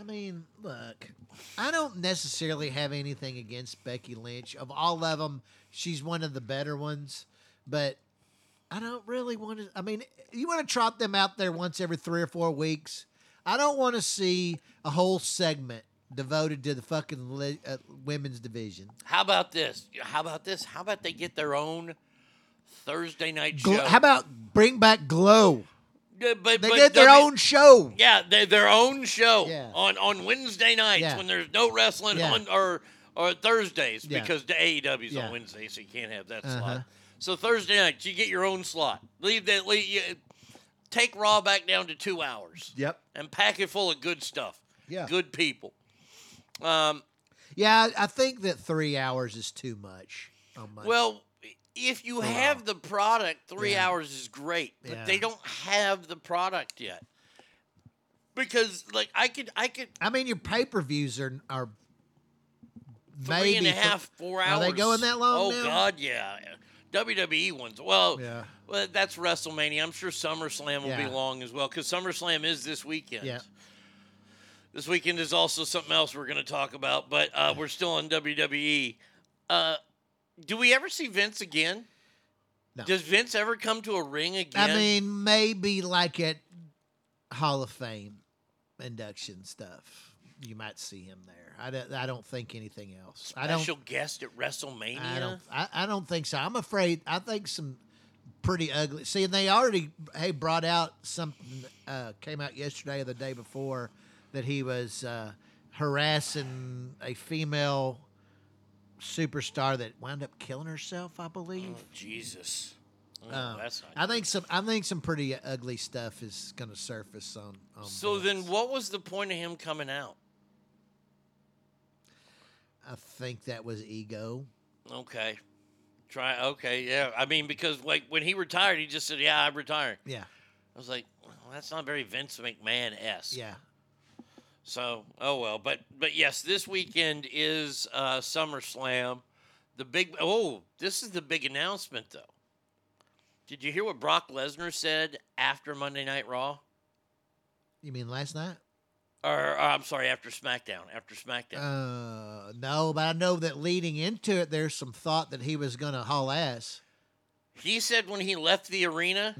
I mean, look, I don't necessarily have anything against Becky Lynch. Of all of them, she's one of the better ones, but I don't really want to. I mean, you want to trot them out there once every 3 or 4 weeks. I don't want to see a whole segment devoted to the fucking women's division. How about this? How about they get their own Thursday night show? How about bring back Glow? But they get their own show. Yeah, their own show on Wednesday nights when there's no wrestling on or Thursdays because the AEW's on Wednesday, so you can't have that slot. So Thursday nights, you get your own slot. Take Raw back down to 2 hours. Yep, and pack it full of good stuff. Yeah, good people. I think that 3 hours is too much. Well, if you have the product, 3 hours is great, but they don't have the product yet. Because, like, I could. I mean, your pay-per-views are maybe 3.5, 4 hours. Are they going that long? Oh, now? God, yeah. WWE ones. Well, that's WrestleMania. I'm sure SummerSlam will be long as well, because SummerSlam is this weekend. Yeah. This weekend is also something else we're going to talk about, but we're still on WWE. Do we ever see Vince again? No. Does Vince ever come to a ring again? I mean, maybe like at Hall of Fame induction stuff. You might see him there. I don't think anything else. Special guest at WrestleMania? I don't think so. I'm afraid. I think some pretty ugly. See, and they already brought out something came out yesterday or the day before, that he was harassing a female superstar that wound up killing herself, I believe. Oh, Jesus, that's not. I think some pretty ugly stuff is going to surface on. So this. Then, what was the point of him coming out? I think that was ego. Okay, Okay, yeah. I mean, because like when he retired, he just said, "Yeah, I retired." Yeah. I was like, well, that's not very Vince McMahon-esque. Yeah. So, but yes, this weekend is SummerSlam. This is the big announcement, though. Did you hear what Brock Lesnar said after Monday Night Raw? You mean last night? Or I'm sorry, after SmackDown. No, but I know that leading into it, there's some thought that he was going to haul ass. He said when he left the arena,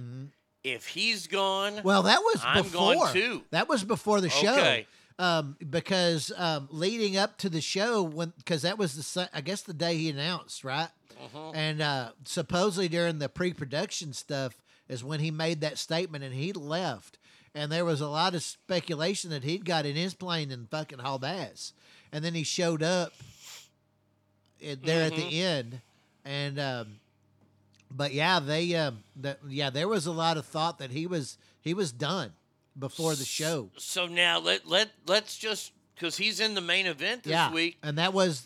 if he's gone, I'm gone too. That was before the show. Okay. Because leading up to the show, because that was the day he announced, right? And supposedly during the pre-production stuff is when he made that statement and he left. And there was a lot of speculation that he'd got in his plane and fucking hauled ass. And then he showed up there at the end, and but yeah, they there was a lot of thought that he was done before the show. So now let's just, because he's in the main event this week, and that was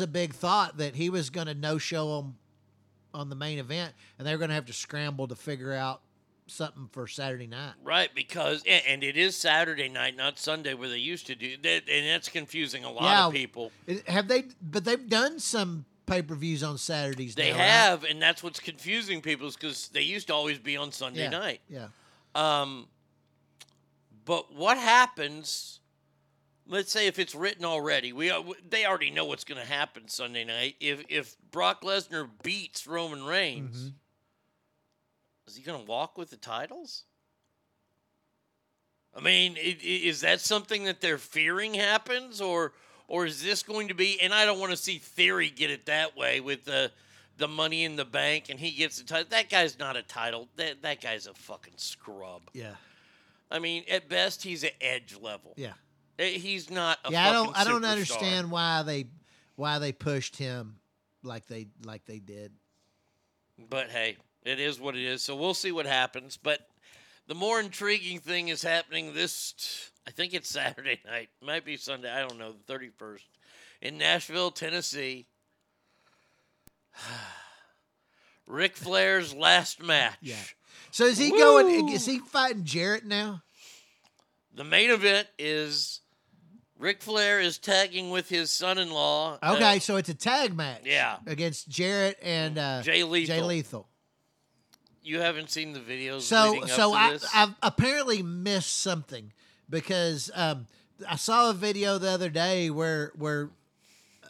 a big thought that he was going to no show him on the main event, and they were going to have to scramble to figure out something for Saturday night. Right, because and it is Saturday night, not Sunday where they used to do that, and that's confusing a lot of people. Have they? But they've done some pay-per-views on Saturdays. They now, have, right? And that's what's confusing people is because they used to always be on Sunday night. Yeah. But what happens, let's say if it's written already, they already know what's going to happen Sunday night. If Brock Lesnar beats Roman Reigns, is he going to walk with the titles? I mean, is that something that they're fearing happens, or is this going to be? And I don't want to see Theory get it that way with the money in the bank, and he gets the title. That guy's not a title. That guy's a fucking scrub. Yeah. I mean, at best, he's an edge level. Yeah. He's not a fucking superstar. I don't understand why they pushed him like they did. But hey, it is what it is. So we'll see what happens, but. The more intriguing thing is happening this, I think it's Saturday night. It might be Sunday. I don't know, the 31st. In Nashville, Tennessee. Ric Flair's last match. Yeah. So is he is he fighting Jarrett now? The main event is Ric Flair is tagging with his son-in-law. Okay, so it's a tag match. Yeah. Against Jarrett and Jay Lethal. You haven't seen the videos leading up to this? I've apparently missed something because I saw a video the other day where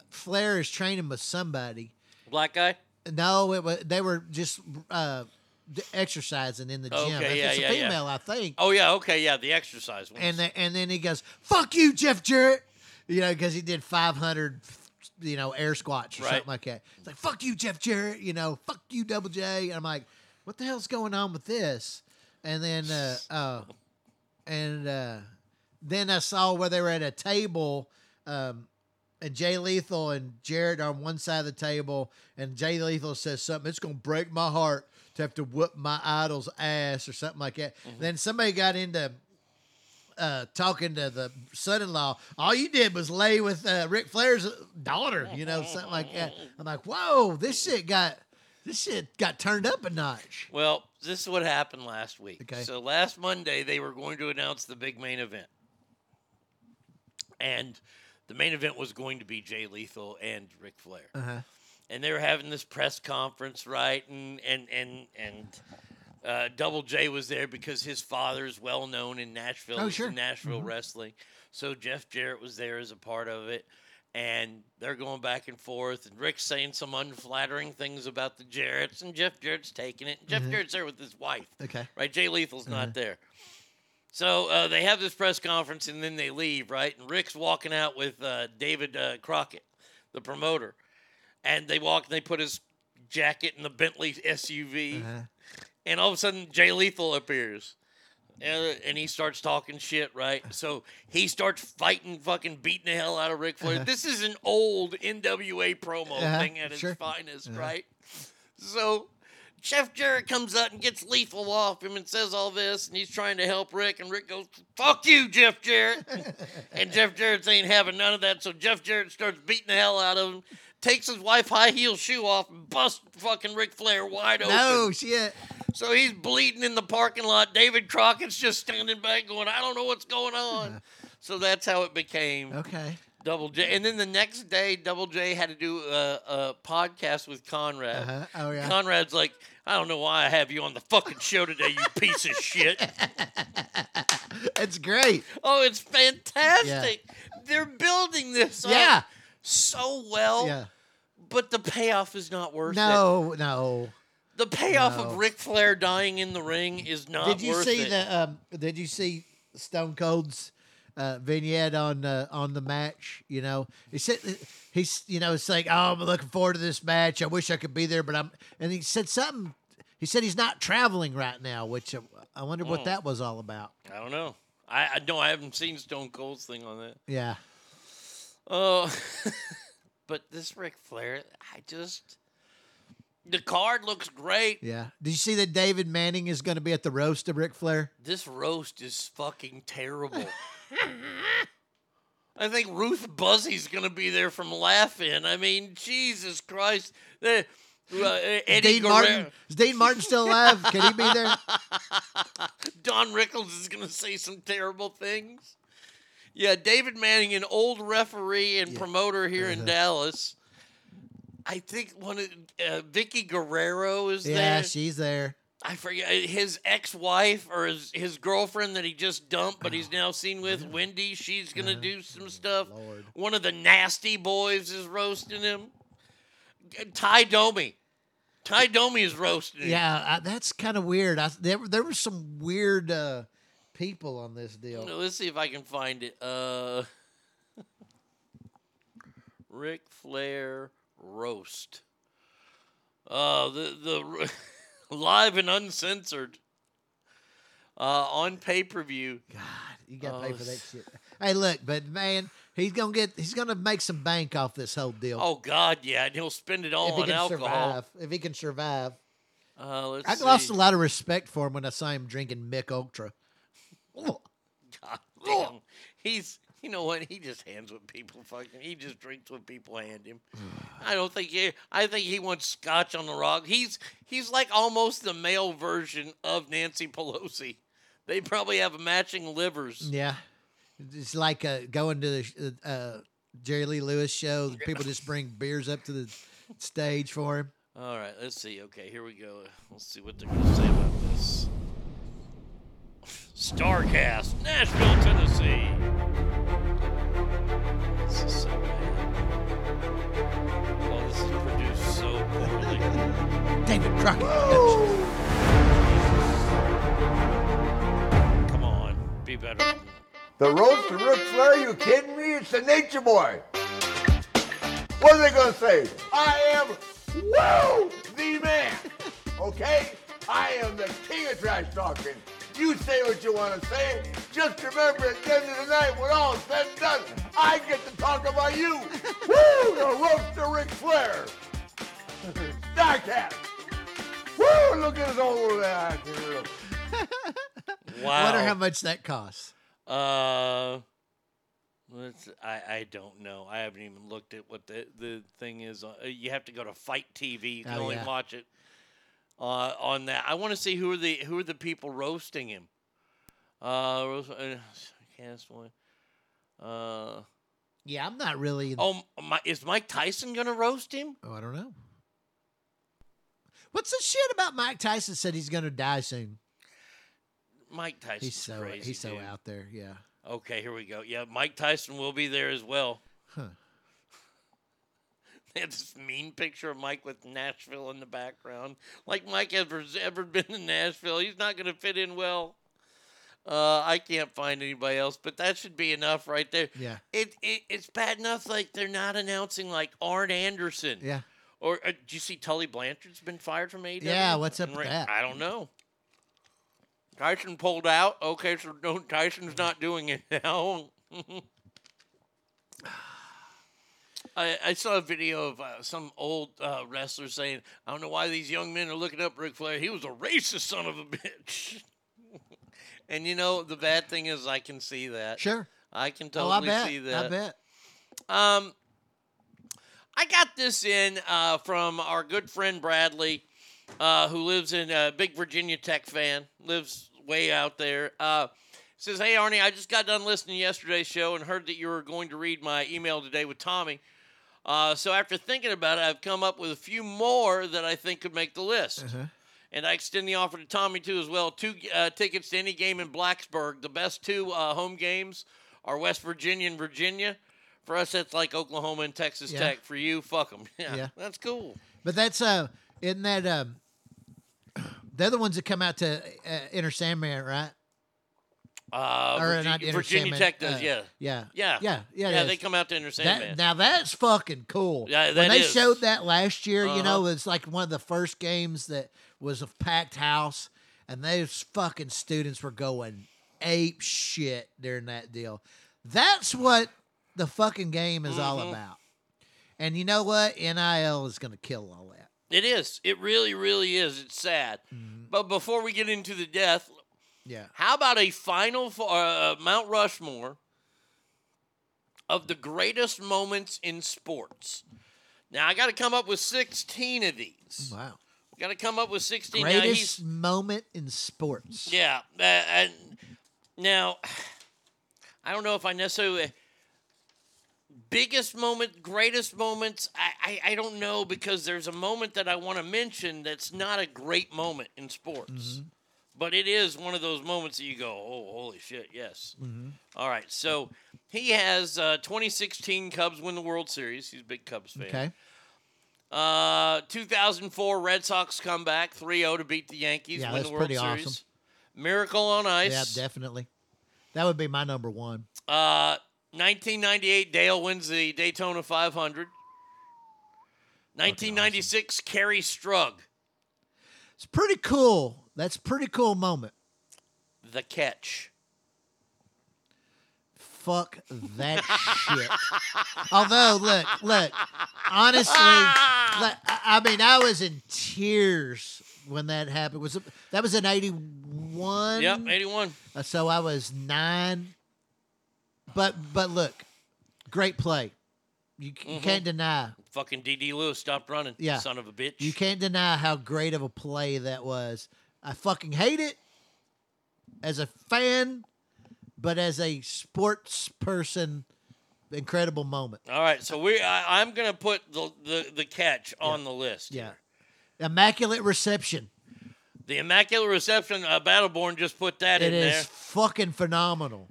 Flair is training with somebody. Black guy? No, they were just exercising in the gym. Okay, it's a female, I think. Oh, yeah, okay, yeah, the exercise one. And then he goes, fuck you, Jeff Jarrett, because he did 500 air squats or something like that. It's like, fuck you, Jeff Jarrett, fuck you, Double J. And I'm like, what the hell's going on with this? And then then I saw where they were at a table, and Jay Lethal and Jarrett are on one side of the table, and Jay Lethal says something, it's going to break my heart to have to whoop my idol's ass or something like that. Mm-hmm. Then somebody got into talking to the son-in-law. All you did was lay with Ric Flair's daughter, something like that. I'm like, whoa, this shit got turned up a notch. Well, this is what happened last week. Okay. So last Monday, they were going to announce the big main event. And the main event was going to be Jay Lethal and Ric Flair. Uh-huh. And they were having this press conference, right? And Double J was there because his father's well-known in Nashville. Oh, sure. Nashville wrestling. So Jeff Jarrett was there as a part of it. And they're going back and forth, and Rick's saying some unflattering things about the Jarretts, and Jeff Jarrett's taking it. And Jeff Jarrett's there with his wife. Okay. Right? Jay Lethal's not there. So they have this press conference, and then they leave, right? And Rick's walking out with David Crockett, the promoter. And they walk, and they put his jacket in the Bentley SUV. And all of a sudden, Jay Lethal appears. And he starts talking shit, right? So he starts fighting, fucking beating the hell out of Ric Flair. This is an old NWA promo thing at its finest, right? So Jeff Jarrett comes up and gets Lethal off him and says all this, and he's trying to help Rick, and Rick goes, fuck you, Jeff Jarrett. And Jeff Jarrett's ain't having none of that, so Jeff Jarrett starts beating the hell out of him, takes his wife's high-heel shoe off and busts fucking Ric Flair wide open. No shit. So he's bleeding in the parking lot. David Crockett's just standing back going, I don't know what's going on. So that's how it became. Okay. Double J. And then the next day, Double J had to do a podcast with Conrad. Oh, yeah. Conrad's like, I don't know why I have you on the fucking show today, you piece of shit. It's great. Oh, it's fantastic. Yeah. They're building this up so well, but the payoff is not worth it. No. The payoff of Ric Flair dying in the ring is not worth it. Did you see Stone Cold's vignette on the match? He said it's like, oh, I'm looking forward to this match. I wish I could be there, but I'm. And he said something. He said he's not traveling right now, which I wonder what that was all about. I don't know. I haven't seen Stone Cold's thing on that. Yeah. Oh, but this Ric Flair, the card looks great. Yeah. Did you see that David Manning is going to be at the roast of Ric Flair? This roast is fucking terrible. I think Ruth Buzzy's going to be there from Laugh-In. I mean, Jesus Christ. Eddie Guerrero. Is Dean Martin still alive? Can he be there? Don Rickles is going to say some terrible things. Yeah, David Manning, an old referee and promoter here in Dallas. I think one of Vicky Guerrero is there. Yeah, she's there. I forget his ex-wife or his girlfriend that he just dumped, but he's now seen with Wendy. She's gonna do some stuff. Lord. One of the nasty boys is roasting him. Ty Domi is roasting him. Yeah, that's kind of weird. There were some weird people on this deal. No, let's see if I can find it. Ric Flair roast. The live and uncensored on pay-per-view. God, you got to pay for that shit. Hey, look, but man, he's gonna make some bank off this whole deal. Oh God, yeah, and he'll spend it all on alcohol. If he can survive. I lost a lot of respect for him when I saw him drinking Mick Ultra. God damn, you know what? He just hands what people fucking. He just drinks what people hand him. I think he wants scotch on the rock. He's like almost the male version of Nancy Pelosi. They probably have matching livers. Yeah, it's like going to the Jerry Lee Lewis show. The people just bring beers up to the stage for him. All right, let's see. Okay, here we go. Let's see what they're gonna say about this. Starcast, Nashville, Tennessee. This is so bad. Oh, this is produced so poorly. David Crockett. Woo! Come on, be better. The roast to Ric Flair, you kidding me? It's the Nature Boy. What are they going to say? I am, woo, the man. Okay? I am the king of trash talking. You say what you want to say. Just remember at the end of the night, when all is said and done, I get to talk about you. Woo! The roast to Ric Flair. Starcast. Woo! Look at his old ass. Wow. I wonder how much that costs. I don't know. I haven't even looked at what the thing is. You have to go to Fight TV. You can only watch it. On that, I want to see who are the people roasting him. Yeah, I'm not really. Oh, is Mike Tyson gonna roast him? Oh, I don't know. What's the shit about Mike Tyson said he's gonna die soon? Mike Tyson, he's so dude. Out there. Yeah. Okay, here we go. Yeah, Mike Tyson will be there as well. Huh. They had this mean picture of Mike with Nashville in the background. Like Mike has ever been to Nashville. He's not going to fit in well. I can't find anybody else, but that should be enough right there. Yeah. It's bad enough like they're not announcing like Arn Anderson. Yeah. Or do you see Tully Blanchard's been fired from AEW? Yeah, what's up with that? I don't know. Tyson pulled out. Okay, so Tyson's not doing it now. I saw a video of some old wrestler saying, I don't know why these young men are looking up Ric Flair. He was a racist son of a bitch. And, you know, the bad thing is I can see that. Sure. I can totally see that. I bet. I got this in from our good friend Bradley, who lives in a big Virginia Tech fan, lives way out there. Says, hey, Arnie, I just got done listening to yesterday's show and heard that you were going to read my email today with Tommy. So after thinking about it, I've come up with a few more that I think could make the list. Uh-huh. And I extend the offer to Tommy, too, as well. 2 tickets to any game in Blacksburg. The best 2 home games are West Virginia and Virginia. For us, that's like Oklahoma and Texas Tech. For you, fuck them. Yeah, that's cool. But that's, isn't that, they're the ones that come out to Inter Sandman, right? Virginia Tech does, Yeah, they come out to Inter Sandman. Now that's fucking cool. Yeah, when they showed that last year, you know, it's like one of the first games that was a packed house, and those fucking students were going ape shit during that deal. That's what the fucking game is all about. And you know what? NIL is going to kill all that. It is. It really, really is. It's sad. Mm-hmm. But before we get into the death... Yeah. How about a final for Mount Rushmore of the greatest moments in sports? Now, I got to come up with 16 of these. Wow. Got to come up with 16. Greatest moment in sports. Yeah. Now, I don't know if I necessarily... biggest moment, greatest moments, I don't know, because there's a moment that I want to mention that's not a great moment in sports. Mm-hmm. But it is one of those moments that you go, oh, holy shit, yes. Mm-hmm. All right, so he has 2016 Cubs win the World Series. He's a big Cubs fan. Okay. 2004 Red Sox comeback, 3-0 to beat the Yankees, win the World Series. Yeah, that's pretty awesome. Miracle on Ice. Yeah, definitely. That would be my number one. 1998, Dale wins the Daytona 500. 1996, awesome. Carrie Strug. It's pretty cool. That's a pretty cool moment. The catch. Fuck that shit. Although, look, honestly, I mean, I was in tears when that happened. That was in 81? Yep, 81. So I was 9. But look, great play. You can't deny. Fucking D.D. Lewis stopped running, son of a bitch. You can't deny how great of a play that was. I fucking hate it as a fan, but as a sports person, incredible moment. All right, so I'm going to put the catch on the list. Yeah. Here. Immaculate reception. The Immaculate Reception, Battleborn just put that in there. It is fucking phenomenal.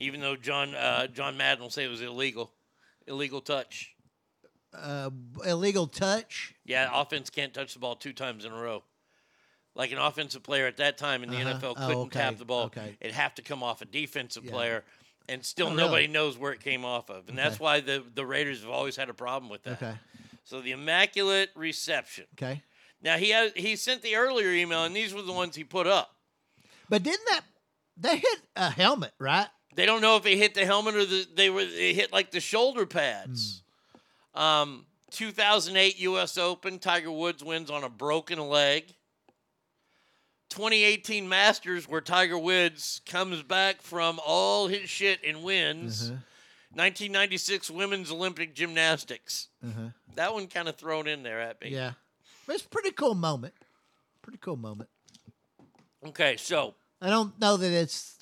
Even though John Madden will say it was illegal. Illegal touch. Illegal touch? Yeah, offense can't touch the ball 2 times in a row. Like an offensive player at that time in the NFL couldn't tap the ball. Okay. It'd have to come off a defensive player, and still nobody knows where it came off of. And that's why the Raiders have always had a problem with that. Okay. So the Immaculate Reception. Okay. Now, he sent the earlier email, and these were the ones he put up. But didn't they hit a helmet, right? They don't know if they hit the helmet or they hit like the shoulder pads. Mm. 2008 U.S. Open, Tiger Woods wins on a broken leg. 2018 Masters, where Tiger Woods comes back from all his shit and wins. 1996 Women's Olympic Gymnastics. That one kind of thrown in there at me. Yeah. But it's a pretty cool moment. Pretty cool moment. Okay, so. I don't know that it's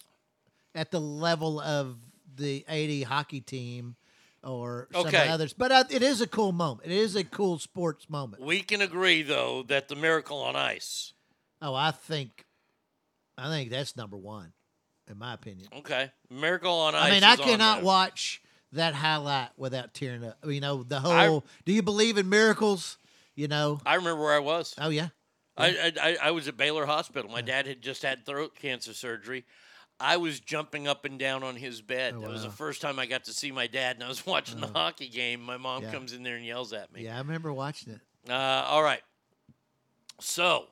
at the level of the 80 hockey team or some others, but it is a cool moment. It is a cool sports moment. We can agree, though, that the Miracle on Ice. Oh, I think that's number one, in my opinion. Okay, Miracle on Ice. I mean, I cannot watch that highlight without tearing up. You know, the whole. Do you believe in miracles? You know. I remember where I was. Oh yeah. I was at Baylor Hospital. My dad had just had throat cancer surgery. I was jumping up and down on his bed. That was the first time I got to see my dad, and I was watching the hockey game. My mom comes in there and yells at me. Yeah, I remember watching it. All right. So.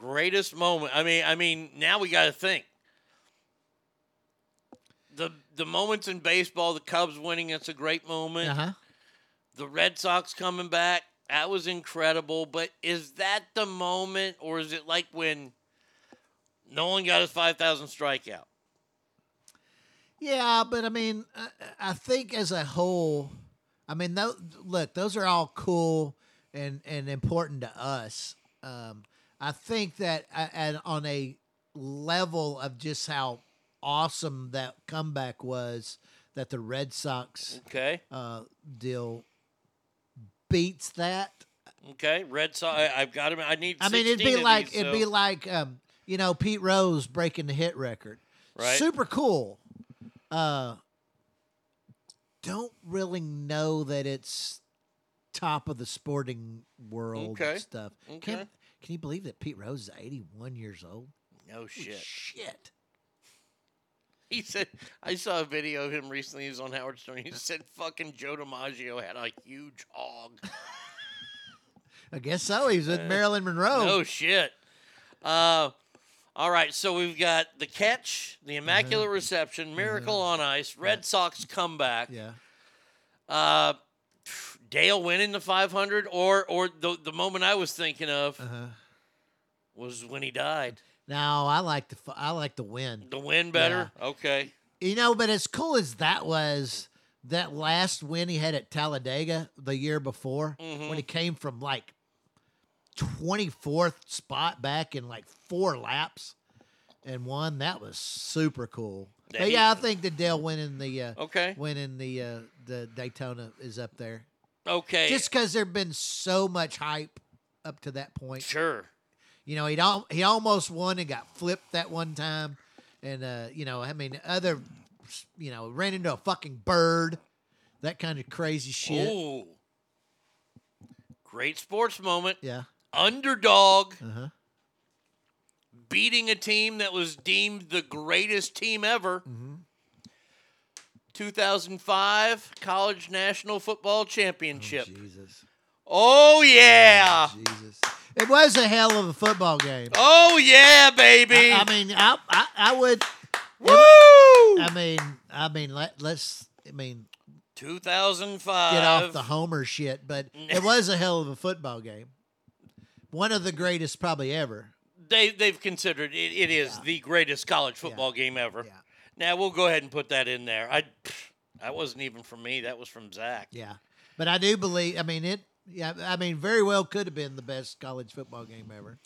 Greatest moment. I mean. Now we got to think. The moments in baseball, the Cubs winning, it's a great moment. The Red Sox coming back, that was incredible. But is that the moment, or is it like when Nolan got his 5,000 strikeout? Yeah, but I mean, I think as a whole, I mean, look, those are all cool and important to us. I think that on a level of just how awesome that comeback was, that the Red Sox deal beats that. Okay, Red Sox. I've got him. I need. I mean, it'd be like you know, Pete Rose breaking the hit record. Right. Super cool. Don't really know that it's top of the sporting world and stuff. Okay. Can you believe that Pete Rose is 81 years old? No shit. Holy shit. He said, I saw a video of him recently. He was on Howard Stern. He said fucking Joe DiMaggio had a huge hog. I guess so. He was with Marilyn Monroe. No shit. All right. So we've got the catch, the Immaculate Reception, Miracle on Ice, Red Sox comeback. Yeah. Dale winning the 500, or the moment I was thinking of was when he died. No, I like the win. The win better? Yeah. Okay. You know, but as cool as that was, that last win he had at Talladega the year before, when he came from like 24th spot back in like 4 laps and won, that was super cool. But yeah, I think that Dale winning the the Daytona is up there. Okay. Just because there'd been so much hype up to that point. Sure. You know, he almost won and got flipped that one time, and ran into a fucking bird, that kind of crazy shit. Ooh. Great sports moment. Yeah. Underdog. Uh-huh. Beating a team that was deemed the greatest team ever. Mm-hmm. 2005 College National Football Championship. Oh, Jesus. Oh, yeah. Oh, Jesus. It was a hell of a football game. Oh, yeah, baby. I mean, I would. Woo! I mean, let's 2005. Get off the Homer shit, but it was a hell of a football game. One of the greatest probably ever. They've considered it is the greatest college football game ever. Yeah. Now, we'll go ahead and put that in there. That wasn't even from me. That was from Zach. Yeah. But I do believe, very well could have been the best college football game ever.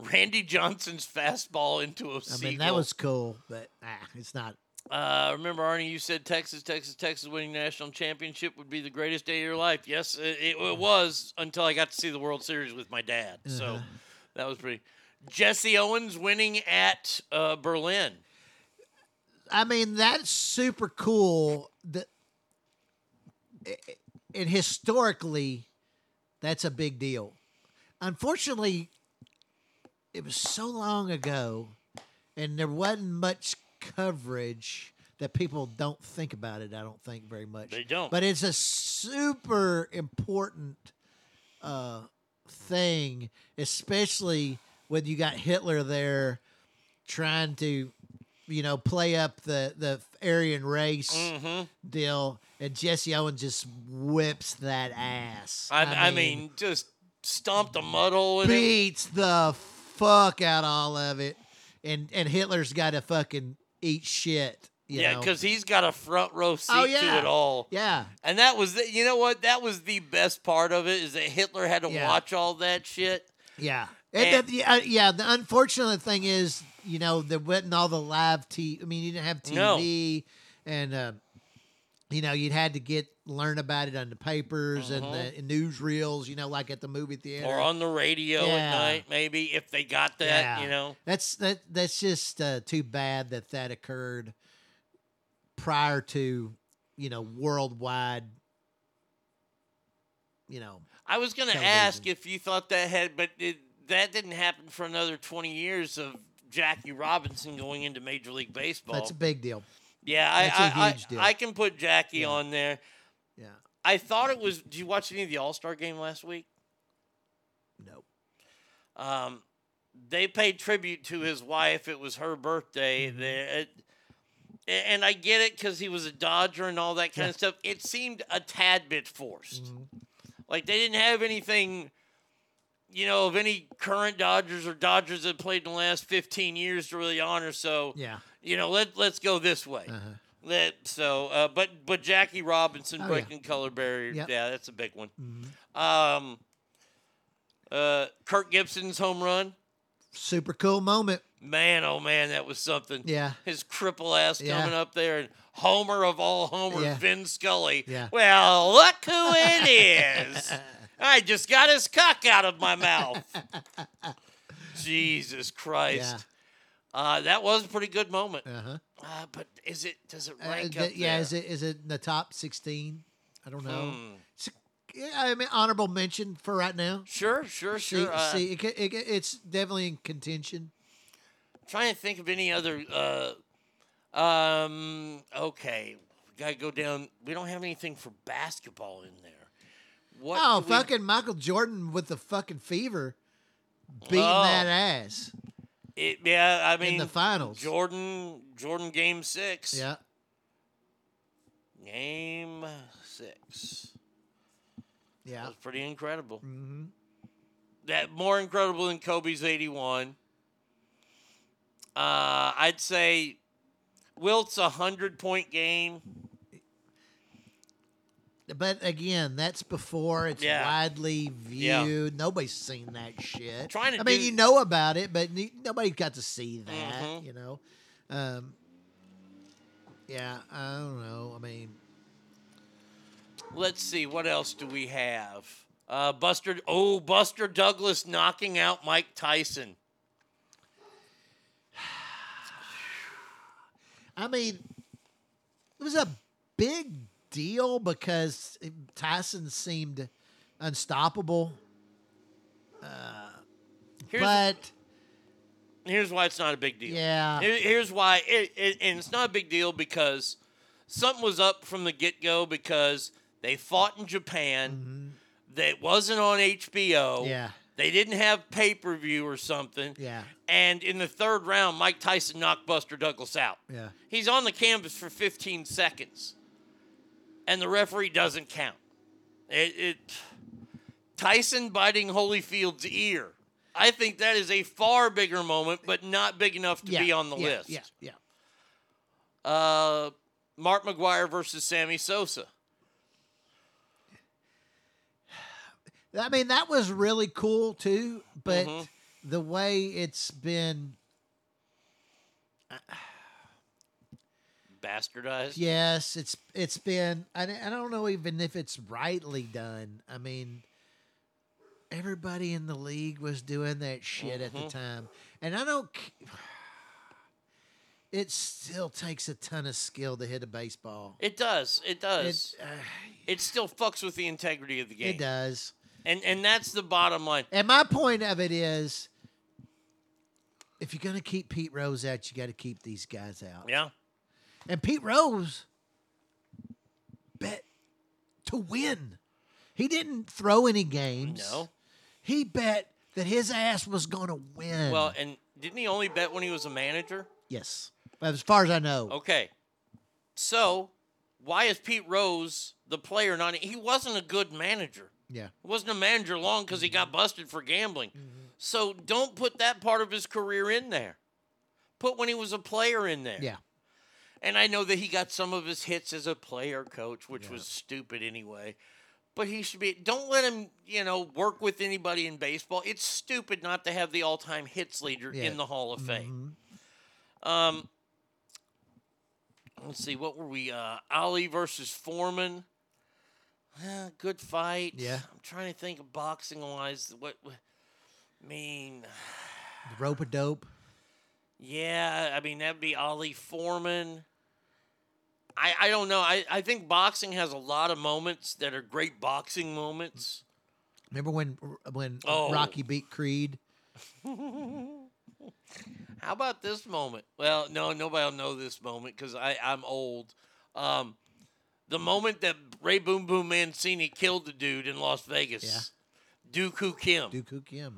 Randy Johnson's fastball into a seagull. I mean, that was cool, but it's not. Remember, Arnie, you said Texas winning national championship would be the greatest day of your life. Yes, it was until I got to see the World Series with my dad. Uh-huh. So that was pretty. Jesse Owens winning at Berlin. I mean, that's super cool. And historically, that's a big deal. Unfortunately, it was so long ago, and there wasn't much coverage that people don't think about it, I don't think, very much. They don't. But it's a super important thing, especially when you got Hitler there trying to, play up the Aryan race deal, and Jesse Owens just whips that ass. I mean, just stomped a muddle. Beats the fuck out all of it. And Hitler's got to fucking eat shit. Because he's got a front row seat to it all. Yeah. And that was, that was the best part of it, is that Hitler had to watch all that shit. Yeah. The unfortunate thing is, there wasn't all the live TV. I mean, you didn't have TV. No. And, you'd had to learn about it on the papers and the newsreels, like at the movie theater. Or on the radio at night, maybe, if they got that, That's just too bad that occurred prior to, worldwide, I was going to ask if you thought that that didn't happen for another 20 years of Jackie Robinson going into Major League Baseball. That's a big deal. Yeah, That's a huge deal. I can put Jackie on there. Yeah. I thought it was. Did you watch any of the All-Star game last week? No. They paid tribute to his wife. It was her birthday. And I get it because he was a Dodger and all that kind of stuff. It seemed a tad bit forced. Mm-hmm. Like they didn't have anything, of any current Dodgers or Dodgers that played in the last 15 years to really honor. So, let's go this way. Uh-huh. But Jackie Robinson breaking color barrier. Yep. Yeah, that's a big one. Mm-hmm. Kirk Gibson's home run. Super cool moment. Man, oh man, that was something. Yeah. His cripple ass coming up there and Homer of all Homers, Vin Scully. Yeah. Well, look who it is. I just got his cock out of my mouth. Jesus Christ. Yeah. That was a pretty good moment. Uh-huh. But does it rank up there? Yeah, is it in the top 16? I don't know. Honorable mention for right now. Sure. See, it's definitely in contention. I'm trying to think of any other. Okay, we gotta go down. We don't have anything for basketball in there. Michael Jordan with the fucking fever beating that ass. In the finals. Jordan game 6. Yeah. Game 6. Yeah. That was pretty incredible. Mm-hmm. That more incredible than Kobe's 81. I'd say Wilt's 100-point game. But again, that's before it's widely viewed. Yeah. Nobody's seen that shit. I mean, you know about it, but nobody's got to see that. Mm-hmm. Yeah, I don't know. I mean, let's see. What else do we have? Buster Douglas knocking out Mike Tyson. I mean, it was a big deal because Tyson seemed unstoppable. Here's why it's not a big deal. Yeah. Here's why. And it's not a big deal because something was up from the get-go because they fought in Japan. Mm-hmm. That wasn't on HBO. Yeah. They didn't have pay-per-view or something. Yeah. And in the third round, Mike Tyson knocked Buster Douglas out. Yeah. He's on the canvas for 15 seconds. And the referee doesn't count. Tyson biting Holyfield's ear. I think that is a far bigger moment, but not big enough to be on the list. Yeah, yeah. Mark McGuire versus Sammy Sosa. I mean, that was really cool, too, but the way it's been... bastardized? Yes, it's been... I don't know even if it's rightly done. I mean... Everybody in the league was doing that shit at the time. And I don't... It still takes a ton of skill to hit a baseball. It does. It does. It still fucks with the integrity of the game. It does. And that's the bottom line. And my point of it is, if you're going to keep Pete Rose out, you got to keep these guys out. Yeah. And Pete Rose bet to win. He didn't throw any games. No. He bet that his ass was going to win. Well, and didn't he only bet when he was a manager? Yes. As far as I know. Okay. So, why is Pete Rose, the player, not... He wasn't a good manager. Yeah. He wasn't a manager long because he got busted for gambling. Mm-hmm. So, don't put that part of his career in there. Put when he was a player in there. Yeah. And I know that he got some of his hits as a player coach, which was stupid anyway. But he should be... Don't let him, work with anybody in baseball. It's stupid not to have the all-time hits leader in the Hall of Fame. Mm-hmm. Let's see. What were we? Ali versus Foreman. Good fight. Yeah. I'm trying to think of boxing-wise. What I mean... The rope-a-dope. Yeah. I mean, that'd be Ali Foreman. I don't know. I think boxing has a lot of moments that are great boxing moments. Remember when Rocky beat Creed? How about this moment? Well, no, nobody will know this moment because I'm old. The moment that Ray Boom Boom Mancini killed the dude in Las Vegas. Yeah. Dooku Kim,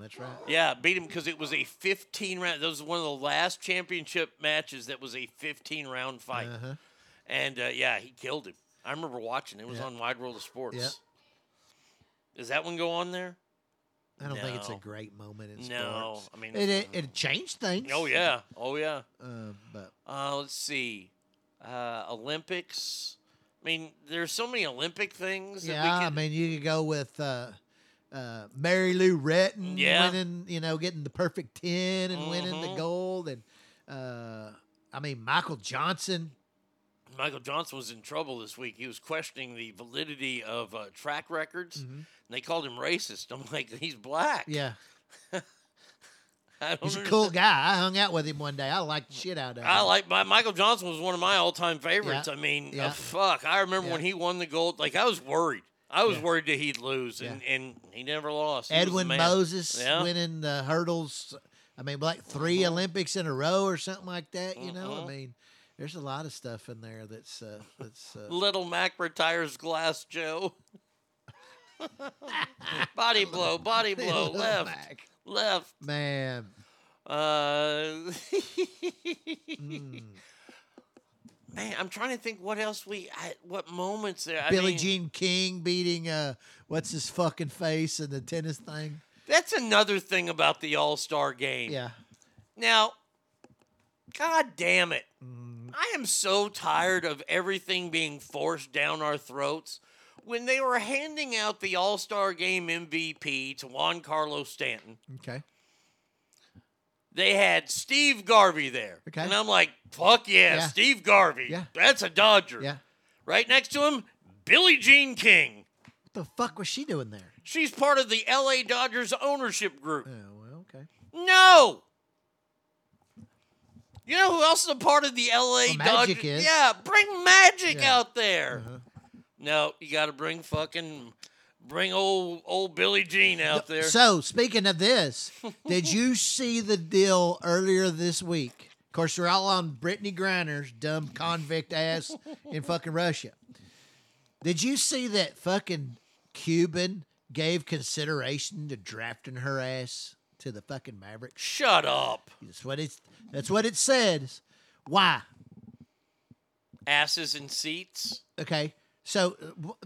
that's right. Yeah, beat him because it was a 15-round. That was one of the last championship matches that was a 15-round fight. Uh-huh. And, he killed him. I remember watching. It was on Wide World of Sports. Yeah. Does that one go on there? I don't think it's a great moment in sports. I mean... It changed things. Oh, yeah. Oh, yeah. Let's see. Olympics. I mean, there's so many Olympic things. Yeah, that you could go with... Mary Lou Retton winning, getting the perfect 10 and winning the gold. And, Michael Johnson... Michael Johnson was in trouble this week. He was questioning the validity of track records, and they called him racist. I'm like, he's black. Yeah. He's a cool guy. I hung out with him one day. I liked the shit out of him. Michael Johnson was one of my all-time favorites. Yeah. I mean, fuck. I remember when he won the gold. Like, I was worried. I was worried that he'd lose, and he never lost. He Edwin Moses winning the hurdles. I mean, like 3 Olympics in a row or something like that, you know? I mean... There's a lot of stuff in there that's Little Mac retires Glass Joe. body blow, left. Man. Man, I'm trying to think what else what moments there. Billie Jean King beating, what's his fucking face in the tennis thing. That's another thing about the All-Star Game. Yeah. Now, God damn it. I am so tired of everything being forced down our throats. When they were handing out the All-Star Game MVP to Juan Carlos Stanton, okay, they had Steve Garvey there. Okay. And I'm like, fuck yeah, yeah. Steve Garvey. Yeah. That's a Dodger. Yeah. Right next to him, Billie Jean King. What the fuck was she doing there? She's part of the LA Dodgers ownership group. Oh, well, okay. No! You know who else is a part of the LA Dodgers? Magic is. Yeah, bring Magic out there. Uh-huh. No, you got to bring old Billie Jean out there. So, speaking of this, did you see the deal earlier this week? Of course, they're all on Britney Griner's dumb convict ass in fucking Russia. Did you see that fucking Cuban gave consideration to drafting her ass to the fucking Mavericks? Shut up. That's what it says. Why? Asses in seats. Okay. So,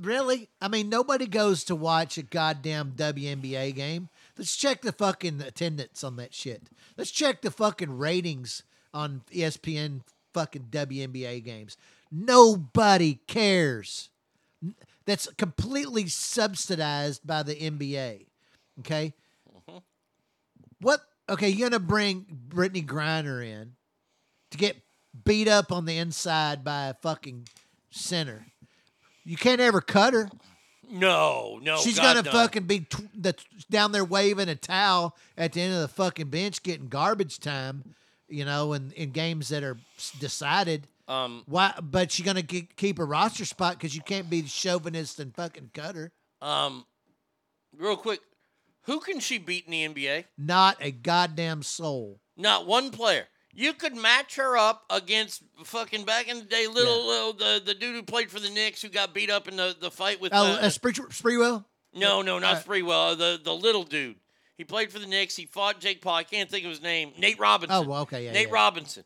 really? I mean, nobody goes to watch a goddamn WNBA game. Let's check the fucking attendance on that shit. Let's check the fucking ratings on ESPN fucking WNBA games. Nobody cares. That's completely subsidized by the NBA. Okay? Mm-hmm. What? Okay, you're going to bring Britney Griner in to get beat up on the inside by a fucking center. You can't ever cut her. No. She's going to fucking be down there waving a towel at the end of the fucking bench getting garbage time, you know, in games that are decided. Why? But you're going to keep a roster spot because you can't be chauvinist and fucking cut her. Real quick, who can she beat in the NBA? Not a goddamn soul. Not one player. You could match her up against fucking back in the day, the dude who played for the Knicks who got beat up in the fight with... Sprewell? No, not Sprewell. The little dude. He played for the Knicks. He fought Jake Paul. I can't think of his name. Nate Robinson. Oh, okay. Yeah, Nate Robinson.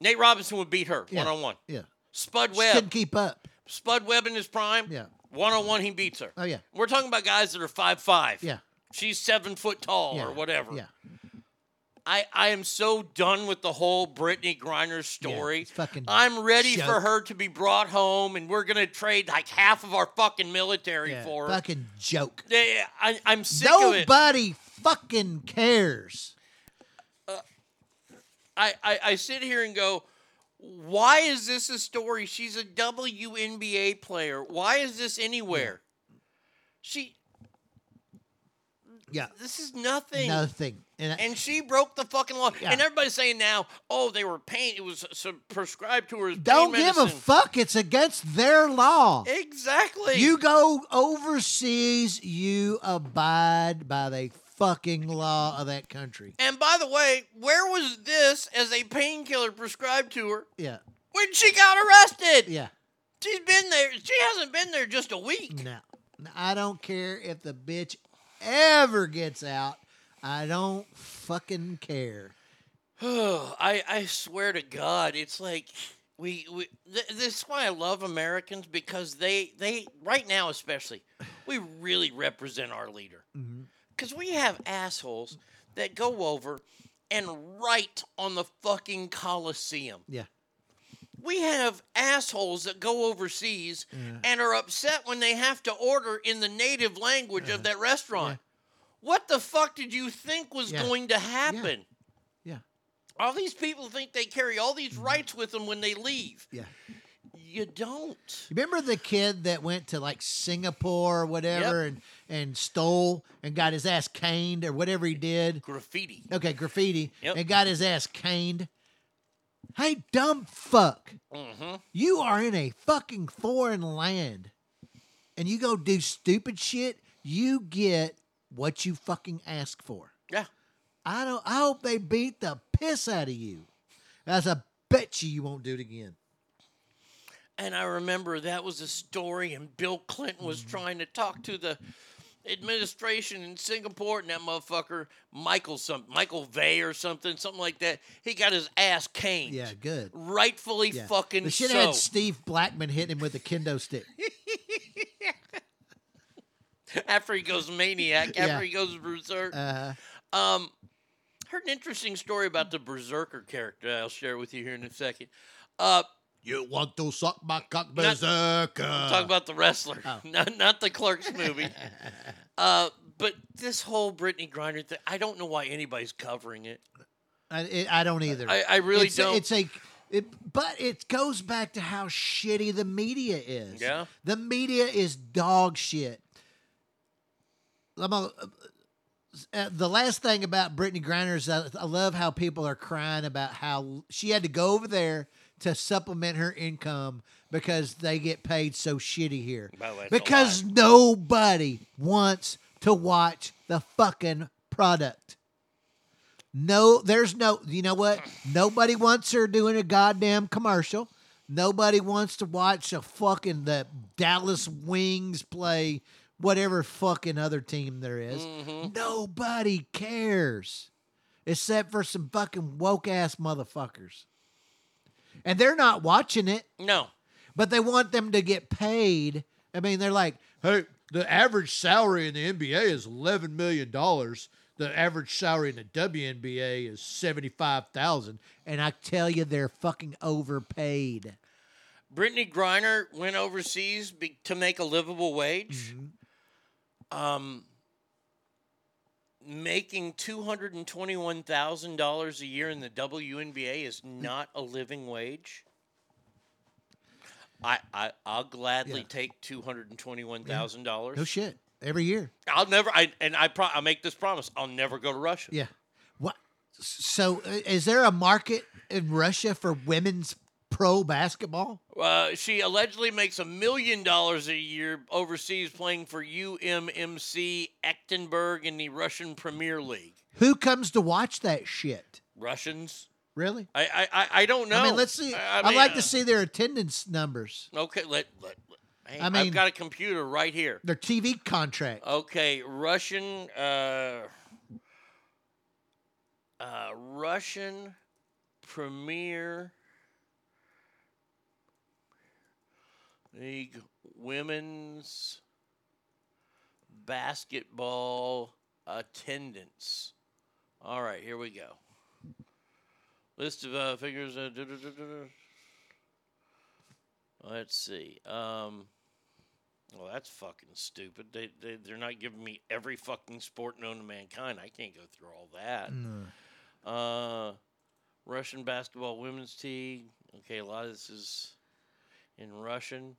Nate Robinson would beat her one-on-one. Yeah. Spud Webb. She couldn't keep up. Spud Webb in his prime. Yeah. One-on-one, he beats her. Oh, yeah. We're talking about guys that are 5'5". Yeah. She's 7 foot tall or whatever. Yeah. I am so done with the whole Britney Griner story. Yeah, I'm ready for her to be brought home, and we're going to trade like half of our fucking military for her. Fucking joke. I'm sick of it. Nobody fucking cares. I sit here and go, why is this a story? She's a WNBA player. Why is this anywhere? This is nothing. Nothing. And she broke the fucking law. Yeah. And everybody's saying now, oh, they were pain. It was prescribed to her as pain medicine. Don't give a fuck. It's against their law. Exactly. You go overseas, you abide by the fucking law of that country. And by the way, where was this as a painkiller prescribed to her? Yeah. When she got arrested. Yeah. She's been there. She hasn't been there just a week. No. I don't care if the bitch ever gets out. I don't fucking care. I swear to God, it's like this is why I love Americans, because they right now especially, we really represent our leader. Because we have assholes that go over and write on the fucking Coliseum. Yeah. We have assholes that go overseas and are upset when they have to order in the native language of that restaurant. Yeah. What the fuck did you think was going to happen? Yeah. All these people think they carry all these rights with them when they leave. Yeah. You don't. Remember the kid that went to like Singapore or whatever and stole and got his ass caned or whatever he did? Graffiti. Yep. And got his ass caned. Hey, dumb fuck. Mm-hmm. You are in a fucking foreign land and you go do stupid shit, you get what you fucking ask for. Yeah. I hope they beat the piss out of you. That's a bet you won't do it again. And I remember that was a story, and Bill Clinton was trying to talk to the administration in Singapore, and that motherfucker, Michael Vay or something like that, he got his ass caned. Yeah, good. Rightfully fucking so. They should have had Steve Blackman hit him with a kendo stick. After he goes maniac, after he goes berserk. Uh-huh. Heard an interesting story about the berserker character I'll share with you here in a second. You want to suck my cock, berserker. Talk about the wrestler, not the Clerks movie. But this whole Britney Griner thing, I don't know why anybody's covering it. I don't either. I really don't. But it goes back to how shitty the media is. Yeah. The media is dog shit. The last thing about Britney Griner is I love how people are crying about how she had to go over there to supplement her income because they get paid so shitty here. Because nobody wants to watch the fucking product. No, there's no, you know what? Nobody wants her doing a goddamn commercial. Nobody wants to watch the Dallas Wings play whatever fucking other team there is. Mm-hmm. Nobody cares except for some fucking woke ass motherfuckers. And they're not watching it. No. But they want them to get paid. I mean, they're like, hey, the average salary in the NBA is $11 million. The average salary in the WNBA is $75,000. And I tell you, they're fucking overpaid. Britney Griner went overseas to make a livable wage. Mm-hmm. Making $221,000 a year in the WNBA is not a living wage. I'll gladly take $221,000. No shit. Every year. I make this promise. I'll never go to Russia. Yeah. What? So is there a market in Russia for women's pro basketball? She allegedly makes $1 million a year overseas playing for UMMC Ekaterinburg in the Russian Premier League. Who comes to watch that shit? Russians. Really? I don't know. I mean, let's see. I'd like to see their attendance numbers. Okay, I've got a computer right here. Their TV contract. Okay, Russian Premier League women's basketball attendance. All right, here we go. List of figures. Let's see. Well, that's fucking stupid. They're not giving me every fucking sport known to mankind. I can't go through all that. No. Russian basketball women's team. Okay, a lot of this is in Russian.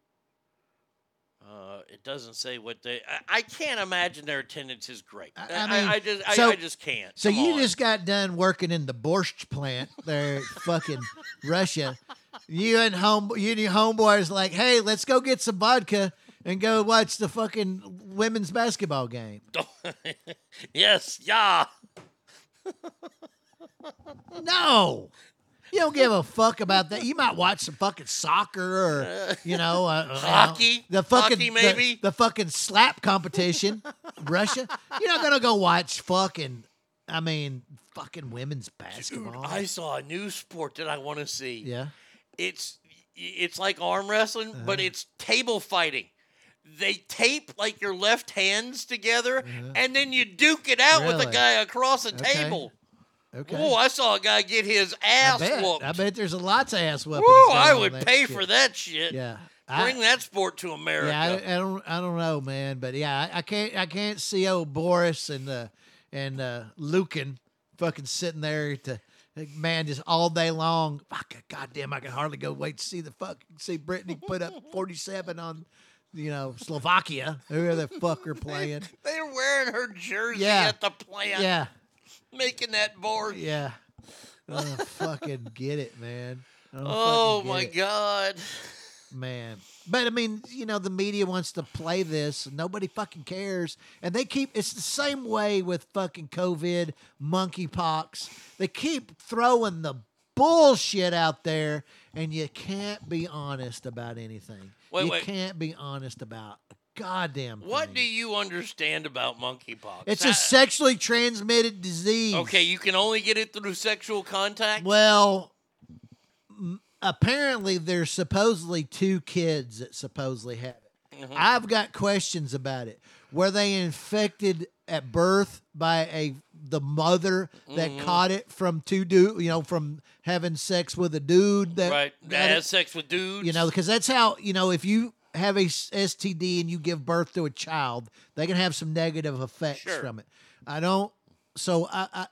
It doesn't say what they... I can't imagine their attendance is great. I just can't. So just got done working in the borscht plant there, fucking Russia. You and your homeboys like, hey, let's go get some vodka and go watch the fucking women's basketball game. Yes, yeah. No. You don't give a fuck about that. You might watch some fucking soccer or, hockey. Hockey, maybe. The fucking slap competition, Russia. You're not going to go watch fucking women's basketball. Dude, I saw a new sport that I want to see. Yeah. It's like arm wrestling, but it's table fighting. They tape like your left hands together, and then you duke it out with a guy across the table. Okay. Oh, I saw a guy get his ass whooped. I bet there's lots of ass whoopings. Oh, I would pay for that shit. Yeah, bring that sport to America. Yeah, I don't know, man, but yeah, I can't see old Boris and Lucan fucking sitting there just all day long. Fuck, goddamn, I can hardly wait to see Britney put up 47 on. Slovakia, whoever the fuck they're playing. They're wearing her jersey at the plant. Yeah. Making that board. Yeah. I don't fucking get it, man. God. Man. But, the media wants to play this. And nobody fucking cares. And it's the same way with fucking COVID, monkeypox. They keep throwing the bullshit out there, and you can't be honest about anything. You can't be honest about goddamn thing. What do you understand about monkeypox? It's a sexually transmitted disease. Okay, you can only get it through sexual contact? Well, apparently there's supposedly two kids that supposedly had it. Mm-hmm. I've got questions about it. Were they infected at birth by the mother that caught it from from having sex with a dude that had sex with dudes? Because that's how, if you have a STD and you give birth to a child, they can have some negative effects from it.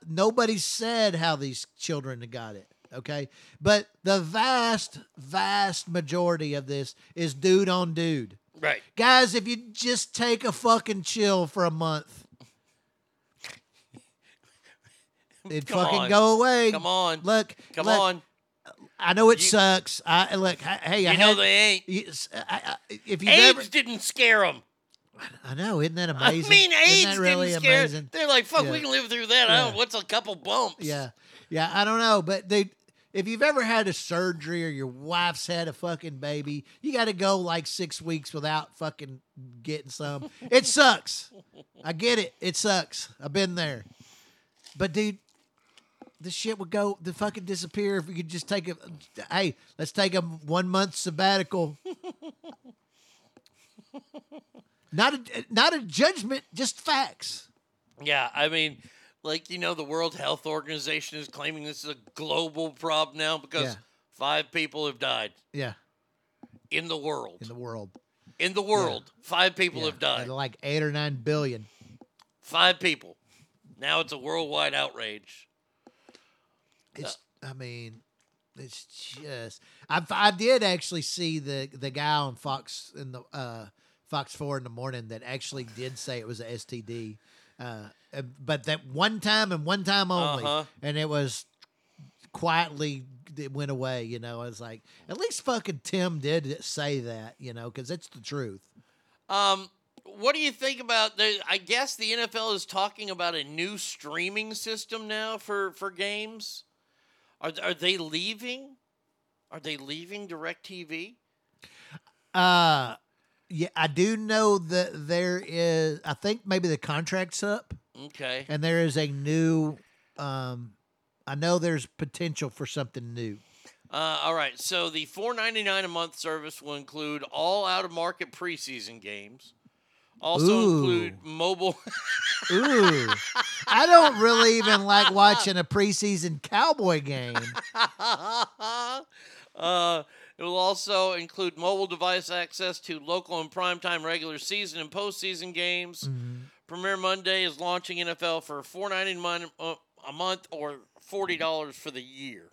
Nobody said how these children got it. Okay. But the vast, vast majority of this is dude on dude. Right. Guys, if you just take a fucking chill for a month, it'd go away. Come on. Look. I know it sucks. AIDS didn't scare them. I know, isn't that amazing? I mean, AIDS isn't that really didn't scare amazing? They're like, fuck, we can live through that. I don't know, what's a couple bumps? Yeah, I don't know. But if you've ever had a surgery or your wife's had a fucking baby, you got to go like 6 weeks without fucking getting some. It sucks. I get it. It sucks. I've been there. But, dude, the shit would go, the fucking disappear if we could just take a, hey, let's take a 1 month sabbatical. Not a judgment, just facts. Yeah, I mean, like, you know, the World Health Organization is claiming this is a global problem now because 5 people have died. Yeah. In the world, 5 people have died. And like 8 or 9 billion. 5 people. Now it's a worldwide outrage. It's just. I did actually see the guy on Fox in the Fox 4 in the morning that actually did say it was an STD, but that one time and one time only, and it was quietly it went away. You know, I was like, at least fucking Tim did say that, you know, because it's the truth. What do you think about the? I guess the NFL is talking about a new streaming system now for games. Are they leaving? Are they leaving DirecTV? Yeah, I do know that there is. I think maybe the contract's up. Okay. And there is a new. I know there's potential for something new. All right. So the $4.99 a month service will include all out of market preseason games. Also include mobile. Ooh, I don't really even like watching a preseason Cowboy game. It will also include mobile device access to local and primetime regular season and postseason games. Mm-hmm. Premier Monday is launching NFL for $4.99 a month or $40 for the year.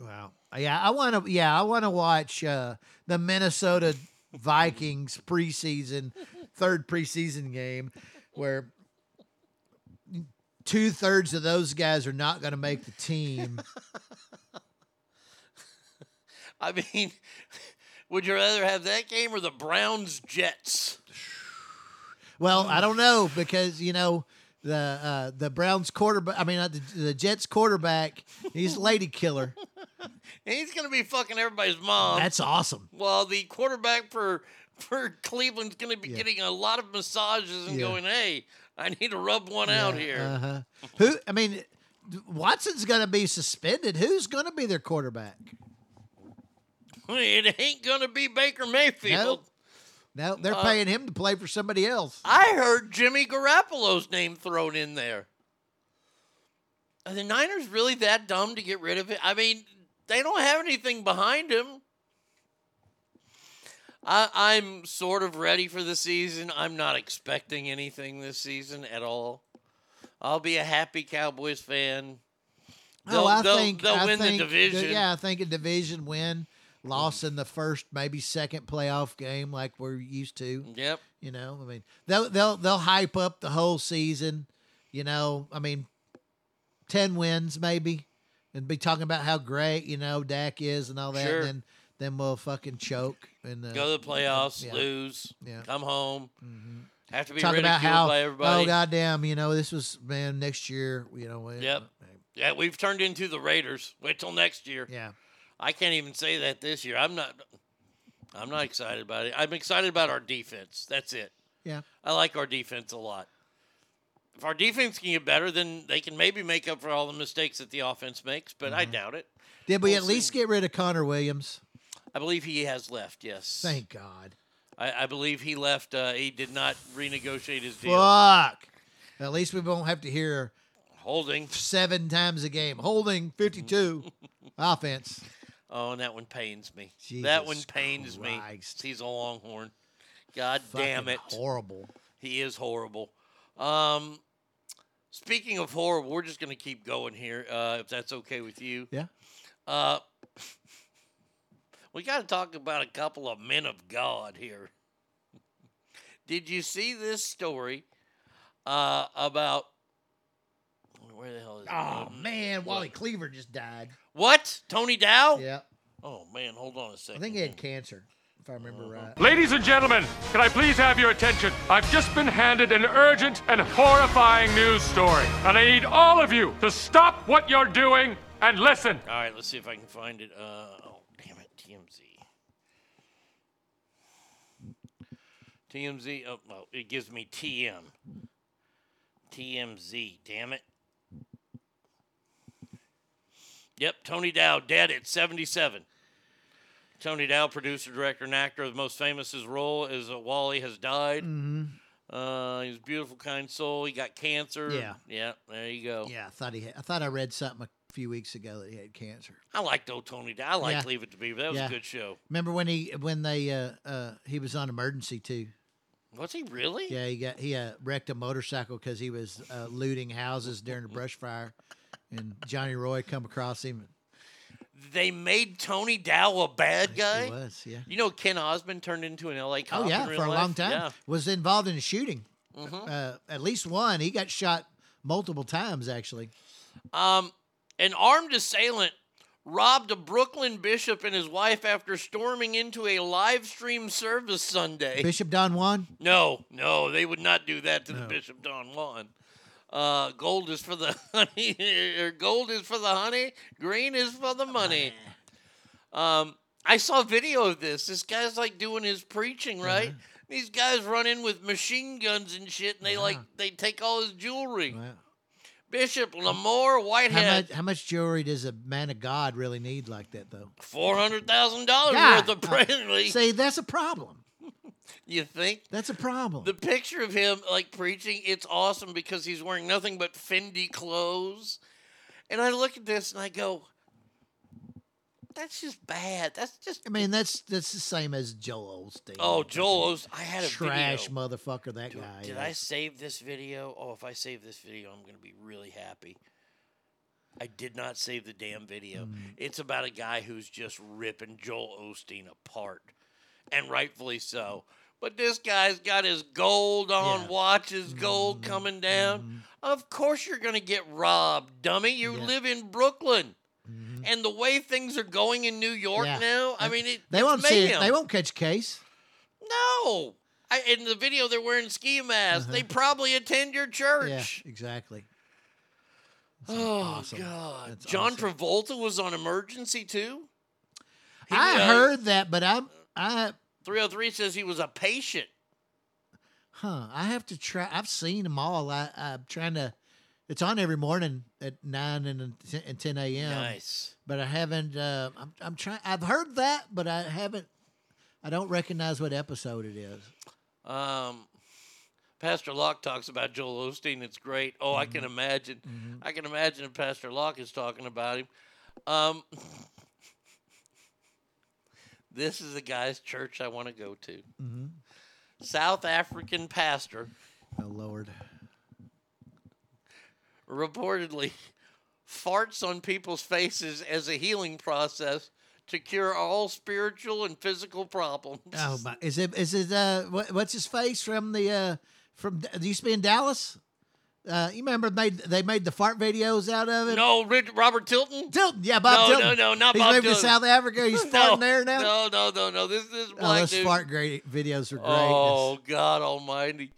Wow. Yeah, I want to watch the Minnesota Vikings preseason, third preseason game, where 2/3 of those guys are not going to make the team. I mean, would you rather have that game or the Browns Jets? Well, I don't know because, you know, the Browns quarterback, the Jets quarterback, he's a lady killer. He's going to be fucking everybody's mom. That's awesome. Well, the quarterback for Cleveland's going to be getting a lot of massages and going, hey, I need to rub one out here. Who? I mean, Watson's going to be suspended. Who's going to be their quarterback? It ain't going to be Baker Mayfield. No, they're paying him to play for somebody else. I heard Jimmy Garoppolo's name thrown in there. Are the Niners really that dumb to get rid of it? I mean, they don't have anything behind him. I'm sort of ready for the season. I'm not expecting anything this season at all. I'll be a happy Cowboys fan. I think they'll win the division. I think a division win. Loss in the first, maybe second playoff game, like we're used to. Yep. You know, I mean, they'll hype up the whole season. You know, I mean, 10 wins maybe, and be talking about how great, you know, Dak is and all that. Sure. And then we'll fucking choke and go to the playoffs, lose, come home. Mm-hmm. Have to be ridiculed by everybody. Oh goddamn! You know, this was next year. You know. Yep. Yeah, we've turned into the Raiders. Wait till next year. Yeah. I can't even say that this year. I'm not excited about it. I'm excited about our defense. That's it. Yeah. I like our defense a lot. If our defense can get better, then they can maybe make up for all the mistakes that the offense makes, but I doubt it. Did we at least get rid of Connor Williams? I believe he has left, yes. Thank God. I believe he left. He did not renegotiate his deal. Fuck. At least we won't have to hear holding 7 times a game. Holding 52. Offense. Oh, and that one pains me. Jesus Christ. He's a Longhorn. God damn it. Horrible. He is horrible. Speaking of horrible, we're just going to keep going here, if that's okay with you. Yeah. We got to talk about a couple of men of God here. Did you see this story about... Where the hell is it? Oh, man. Wally Cleaver just died. What? Tony Dow? Yeah. Oh, man. Hold on a second. I think he had cancer, if I remember right. Ladies and gentlemen, can I please have your attention? I've just been handed an urgent and horrifying news story, and I need all of you to stop what you're doing and listen. All right. Let's see if I can find it. Oh, damn it. TMZ. Oh, no. It gives me TM. TMZ. Damn it. Yep, Tony Dow, dead at 77. Tony Dow, producer, director, and actor of the most famous his role is Wally, has died. Mm-hmm. He was a beautiful, kind soul. He got cancer. Yeah. Yeah, there you go. Yeah, I thought I read something a few weeks ago that he had cancer. I liked old Tony Dow. I liked Leave It to Beaver. That was a good show. Remember when he was on Emergency, too? Was he really? Yeah, he wrecked a motorcycle because he was looting houses during the brush fire. And Johnny Roy come across him. They made Tony Dow a bad guy? He was, yeah. You know Ken Osmond turned into an L.A. cop in real life? A long time. Yeah. Was involved in a shooting. Mm-hmm. At least one. He got shot multiple times, actually. An armed assailant robbed a Brooklyn bishop and his wife after storming into a live stream service Sunday. Bishop Don Juan? No, they would not do that to the Bishop Don Juan. Gold is for the honey. Gold is for the honey. Green is for the money. I saw a video of this. This guy's like doing his preaching, right? Uh-huh. These guys run in with machine guns and shit, and they take all his jewelry. Wow. Bishop Lamore Whitehead. How much jewelry does a man of God really need like that, though? $400,000 worth, apparently. See, that's a problem. You think? That's a problem. The picture of him, preaching, it's awesome because he's wearing nothing but Fendi clothes. And I look at this and I go, that's just bad. That's the same as Joel Osteen. Oh, Joel Osteen. I had a trash video. Motherfucker, that guy. Did I save this video? Oh, if I save this video, I'm going to be really happy. I did not save the damn video. It's about a guy who's just ripping Joel Osteen apart. And rightfully so. But this guy's got his gold on, watches gold coming down. Of course you're going to get robbed, dummy. You live in Brooklyn. Mm-hmm. And the way things are going in New York now, I mean, they won't catch a case. No. In the video, they're wearing ski masks. Uh-huh. They probably attend your church. Yeah, exactly. That's awesome. God. That's John awesome. Travolta was on Emergency, too? I heard that, but 303 says he was a patient. Huh. I have to try. I've seen them all. I'm trying to. It's on every morning at 9 and 10 a.m. Nice. But I haven't. I'm trying. I've heard that, but I haven't. I don't recognize what episode it is. Pastor Locke talks about Joel Osteen. It's great. Oh, I can imagine. Mm-hmm. I can imagine if Pastor Locke is talking about him. This is the guy's church I want to go to. Mm-hmm. South African pastor. Oh, Lord. Reportedly farts on people's faces as a healing process to cure all spiritual and physical problems. Oh, my. Is it what's his face from the, they used to be in Dallas? You remember they made the fart videos out of it? No, Robert Tilton? Bob Tilton. No, not Bob Tilton. He's moved to South Africa. He's farting there now? No. This is black dude. Those fart videos are great. Oh, God almighty.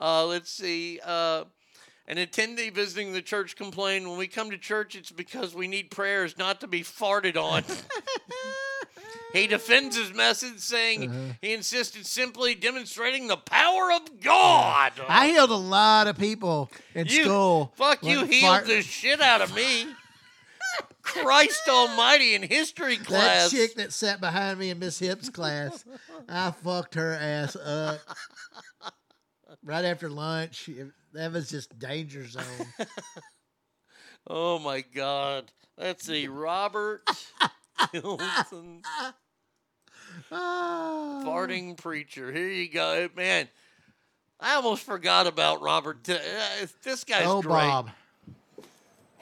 Let's see. An attendee visiting the church complained, when we come to church, it's because we need prayers not to be farted on. He defends his message, saying he insisted simply demonstrating the power of God. I healed a lot of people in school. Fuck, you healed the shit out of me. Christ almighty, in history class. That chick that sat behind me in Miss Hipp's class, I fucked her ass up. Right after lunch, that was just danger zone. Oh, my God. Let's see, Robert... Farting preacher. Here you go. Man, I almost forgot about Robert. This guy's great. Bob.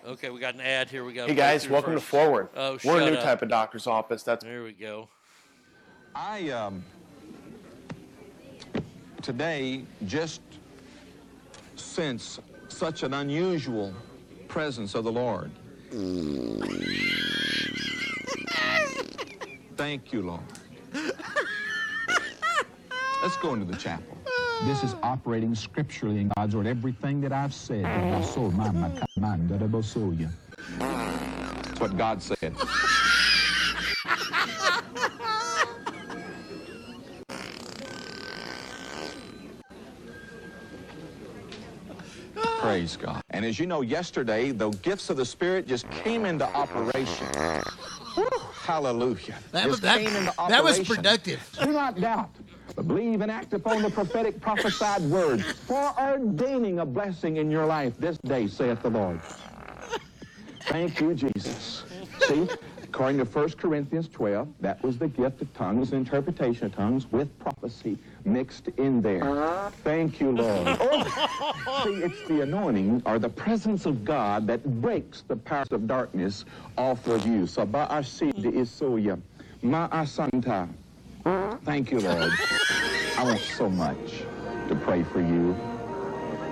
Okay, we got an ad here. Hey, guys, welcome to Forward. Oh, shut up. We're a new type of doctor's office. There we go. Today, just sense such an unusual presence of the Lord. Thank you, Lord. Let's go into the chapel. This is operating scripturally in God's word. Everything that I've said, that's what God said. Praise God. And as you know, yesterday, the gifts of the Spirit just came into operation. Woo, hallelujah. That was productive. Do not doubt, but believe and act upon the prophetic prophesied word, foreordaining a blessing in your life this day, saith the Lord. Thank you, Jesus. See, according to 1 Corinthians 12, that was the gift of tongues, the interpretation of tongues with prophecy mixed in there. Thank you, Lord. Oh. See, it's the anointing or the presence of God that breaks the powers of darkness off of you. Thank you, Lord. I want so much to pray for you,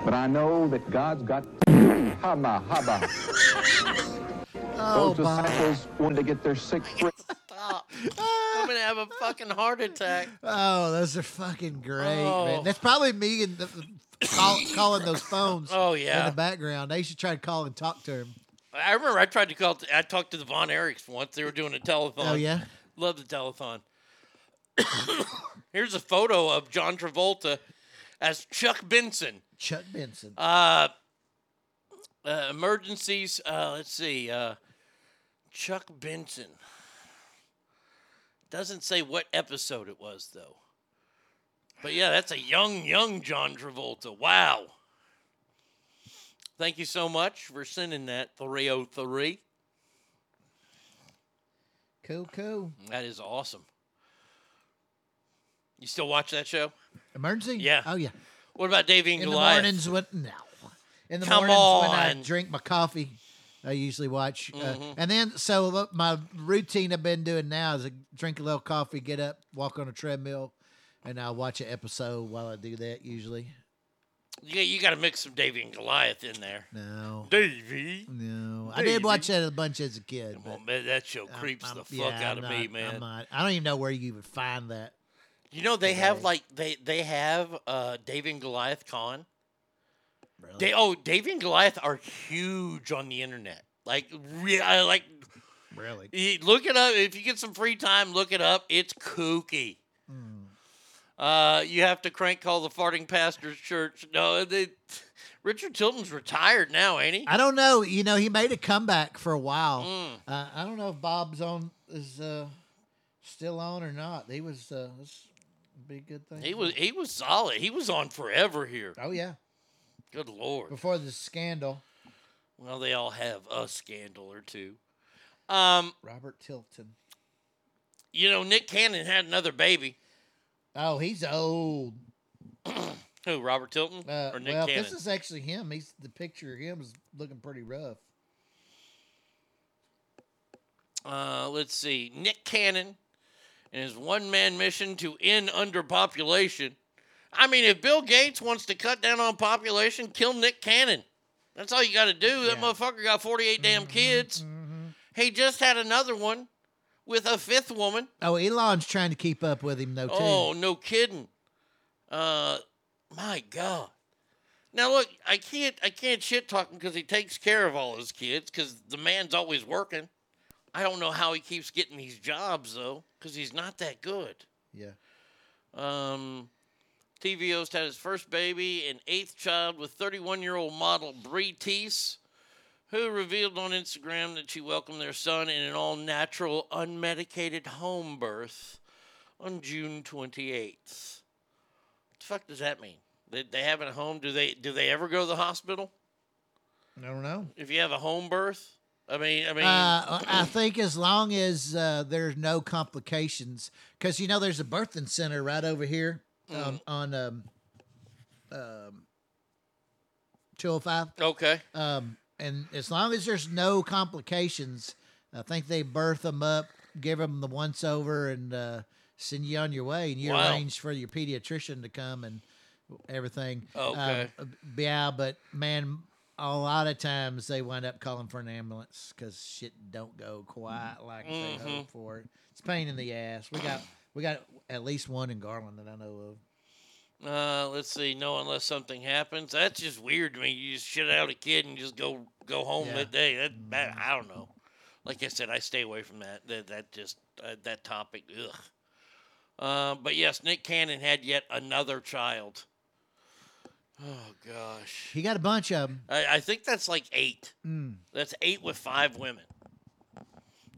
but I know that God's got those disciples wanted to get their sick free. Stop. I'm going to have a fucking heart attack. Oh, those are fucking great, man. That's probably me and calling those phones in the background. They should try to call and talk to him. I remember I tried to call. I talked to the Von Erichs once. They were doing a telethon. Oh, yeah? Love the telethon. Here's a photo of John Travolta as Chuck Benson. Chuck Benson. Emergencies. Let's see. Chuck Benson. Doesn't say what episode it was, though. But yeah, that's a young John Travolta. Wow. Thank you so much for sending that 303. Cool. That is awesome. You still watch that show? Emergency? Yeah. Oh, yeah. What about Davey and Goliath? In the mornings when I drink my coffee, I usually watch. And then, so my routine I've been doing now is I drink a little coffee, get up, walk on a treadmill, and I'll watch an episode while I do that usually. Yeah, you got to mix some Davey and Goliath in there. No. Davey. No. I did watch that a bunch as a kid. Well, man, that show creeps the fuck out of me, man. I don't even know where you would find that. You know, they have, like, they have Davey and Goliath con. Really? Davey and Goliath are huge on the internet. Really? Look it up. If you get some free time, look it up. It's kooky. You have to crank call the farting pastor's church. No, Richard Tilton's retired now, ain't he? I don't know. You know, he made a comeback for a while. I don't know if Bob's on is still on or not. He was. This would be a good thing. He was solid. He was on forever here. Oh yeah. Good Lord. Before the scandal. Well, they all have a scandal or two. Robert Tilton. You know, Nick Cannon had another baby. Oh, he's old. Who, Robert Tilton or Nick Cannon? This is actually him. The picture of him is looking pretty rough. Let's see. Nick Cannon and his one-man mission to end underpopulation. I mean, if Bill Gates wants to cut down on population, kill Nick Cannon. That's all you got to do. That motherfucker got 48 damn kids. He just had another one with a fifth woman. Oh, Elon's trying to keep up with him, too. Oh, no kidding. My God. Now, look, I can't shit-talk him because he takes care of all his kids because the man's always working. I don't know how he keeps getting these jobs, though, because he's not that good. Yeah. TV host had his first baby and eighth child with 31-year-old model Bree Teese, who revealed on Instagram that she welcomed their son in an all-natural, unmedicated home birth on June 28th. What the fuck does that mean? They have it at home? Do they ever go to the hospital? I don't know. If you have a home birth? I think as long as there's no complications, because you know there's a birthing center right over here on 205. Okay. And as long as there's no complications, I think they birth them up, give them the once over, and send you on your way. And you arrange for your pediatrician to come and everything. Okay. Yeah, but man, a lot of times they wind up calling for an ambulance because shit don't go quite like they hope for it. It's a pain in the ass. We got at least one in Garland that I know of. Let's see. No, unless something happens. That's just weird to me. You just shit out a kid and just go home that day. That's bad. I don't know. Like I said, I stay away from that. That topic. Ugh. But yes, Nick Cannon had yet another child. Oh, gosh. He got a bunch of them. I think that's like 8. Mm. That's 8 with 5 women.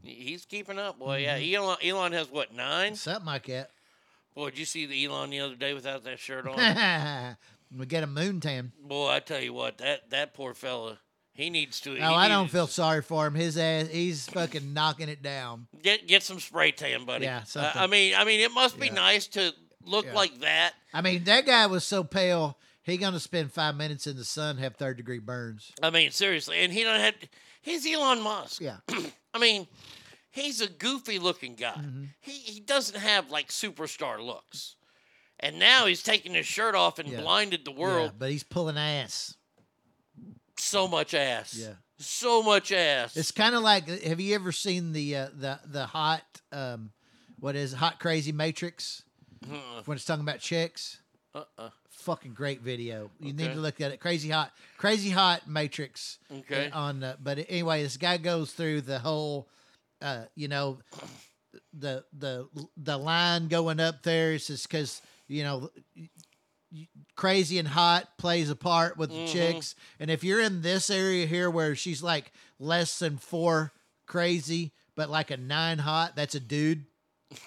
He's keeping up, boy. Mm-hmm. Yeah, Elon has, what, 9? Something like that. Boy, did you see the Elon the other day without that shirt on? We get a moon tan. Boy, I tell you what, that poor fella, he needs to. Oh, I don't feel sorry for him. His ass, he's fucking knocking it down. Get some spray tan, buddy. Yeah, something. I mean, it must be nice to look like that. I mean, that guy was so pale. He gonna spend 5 minutes in the sun, have 3rd-degree burns. I mean, seriously, and he's Elon Musk. Yeah, I mean, he's a goofy-looking guy. Mm-hmm. He doesn't have like superstar looks, and now he's taking his shirt off and blinded the world. Yeah, but he's pulling ass. So much ass. Yeah. So much ass. It's kind of like, have you ever seen the hot hot crazy Matrix? Uh-uh. When it's talking about chicks. Fucking great video. You need to look at it. Crazy hot Matrix. Okay. But anyway, this guy goes through the whole, the line going up there. It's just because crazy and hot plays a part with the chicks. And if you're in this area here where she's like less than 4 crazy, but like a 9 hot, that's a dude.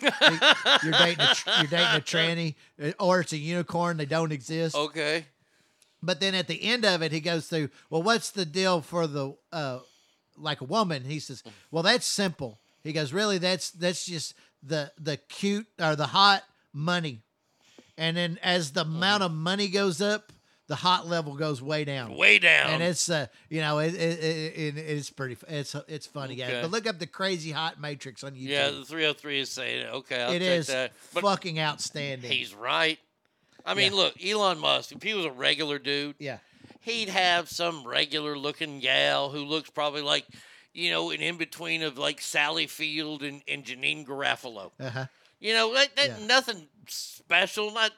You're dating a tranny, or it's a unicorn. They don't exist. Okay. But then at the end of it, he goes through, well, what's the deal for the like a woman? He says, well, that's simple. He goes, really, that's just the cute or the hot money. And then as the amount of money goes up, the hot level goes way down. Way down. And it's it's pretty. It's funny. Okay. But look up the Crazy Hot Matrix on YouTube. Yeah, the 303 is saying it. Okay, I'll check that. But fucking outstanding. He's right. I mean, look, Elon Musk. If he was a regular dude, he'd have some regular looking gal who looks probably like, an in between of like Sally Field and Janine Garofalo. Uh-huh. Nothing special, not,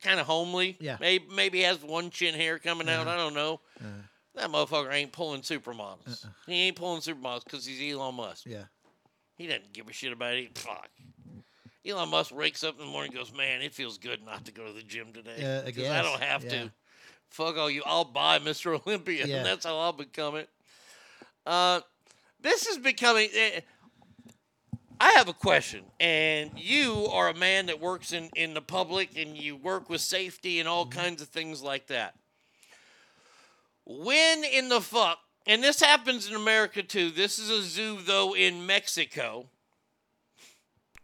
kind of homely. Yeah. Maybe has one chin hair coming out. I don't know. That motherfucker ain't pulling supermodels. He ain't pulling supermodels because he's Elon Musk. Yeah. He doesn't give a shit about it. Fuck. Elon Musk wakes up in the morning and goes, man, it feels good not to go to the gym today. Yeah, because I don't have to. Fuck all you. I'll buy Mr. Olympia. Yeah. And that's how I'll become it. This is becoming... I have a question, and you are a man that works in the public, and you work with safety and all kinds of things like that. When in the fuck, and this happens in America too, this is a zoo though in Mexico,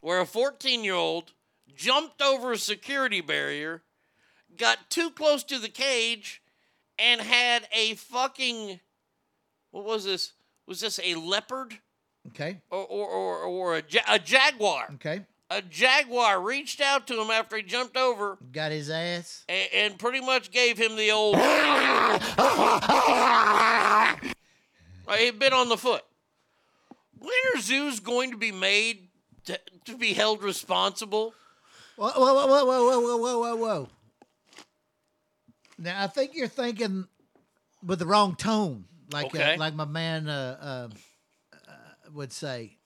where a 14-year-old jumped over a security barrier, got too close to the cage, and had a fucking, what was this? Was this a leopard? Okay. Or a jaguar. Okay. A jaguar reached out to him after he jumped over. Got his ass. And pretty much gave him the old... He'd been on the foot. When are zoos going to be made to be held responsible? Whoa. Now, I think you're thinking with the wrong tone. Like my man... would say,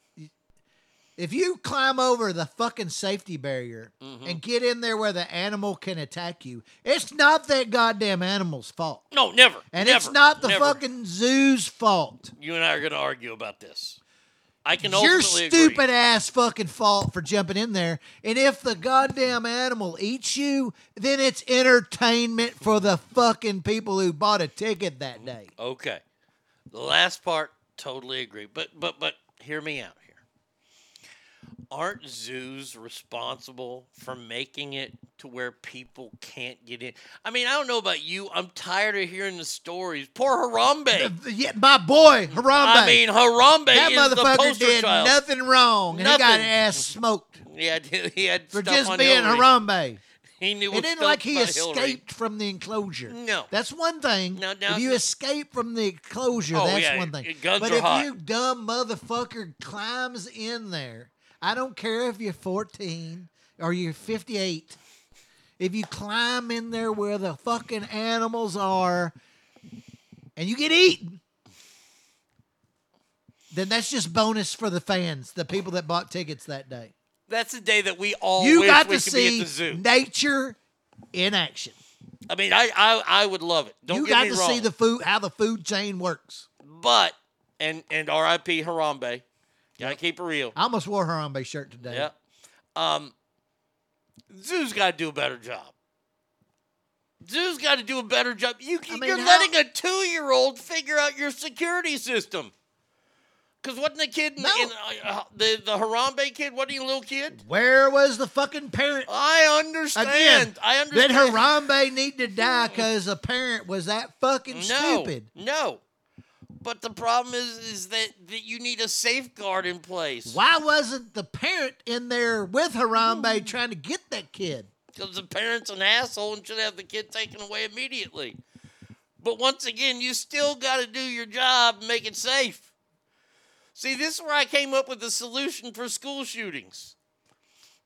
if you climb over the fucking safety barrier and get in there where the animal can attack you, it's not that goddamn animal's fault. No, never. And it's not the fucking zoo's fault. You and I are going to argue about this. I can ultimately agree. Your stupid ass fucking fault for jumping in there. And if the goddamn animal eats you, then it's entertainment for the fucking people who bought a ticket that day. Okay. The last part. totally agree. But hear me out here. Aren't zoos responsible for making it to where people can't get in? I mean, I don't know about you. I'm tired of hearing the stories. Poor Harambe. Yeah, my boy, Harambe. I mean, Harambe that is the poster did child. Nothing wrong. And nothing. He got ass smoked. Yeah, he had for stuff just on being Hillary. Harambe. He knew it didn't like he escaped Hillary. From the enclosure. No. That's one thing. No, if you escape from the enclosure, one thing. Guns but are if hot. You dumb motherfucker climbs in there, I don't care if you're 14 or you're 58. If you climb in there where the fucking animals are and you get eaten, then that's just bonus for the fans, the people that bought tickets that day. That's the day that we all you wish got we to could see be at the zoo. Nature in action. I mean, I would love it. Don't you get me wrong. You got to see the food, how the food chain works. But and R.I.P. Harambe. Gotta keep it real. I almost wore a Harambe shirt today. Yeah. Zoo's got to do a better job. Zoo's got to do a better job. You're letting a 2-year-old figure out your security system. Because wasn't the kid the Harambe kid? Wasn't he a little kid? Where was the fucking parent? I understand. Again, did Harambe need to die because the parent was that fucking stupid? No. But the problem is that you need a safeguard in place. Why wasn't the parent in there with Harambe trying to get that kid? Because the parent's an asshole and should have the kid taken away immediately. But once again, you still got to do your job and make it safe. See, this is where I came up with the solution for school shootings.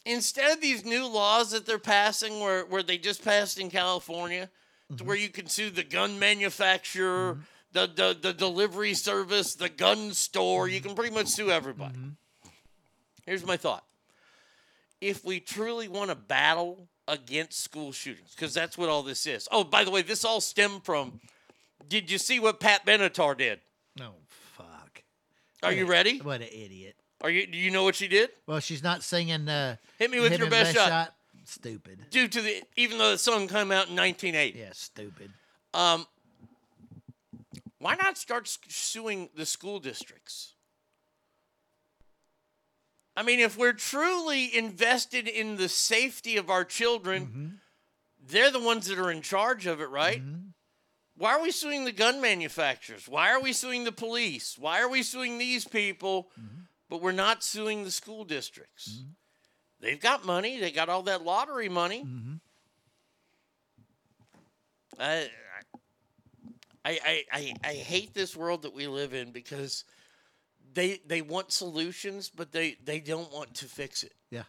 Instead of these new laws that they're passing where they just passed in California, to where you can sue the gun manufacturer, the delivery service, the gun store, you can pretty much sue everybody. Here's my thought. If we truly want to battle against school shootings, because that's what all this is. Oh, by the way, this all stemmed from, did you see what Pat Benatar did? No, fuck. Are you ready? What an idiot. Do you know what she did? Well, she's not singing Hit Me With Your Best Shot. Stupid. Even though the song came out in 1980. Yeah, stupid. Why not start suing the school districts? I mean, if we're truly invested in the safety of our children, they're the ones that are in charge of it, right? Why are we suing the gun manufacturers? Why are we suing the police? Why are we suing these people? But we're not suing the school districts. They've got money. They got all that lottery money. I hate this world that we live in because they want solutions, but they don't want to fix it. Yeah.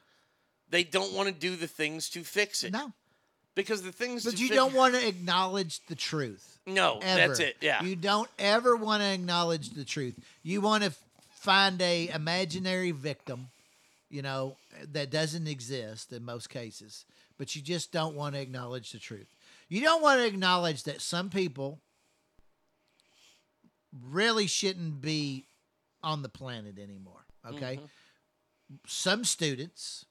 They don't want to do the things to fix it. No. Because the things But you don't want to acknowledge the truth. No, ever. That's it. Yeah. You don't ever want to acknowledge the truth. You want to find a imaginary victim, that doesn't exist in most cases, but you just don't want to acknowledge the truth. You don't want to acknowledge that some people really shouldn't be on the planet anymore, okay? Some students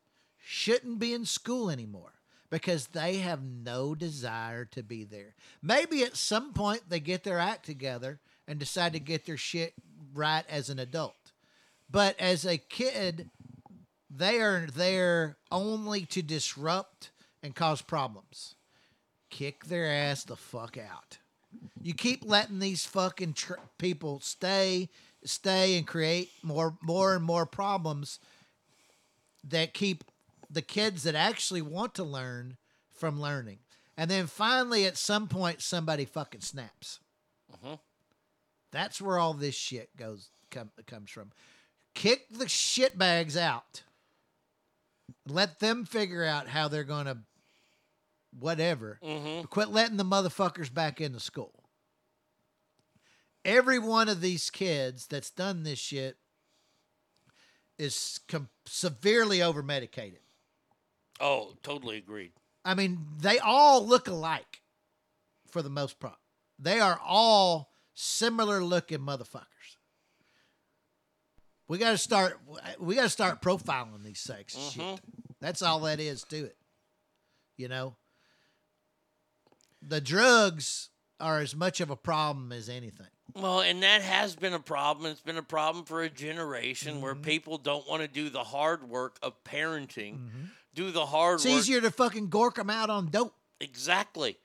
shouldn't be in school anymore because they have no desire to be there. Maybe at some point they get their act together and decide to get their shit right as an adult. But as a kid, they are there only to disrupt and cause problems. Kick their ass the fuck out. You keep letting these fucking people stay, and create more and more problems that keep the kids that actually want to learn from learning. And then finally, at some point, somebody fucking snaps. That's where all this shit comes from. Kick the shitbags out. Let them figure out how they're going to whatever. Quit letting the motherfuckers back into school. Every one of these kids that's done this shit is severely over medicated. Oh, totally agreed. I mean, they all look alike for the most part. They are all similar looking motherfuckers. We got to start profiling these sex shit. That's all that is to it. The drugs are as much of a problem as anything. Well, and that has been a problem. It's been a problem for a generation where people don't want to do the hard work of parenting. Do the hard work. It's easier to fucking gork them out on dope. Exactly.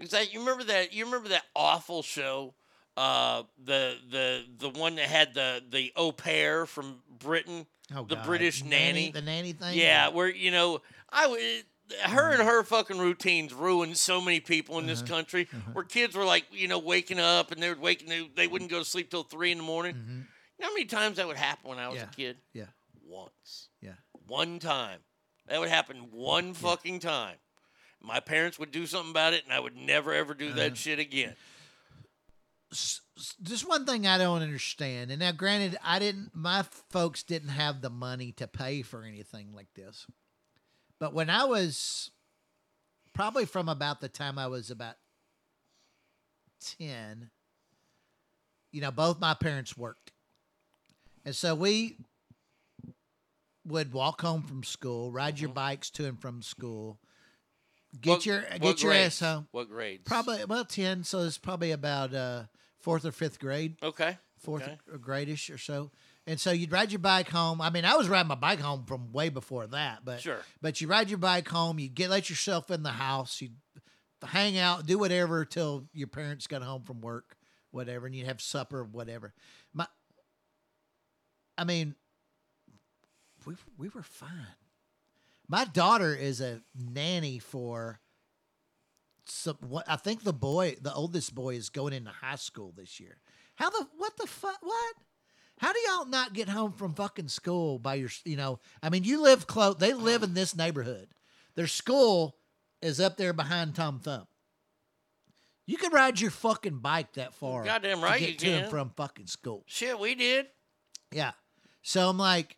You remember that? You remember that awful show, the one that had the au pair from Britain, British nanny, the nanny thing. Yeah, where her and her fucking routines ruined so many people in this country. Where kids were like, waking up and they wouldn't go to sleep till 3 a.m. You know how many times that would happen when I was a kid? Yeah, once. Yeah, one time. That would happen one fucking time. My parents would do something about it, and I would never, ever do that shit again. Just one thing I don't understand, and now granted, my folks didn't have the money to pay for anything like this. But when I was, probably from about the time I was about 10, both my parents worked. And so we would walk home from school, ride your bikes to and from school. Get your ass home. What grades? Probably 10, so it's probably about 4th or 5th grade. Okay. Or grade-ish or so. And so you'd ride your bike home. I mean, I was riding my bike home from way before that, but sure. But you ride your bike home, you'd let yourself in the house, you'd hang out, do whatever till your parents got home from work, whatever, and you'd have supper or whatever. We were fine. My daughter is a nanny for I think the oldest boy is going into high school this year. What? How do y'all not get home from fucking school by you live close. They live in this neighborhood. Their school is up there behind Tom Thumb. You can ride your fucking bike that far. Goddamn right you can. To and from fucking school. Shit, we did. Yeah. So I'm like,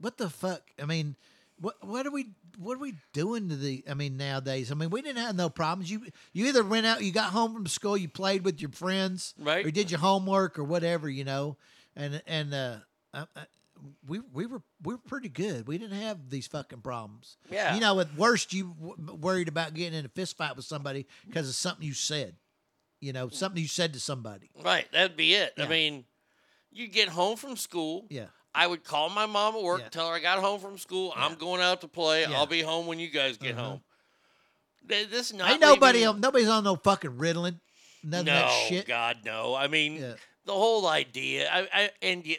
what the fuck? I mean, What are we doing to nowadays? We didn't have no problems. You either went out, you got home from school, you played with your friends, right? Or did your homework or whatever, We were pretty good. We didn't have these fucking problems. Yeah. At worst, you worried about getting in a fist fight with somebody because of something you said. Something you said to somebody. Right. That'd be it. Yeah. You get home from school. Yeah. I would call my mom at work, tell her I got home from school. Yeah. I'm going out to play. Yeah. I'll be home when you guys get home. This not ain't nobody. Nobody's on no fucking riddling. None of that shit. God, no. The whole idea.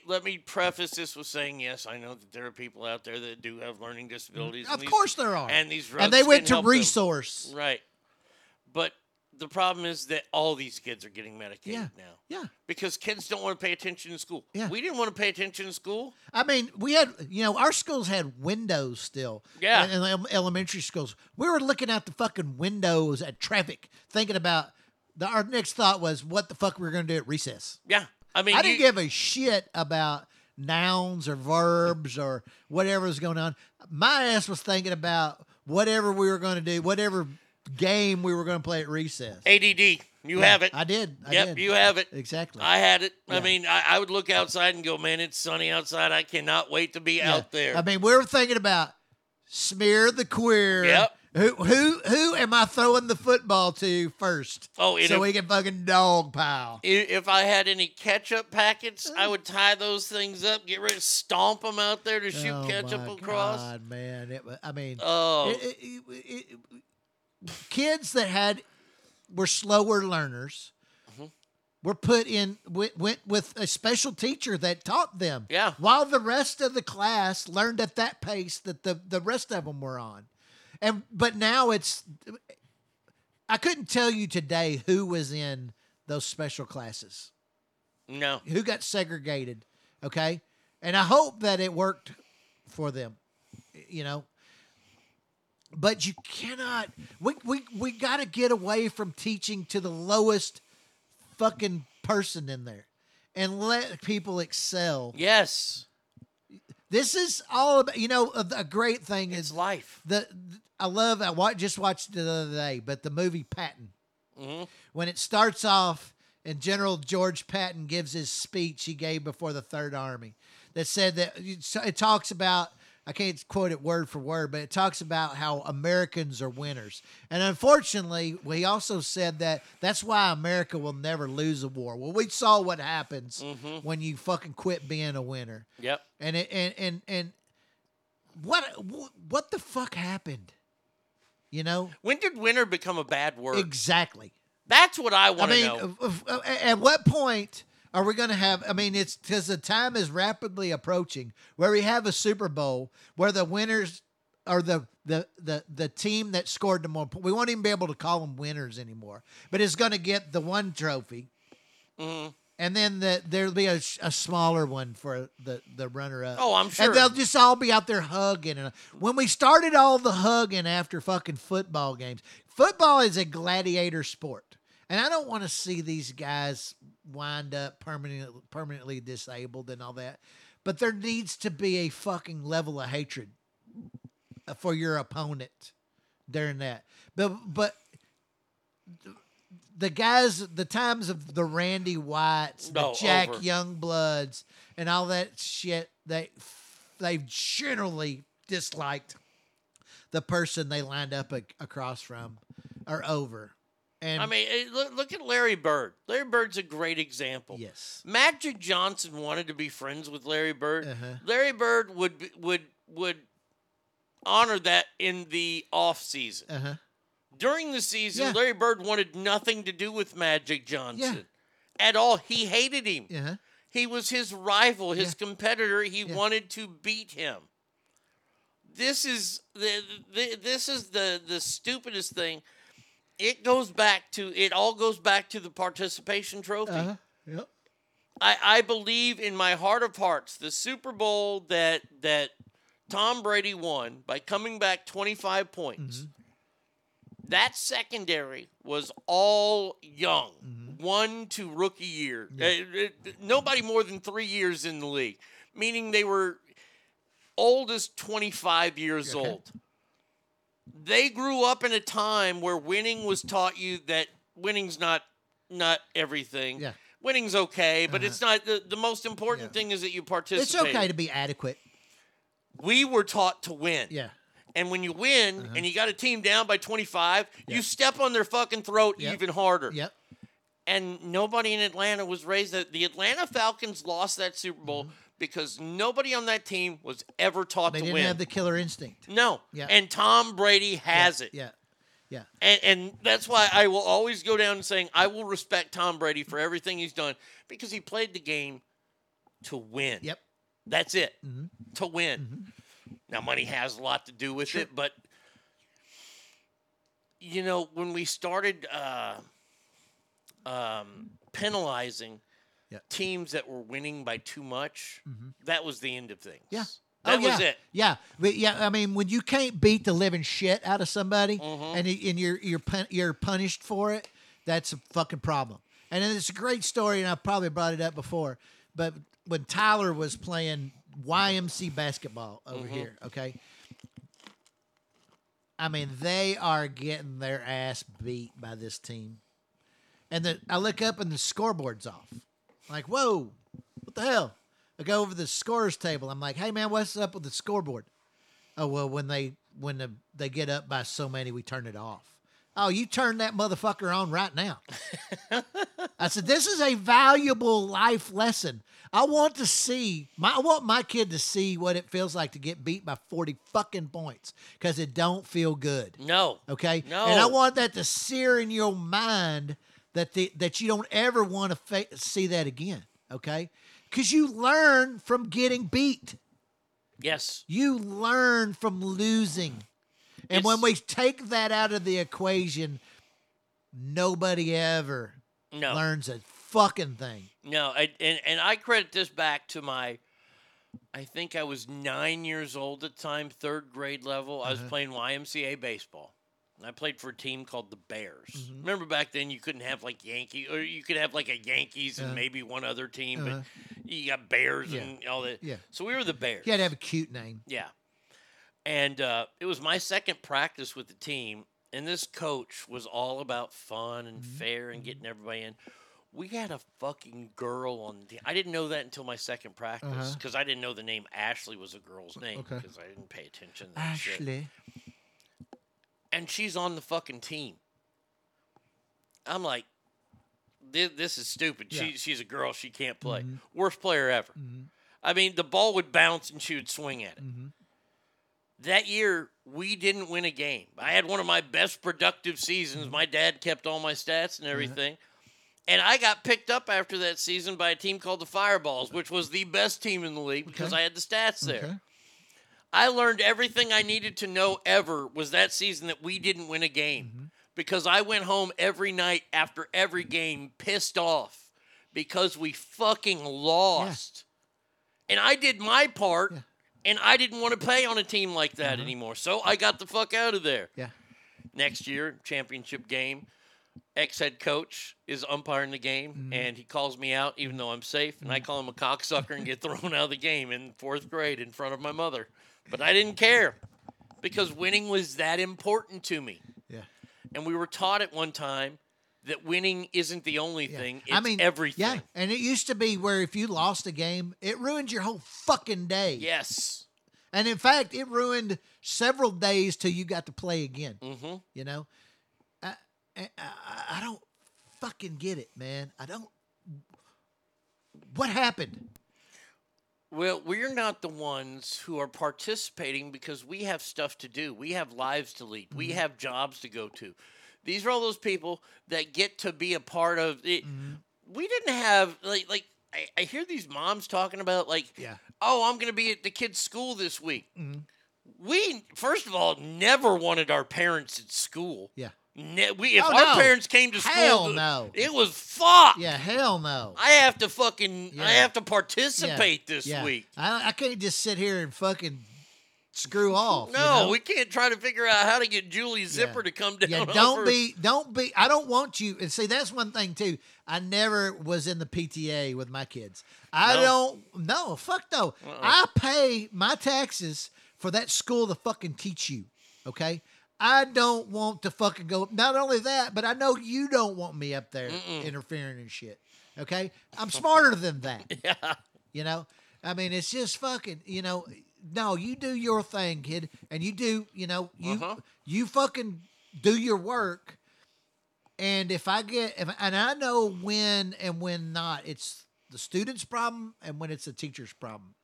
Let me preface this with saying, yes, I know that there are people out there that do have learning disabilities. Of course there are. And these drugs and they went to resource them. Right, but. The problem is that all these kids are getting medicated now. Yeah. Because kids don't want to pay attention in school. Yeah. We didn't want to pay attention in school. We had, our schools had windows still. Yeah. In elementary schools. We were looking out the fucking windows at traffic, thinking about, our next thought was what the fuck we were going to do at recess. Yeah. I didn't give a shit about nouns or verbs or whatever was going on. My ass was thinking about whatever we were going to do, whatever game we were going to play at recess. ADD. You have it. I did. Yep, you have it. Exactly. I had it. Yeah. I would look outside and go, man, it's sunny outside. I cannot wait to be out there. We were thinking about smear the queer. Yep. Who am I throwing the football to first? Oh, we can fucking dog pile. If I had any ketchup packets, I would tie those things up, get ready to stomp them out there to shoot ketchup across. Oh, my God, man. Kids that were slower learners were went with a special teacher that taught them. Yeah. While the rest of the class learned at that pace that the rest of them were on. But now I couldn't tell you today who was in those special classes. No. Who got segregated. Okay. And I hope that it worked for them, But you cannot. We got to get away from teaching to the lowest fucking person in there, and let people excel. Yes, this is all about. A great thing is life. I love. I just watched it the other day, but the movie Patton, when it starts off and General George Patton gives his speech he gave before the Third Army, that said that it talks about I can't quote it word for word, but it talks about how Americans are winners. And unfortunately, he also said that that's why America will never lose a war. Well, we saw what happens when you fucking quit being a winner. Yep. And it, and what the fuck happened? You know? When did winner become a bad word? Exactly. That's what I want to know. At what point are we going to have, I mean, it's because the time is rapidly approaching where we have a Super Bowl where the winners are the team that scored the more. We won't even be able to call them winners anymore, but it's going to get the one trophy. Mm-hmm. And then there'll be a smaller one for the runner-up. Oh, I'm sure. And they'll just all be out there hugging. And when we started all the hugging after fucking football games, football is a gladiator sport. And I don't want to see these guys wind up permanently disabled and all that. But there needs to be a fucking level of hatred for your opponent during that. But the guys, the times of the Randy Whites, Jack Youngbloods, and all that shit, they've generally disliked the person they lined up across from or over. And I mean, look at Larry Bird. Larry Bird's a great example. Yes. Magic Johnson wanted to be friends with Larry Bird. Uh-huh. Larry Bird would honor that in the off season. Uh-huh. During the season, yeah. Larry Bird wanted nothing to do with Magic Johnson at all. He hated him. Uh-huh. He was his rival, his competitor. He wanted to beat him. This is the stupidest thing. It all goes back to the participation trophy. Uh-huh. Yep. I believe in my heart of hearts the Super Bowl that Tom Brady won by coming back 25 points. Mm-hmm. That secondary was all young, 1 to rookie year. Yeah. Nobody more than 3 years in the league, meaning they were old as 25 years old. They grew up in a time where winning was taught you that winning's not everything. Yeah. Winning's okay, but it's not. The most important thing is that you participate. It's okay to be adequate. We were taught to win. Yeah. And when you win and you got a team down by 25, you step on their fucking throat even harder. Yep. And nobody in Atlanta was raised that. The Atlanta Falcons lost that Super Bowl because nobody on that team was ever taught to win. They didn't have the killer instinct. No. Yeah. And Tom Brady has it. Yeah. Yeah. And that's why I will always go down and saying I will respect Tom Brady for everything he's done because he played the game to win. Yep. That's it. Mm-hmm. To win. Mm-hmm. Now, money has a lot to do with it, but, you know, when we started penalizing teams that were winning by too much, that was the end of things. Yeah. That was it. Yeah. But I mean, when you can't beat the living shit out of somebody and you're punished for it, that's a fucking problem. And it's a great story, and I probably brought it up before, but when Tyler was playing YMC basketball over here, okay? I mean, they are getting their ass beat by this team. And I look up and the scoreboard's off. I'm like, whoa, what the hell? I go over the scorer's table. I'm like, hey, man, what's up with the scoreboard? Oh, well, when they get up by so many, we turn it off. Oh, you turn that motherfucker on right now. I said, this is a valuable life lesson. I want my kid to see what it feels like to get beat by 40 fucking points because it don't feel good. No. Okay? No. And I want that to sear in your mind that you don't ever want to see that again. Okay? Because you learn from getting beat. Yes. You learn from losing. And when we take that out of the equation, nobody ever learns a fucking thing. No, and I credit this back to I think I was 9 years old at the time, third grade level. I was playing YMCA baseball. And I played for a team called the Bears. Mm-hmm. Remember back then you couldn't have like Yankee, or you could have like a Yankees and maybe one other team, but you got Bears and all that. Yeah. So we were the Bears. You had to have a cute name. Yeah. And it was my second practice with the team, and this coach was all about fun and fair and getting everybody in. We had a fucking girl on the... I didn't know that until my second practice, because I didn't know the name Ashley was a girl's name, because I didn't pay attention to that Ashley. Shit. And she's on the fucking team. I'm like, this is stupid. Yeah. She's a girl. She can't play. Mm-hmm. Worst player ever. Mm-hmm. I mean, the ball would bounce and she would swing at it. Mm-hmm. That year, we didn't win a game. I had one of my best productive seasons. Mm-hmm. My dad kept all my stats and everything. Mm-hmm. And I got picked up after that season by a team called the Fireballs, which was the best team in the league because I had the stats there. Okay. I learned everything I needed to know ever was that season that we didn't win a game because I went home every night after every game pissed off because we fucking lost. Yeah. And I did my part, and I didn't want to play on a team like that anymore. So I got the fuck out of there. Yeah. Next year, championship game. Ex-head coach is umpiring the game, and he calls me out even though I'm safe, and I call him a cocksucker and get thrown out of the game in fourth grade in front of my mother. But I didn't care because winning was that important to me. Yeah. And we were taught at one time that winning isn't the only thing, it's everything. Yeah, and it used to be where if you lost a game, it ruined your whole fucking day. Yes. And in fact, it ruined several days till you got to play again, you know? I don't fucking get it, man. I don't. What happened? Well, we're not the ones who are participating because we have stuff to do. We have lives to lead. We have jobs to go to. These are all those people that get to be a part of it. We didn't have, like I hear these moms talking about, like, oh, I'm going to be at the kids' school this week. We, first of all, never wanted our parents at school. Yeah. If our parents came to school, it was fucked. Yeah, hell no. I have to fucking, I have to participate this week. I can't just sit here and fucking screw off. No, you know? We can't try to figure out how to get Julie Zipper to come down. Yeah, don't be. I don't want you. And see, that's one thing too. I never was in the PTA with my kids. No, fuck no. I pay my taxes for that school to fucking teach you. Okay. I don't want to fucking go. Not only that, but I know you don't want me up there interfering and shit. Okay? I'm smarter than that. Yeah. You know? I mean, it's just fucking, you know, no, you do your thing, kid. And you do, you know, you fucking do your work. And if I get, and I know when and when not, it's the student's problem and when it's the teacher's problem.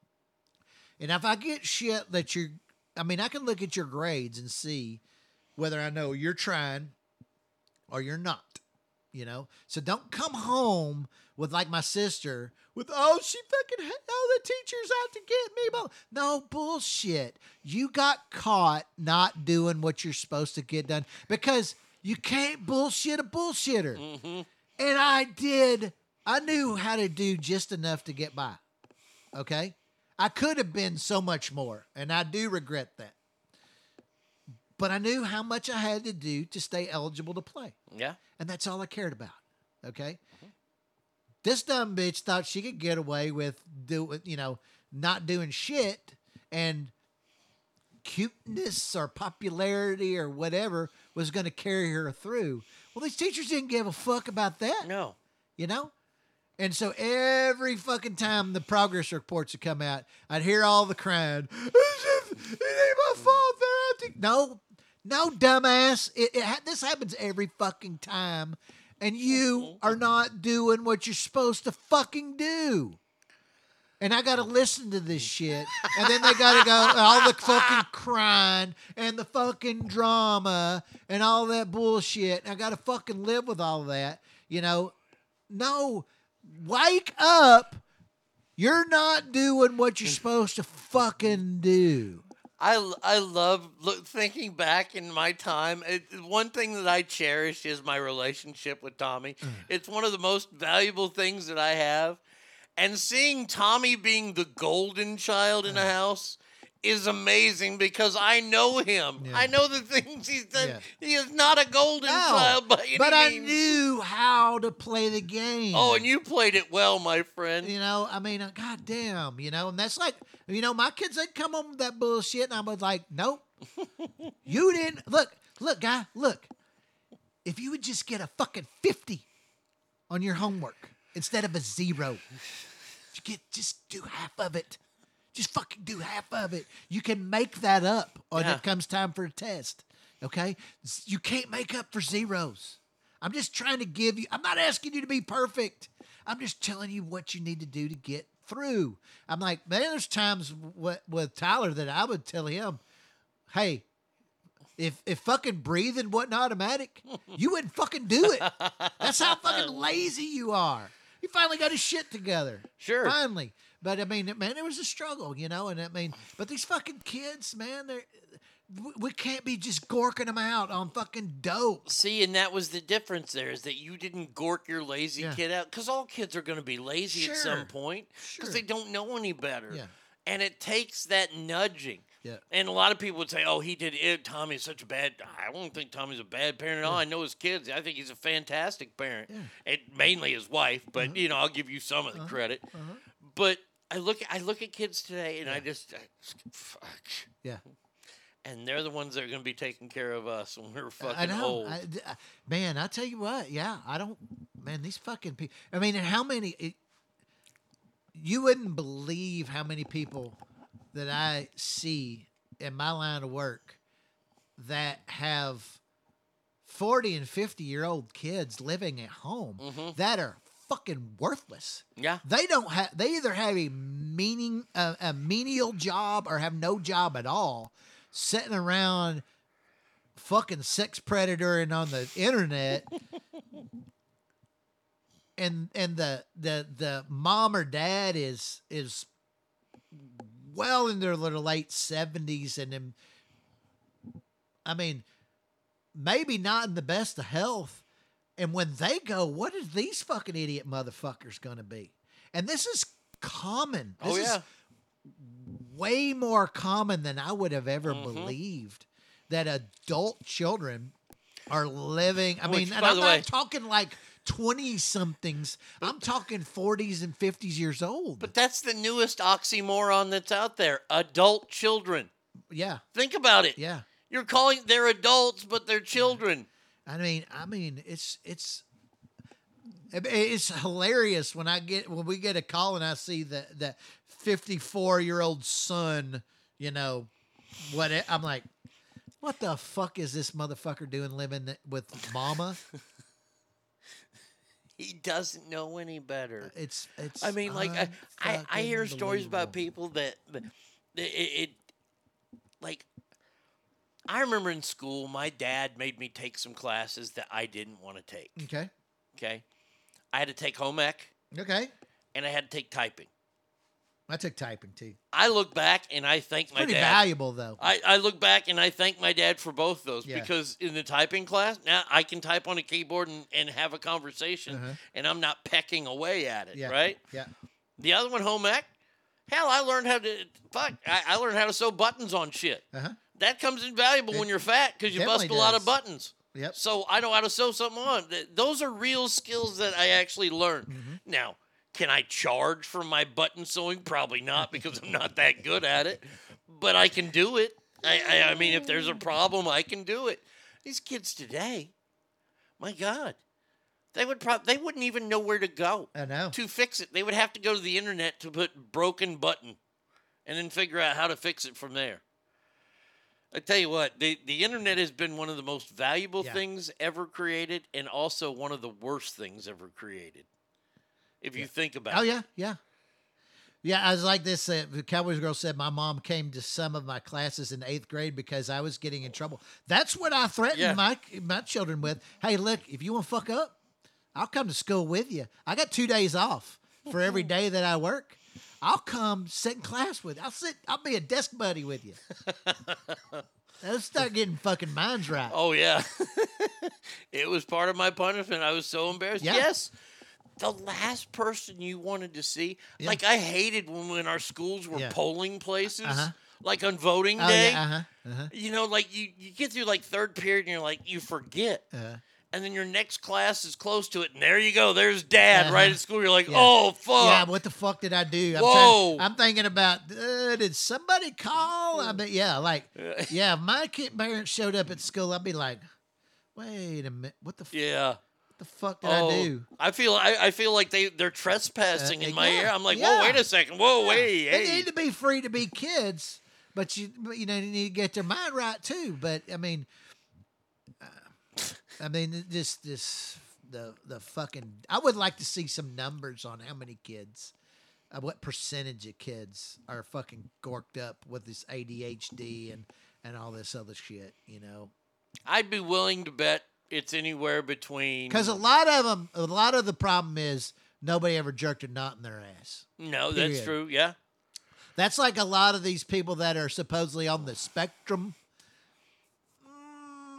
And if I get shit that you're, I mean, I can look at your grades and see whether I know you're trying or you're not, you know? So don't come home with, like my sister, with, oh, she fucking, oh, the teacher's out to get me. No, bullshit. You got caught not doing what you're supposed to get done because you can't bullshit a bullshitter. Mm-hmm. And I knew how to do just enough to get by, okay? I could have been so much more, and I do regret that. But I knew how much I had to do to stay eligible to play. Yeah. And that's all I cared about. Okay. Mm-hmm. This dumb bitch thought she could get away with not doing shit, and cuteness or popularity or whatever was going to carry her through. Well, these teachers didn't give a fuck about that. No. You know? And so every fucking time the progress reports would come out, I'd hear all the crying. It ain't my fault. They're out to... No, dumbass. This happens every fucking time, and you are not doing what you're supposed to fucking do. And I got to listen to this shit, and then they got to go, and all the fucking crying, and the fucking drama, and all that bullshit. And I got to fucking live with all that, you know? No. Wake up. You're not doing what you're supposed to fucking do. I love thinking back in my time. One thing that I cherish is my relationship with Tommy. It's one of the most valuable things that I have. And seeing Tommy being the golden child in a house is amazing because I know him. Yeah. I know the things he's done. Yeah. He is not a golden child by any means. I knew how to play the game. Oh, and you played it well, my friend. You know, I mean, goddamn, you know, and that's like, you know, my kids, they'd come home with that bullshit, and I was like, nope. You didn't. Look, guy, if you would just get a fucking 50, on your homework instead of a zero. You get, just do half of it. Just fucking do half of it. You can make that up when it comes time for a test. Okay? You can't make up for zeros. I'm just trying to give you, I'm not asking you to be perfect. I'm just telling you what you need to do to get through. I'm like, man, there's times with Tyler that I would tell him, hey, if fucking breathing wasn't automatic, you wouldn't fucking do it. That's how fucking lazy you are. You finally got his shit together. Sure. Finally. But, I mean, man, it was a struggle, you know? And, I mean, but these fucking kids, man, we can't be just gorking them out on fucking dope. See, and that was the difference there, is that you didn't gork your lazy kid out. Because all kids are going to be lazy at some point because they don't know any better. Yeah. And it takes that nudging. Yeah. And a lot of people would say, oh, he did it. Tommy's such a bad... I don't think Tommy's a bad parent at all. I know his kids. I think he's a fantastic parent. Yeah. And mainly his wife, but, you know, I'll give you some of the credit. But I look at kids today, and I just, fuck. Yeah. And they're the ones that are going to be taking care of us when we're fucking old. Man, I tell you what. Yeah, I don't... Man, these fucking people... I mean, how many... you wouldn't believe how many people... that I see in my line of work that have 40 and 50-year-old kids living at home that are fucking worthless. Yeah. They either have a menial job or have no job at all, sitting around fucking sex predator and on the internet. And the mom or dad is well in their little late 70s, and then, I mean, maybe not in the best of health. And when they go, what are these fucking idiot motherfuckers going to be? And this is common. This is way more common than I would have ever believed, that adult children are living. I'm not talking like 20-somethings. I'm talking 40s and 50s years old. But that's the newest oxymoron that's out there. Adult children. Yeah. Think about it. Yeah. You're calling, they're adults, but they're children. I mean, it's hilarious when we get a call and I see the 54-year-old son, you know, I'm like, what the fuck is this motherfucker doing living with mama? He doesn't know any better. It's. I mean, like I hear stories about people that I remember in school, my dad made me take some classes that I didn't want to take. Okay. I had to take home ec. Okay. And I had to take typing. I took typing too. I look back and I thank my dad. Pretty valuable though. I look back and I thank my dad for both those because in the typing class, now I can type on a keyboard and have a conversation and I'm not pecking away at it, right? Yeah. The other one, home ec, hell, I learned how to sew buttons on shit. That comes invaluable when you're fat because you bust a lot of buttons. Yep. So I know how to sew something on. Those are real skills that I actually learned. Now, can I charge for my button sewing? Probably not, because I'm not that good at it. But I can do it. I mean, if there's a problem, I can do it. These kids today, my God, they wouldn't even know where to go. I know. To fix it. They would have to go to the internet to put broken button and then figure out how to fix it from there. I tell you what, the internet has been one of the most valuable things ever created, and also one of the worst things ever created. If you think about it. Oh, yeah, I was like this. The Cowboys girl said, my mom came to some of my classes in 8th grade because I was getting in trouble. That's what I threatened my children with. Hey, look, if you want to fuck up, I'll come to school with you. I got 2 days off for every day that I work. I'll come sit in class with you. I'll be a desk buddy with you. Let's start getting fucking minds right. Oh, yeah. It was part of my punishment. I was so embarrassed. Yeah. Yes. The last person you wanted to see. Yeah. Like, I hated when our schools were polling places, like on voting day. Yeah, You know, like, you get through, like, third period, and you're like, you forget. And then your next class is close to it, and there you go. There's Dad right at school. You're like, oh, fuck. Yeah, what the fuck did I do? Whoa. I'm thinking about, did somebody call? I mean, if my kid parents showed up at school, I'd be like, wait a minute. What the fuck? Yeah. the fuck did I do? I feel like they're trespassing in my ear. I'm like, whoa, wait a second. Whoa, wait. Hey. They need to be free to be kids, but you need to get their mind right too. But I mean just the fucking, I would like to see some numbers on how many kids, what percentage of kids are fucking gorked up with this ADHD and all this other shit, you know. I'd be willing to bet it's anywhere between... Because a lot of the problem is nobody ever jerked a knot in their ass. No, period. That's true, yeah. That's like a lot of these people that are supposedly on the spectrum.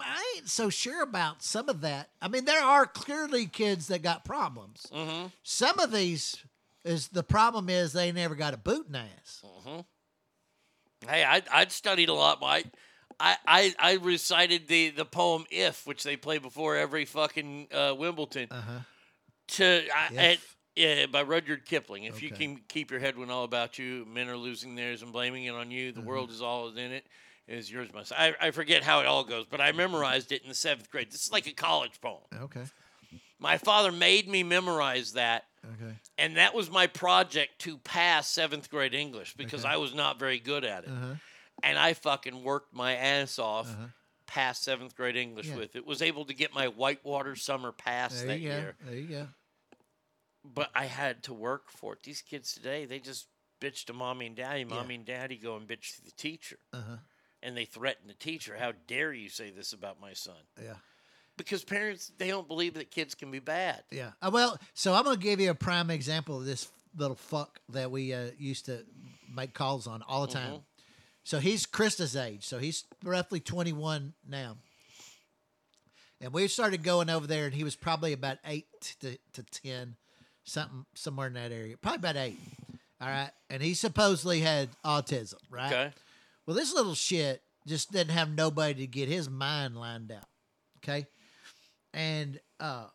I ain't so sure about some of that. I mean, there are clearly kids that got problems. Mm-hmm. Some of these, is the problem is they never got a boot in the ass. Mm-hmm. Hey, I'd studied a lot, Mike. I recited the poem "If," which they play before every fucking Wimbledon. Uh-huh. By Rudyard Kipling. If you can keep your head when all about you, men are losing theirs and blaming it on you. The world is all in it. Is yours must. I forget how it all goes, but I memorized it in the 7th grade. This is like a college poem. Okay. My father made me memorize that. Okay. And that was my project to pass 7th grade English because I was not very good at it. Uh-huh. And I fucking worked my ass off past 7th grade English with it. Was able to get my Whitewater summer pass that year. There you go. But I had to work for it. These kids today, they just bitch to mommy and daddy. Mommy and daddy go and bitch to the teacher. Uh-huh. And they threaten the teacher. How dare you say this about my son? Yeah. Because parents, they don't believe that kids can be bad. Yeah. Well, so I'm going to give you a prime example of this little fuck that we used to make calls on all the time. Mm-hmm. So he's Krista's age. So he's roughly 21 now. And we started going over there, and he was probably about 8 to 10, somewhere in that area. Probably about 8. All right. And he supposedly had autism, right? Okay. Well, this little shit just didn't have nobody to get his mind lined out, okay? And I'm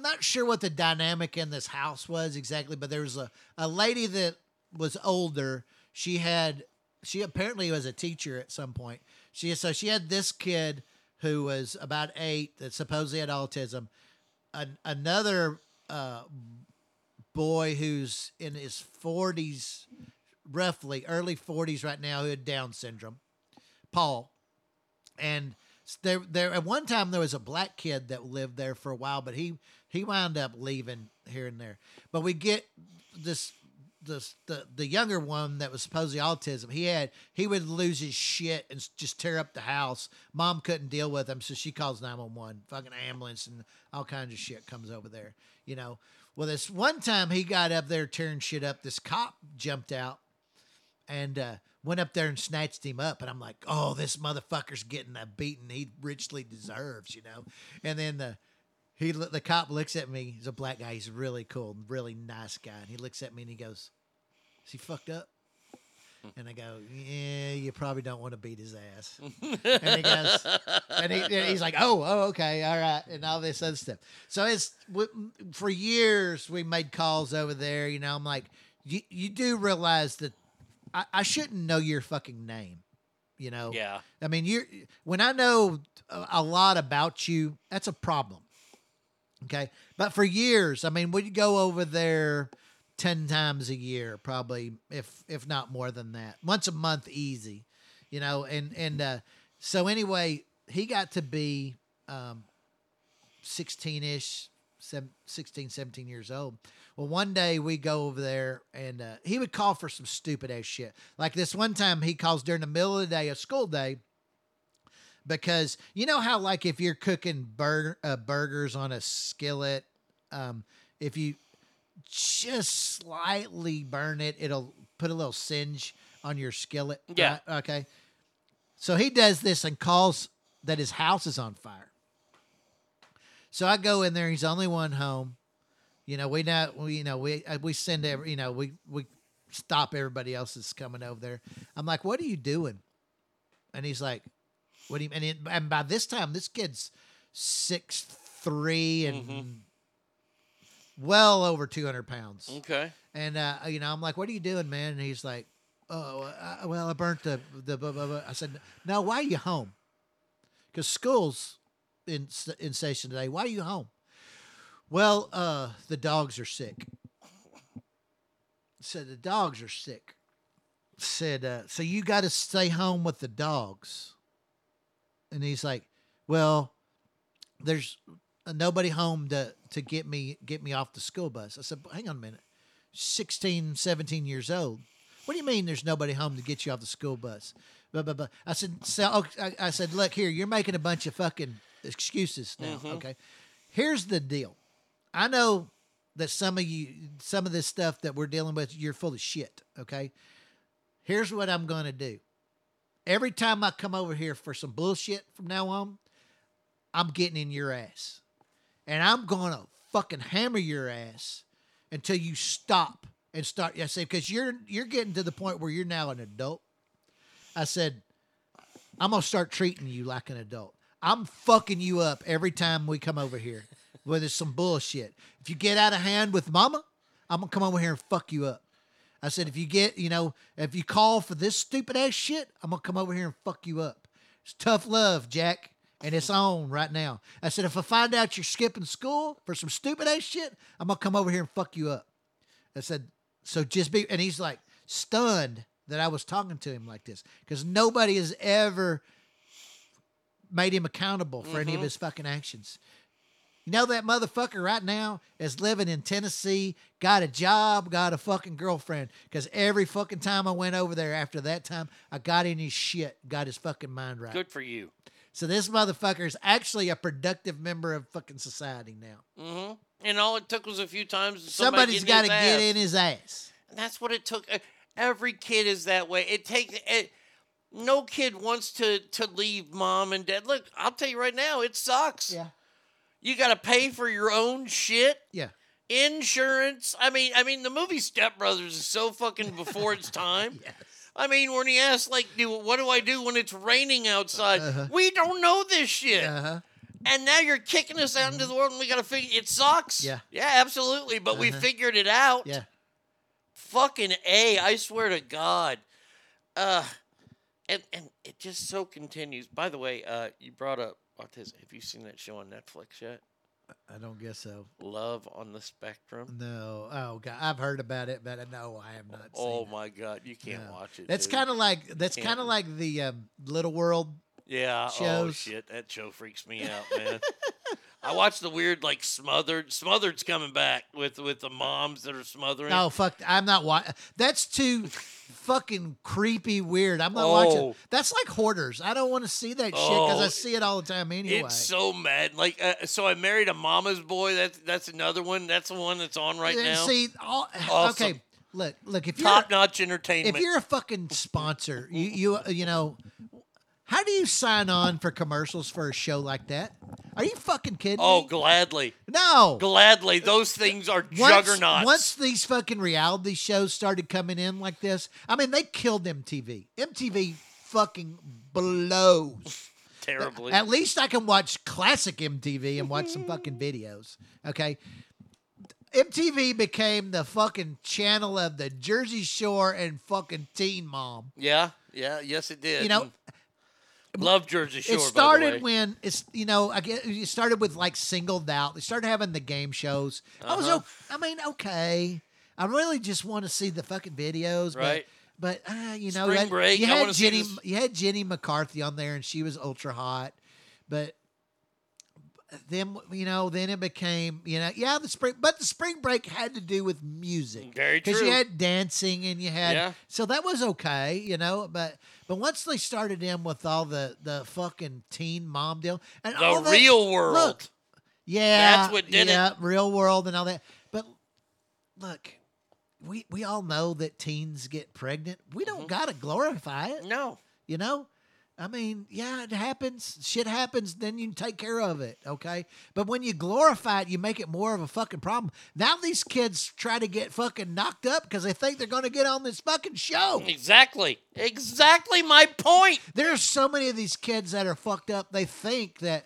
not sure what the dynamic in this house was exactly, but there was a lady that was older. She apparently was a teacher at some point. So she had this kid who was about 8 that supposedly had autism. Another boy who's in his 40s, roughly early 40s right now, who had Down syndrome, Paul. And there at one time there was a black kid that lived there for a while, but he wound up leaving here and there. But we get the younger one that was supposedly autism. He would lose his shit and just tear up the house. Mom couldn't deal with him, so she calls 911, fucking ambulance, and all kinds of shit comes over there, you know. Well, this one time he got up there tearing shit up, this cop jumped out and went up there and snatched him up. And I'm like, oh, this motherfucker's getting a beating he richly deserves, you know. And then the cop looks at me. He's a black guy. He's really cool, really nice guy. And he looks at me and he goes, is he fucked up? And I go, yeah, you probably don't want to beat his ass. And he goes, and he's like, oh, okay, all right, and all this other stuff. So for years we made calls over there. You know, I'm like, you do realize that I shouldn't know your fucking name, you know? Yeah. I mean, when I know a lot about you, that's a problem. Okay, but for years, I mean, we'd go over there 10 times a year, probably, if not more than that. Once a month, easy, you know. And so anyway, he got to be 16, 17 years old. Well, one day we go over there, and he would call for some stupid-ass shit. Like this one time he calls during the middle of the day, a school day, because you know how, like, if you're cooking burgers on a skillet, if you just slightly burn it, it'll put a little singe on your skillet. Yeah. Right? Okay. So he does this and calls that his house is on fire. So I go in there. He's the only one home. You know, we send every, you know, we stop everybody else that's coming over there. I'm like, what are you doing? And he's like, what do you, and by this time, this kid's 6'3" and well over 200 pounds. Okay. And, you know, I'm like, what are you doing, man? And he's like, oh, well, I burnt the blah, blah, blah. I said, no, why are you home? Because school's in station today. Why are you home? Well, the dogs are sick. Said the dogs are sick. Said, so you got to stay home with the dogs. And he's like, well, there's nobody home to get me off the school bus. I said, hang on a minute. 16, 17 years old. What do you mean there's nobody home to get you off the school bus? Blah, blah, blah. I said, I said, look here, you're making a bunch of fucking excuses now. Mm-hmm. Okay. Here's the deal. I know that some of this stuff that we're dealing with, you're full of shit. Okay. Here's what I'm going to do. Every time I come over here for some bullshit from now on, I'm getting in your ass. And I'm going to fucking hammer your ass until you stop and start. I said, because you're getting to the point where you're now an adult. I said, I'm going to start treating you like an adult. I'm fucking you up every time we come over here, whether it's some bullshit. If you get out of hand with mama, I'm going to come over here and fuck you up. I said, if you call for this stupid ass shit, I'm going to come over here and fuck you up. It's tough love, Jack, and it's on right now. I said, if I find out you're skipping school for some stupid ass shit, I'm going to come over here and fuck you up. I said, so just be, and he's like stunned that I was talking to him like this because nobody has ever made him accountable for any of his fucking actions. You know, that motherfucker right now is living in Tennessee, got a job, got a fucking girlfriend. Because every fucking time I went over there after that time, I got in his shit, got his fucking mind right. Good for you. So this motherfucker is actually a productive member of fucking society now. Mm-hmm. And all it took was a few times. Somebody's got to get in his ass. And that's what it took. Every kid is that way. It takes... No kid wants to leave mom and dad. Look, I'll tell you right now, it sucks. Yeah. You got to pay for your own shit. Yeah. Insurance. I mean, the movie Step Brothers is so fucking before its time. Yes. I mean, when he asks, like, what do I do when it's raining outside? Uh-huh. We don't know this shit. Uh-huh. And now you're kicking us out into the world and we got to figure it sucks. Yeah. Yeah, absolutely. But we figured it out. Yeah. Fucking A, I swear to God. And it just so continues. By the way, you brought up autism. Have you seen that show on Netflix yet? I don't guess so. Love on the Spectrum? No. Oh, God. I've heard about it, but no, I have not seen it. Oh, my God. You can't watch it. That's kind of like the Little World shows. Oh, shit. That show freaks me out, man. I watched the weird, like, Smothered. Smothered's coming back with the moms that are smothering. Oh, fuck. I'm not watching. That's too fucking creepy weird. I'm not watching. That's like Hoarders. I don't want to see that shit because I see it all the time anyway. It's so mad. Like, so I Married a Mama's Boy. That's another one. That's the one that's on right now. See, awesome. Okay. Look. If top-notch entertainment. If you're a fucking sponsor, you know... How do you sign on for commercials for a show like that? Are you fucking kidding me? Oh, gladly. No. Gladly. Those things are juggernauts. Once these fucking reality shows started coming in like this, I mean, they killed MTV. MTV fucking blows. Terribly. At least I can watch classic MTV and watch some fucking videos. Okay. MTV became the fucking channel of the Jersey Shore and fucking Teen Mom. Yeah. Yeah. Yes, it did. You know... Love Jersey Shore. It started it started with like Singled Out. They started having the game shows. Uh-huh. Okay. I really just want to see the fucking videos, right? But you know, Spring Break. You had Jenny McCarthy on there, and she was ultra hot. But then it became the Spring Break had to do with music. Very true. Because you had dancing and you had so that was okay, but once they started in with all the fucking Teen Mom deal and the all that, Real World. Look, that's what did it. Real World and all that. But look, we all know that teens get pregnant. We don't gotta glorify it. No. You know? I mean, it happens. Shit happens. Then you can take care of it, okay? But when you glorify it, you make it more of a fucking problem. Now these kids try to get fucking knocked up because they think they're going to get on this fucking show. Exactly. Exactly my point. There are so many of these kids that are fucked up. They think that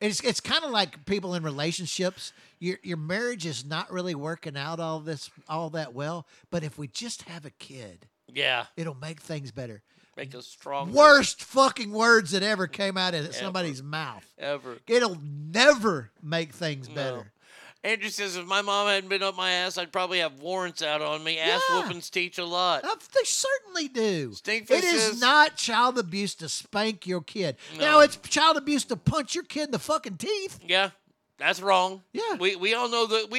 it's kind of like people in relationships. Your marriage is not really working out all that well. But if we just have a kid, it'll make things better. Make us stronger. Worst fucking words that ever came out of somebody's mouth. Ever. It'll never make things better. Andrew says, if my mom hadn't been up my ass, I'd probably have warrants out on me. Yeah. Ass whoopings teach a lot. They certainly do. Stinkfish is not child abuse to spank your kid. No. Now, it's child abuse to punch your kid in the fucking teeth. Yeah, that's wrong. Yeah. We all know the level.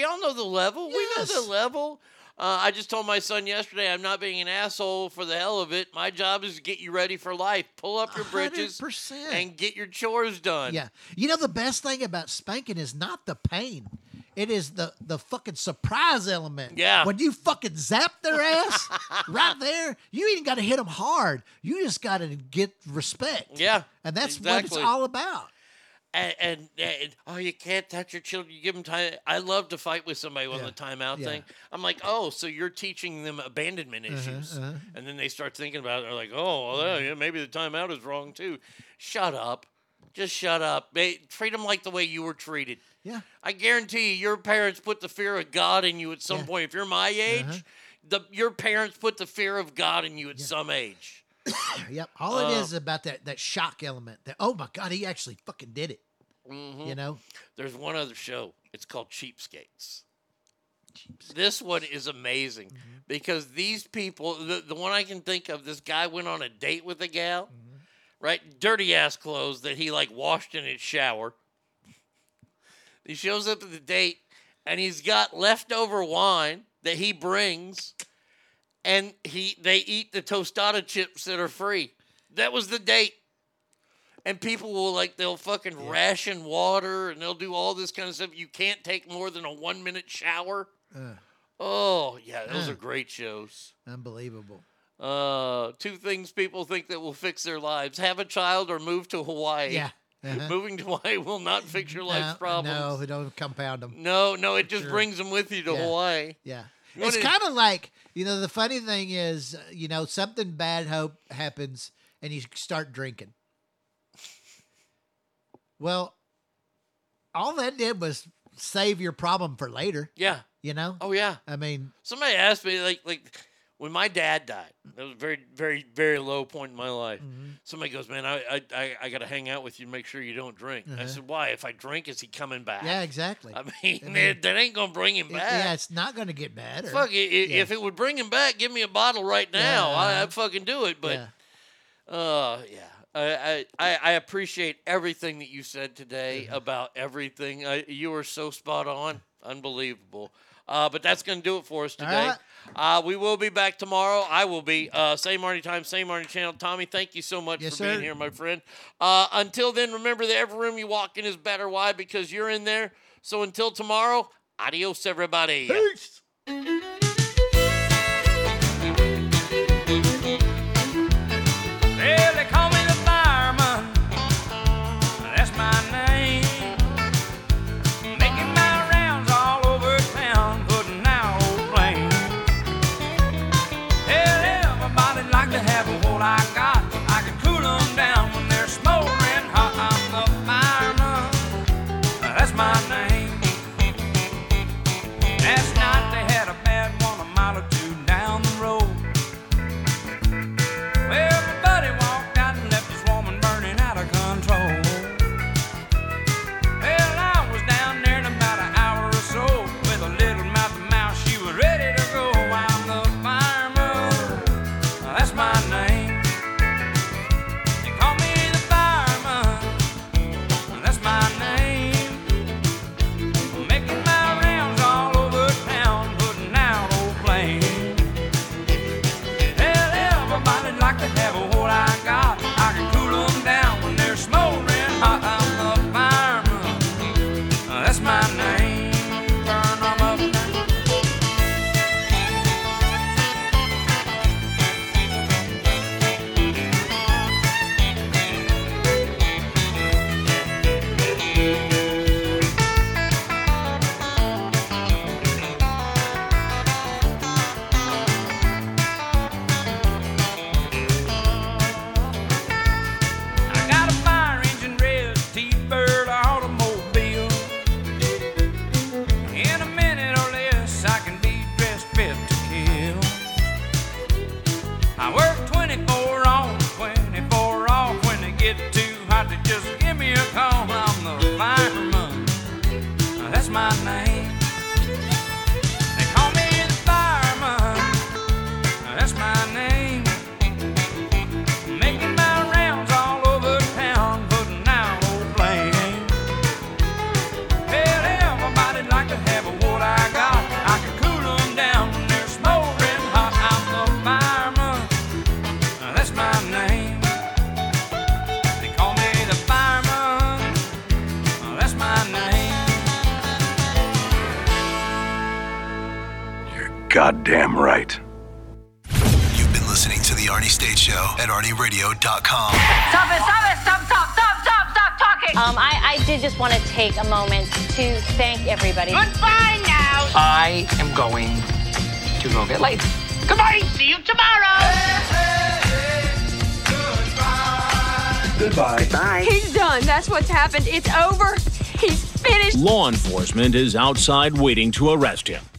Yes. We know the level. I just told my son yesterday, I'm not being an asshole for the hell of it. My job is to get you ready for life. Pull up your britches 100%. And get your chores done. Yeah. You know, the best thing about spanking is not the pain. It is the fucking surprise element. Yeah. When you fucking zap their ass right there, you ain't got to hit them hard. You just got to get respect. Yeah. And that's what it's all about. And you can't touch your children. You give them time. I love to fight with somebody on the timeout thing. I'm like, so you're teaching them abandonment issues. And then they start thinking about it. They're like, maybe the timeout is wrong too. Shut up. Just shut up. Treat them like the way you were treated. Yeah. I guarantee you, your parents put the fear of God in you at some point. If you're my age, your parents put the fear of God in you at some age. Yep. All it is about that shock element. That, oh, my God, he actually fucking did it. Mm-hmm. You know? There's one other show. It's called Cheapskates. This one is amazing because these people, the one I can think of, this guy went on a date with a gal, right? Dirty-ass clothes that he, washed in his shower. He shows up at the date, and he's got leftover wine that he brings, and they eat the tostada chips that are free. That was the date. And people will they'll fucking ration water, and they'll do all this kind of stuff. You can't take more than a 1-minute shower. Those are great shows. Unbelievable. Two things people think that will fix their lives. Have a child or move to Hawaii. Yeah. Moving to Hawaii will not fix your life's problems. No, it don't compound them. No, it just brings them with you to Hawaii. Yeah. It's kind of the funny thing is, something bad happens and you start drinking. Well, all that did was save your problem for later. Yeah. You know? Oh, yeah. I mean. Somebody asked me, when my dad died, that was a very, very, very low point in my life. Mm-hmm. Somebody goes, man, I got to hang out with you and make sure you don't drink. I said, why? If I drink, is he coming back? Yeah, exactly. I mean, that ain't going to bring him back. It's not going to get better. Fuck, if it would bring him back, give me a bottle right now. I'd fucking do it. But, I appreciate everything that you said today about everything. You were so spot on. Unbelievable. But that's going to do it for us today. Right. We will be back tomorrow. I will be. Same Arnie time, same Arnie channel. Tommy, thank you so much for being here, my friend. Until then, remember that every room you walk in is better. Why? Because you're in there. So until tomorrow, adios, everybody. Peace. Well, they call me the fireman. That's my name. that's my name. They call me the fireman, that's my name. Making my rounds all over town, putting out old flame. Hell, everybody'd like to have what I got. I can cool them down when they're smoldering hot. I'm the fireman, that's my name. They call me the fireman, that's my name. You're goddamn right. Stage show at ArnieRadio.com. Stop it, stop it, stop talking. I did just want to take a moment to thank everybody. Goodbye now. I am going to go get late. Goodbye. See you tomorrow. Hey, goodbye. Goodbye. He's done. That's what's happened. It's over. He's finished. Law enforcement is outside waiting to arrest him.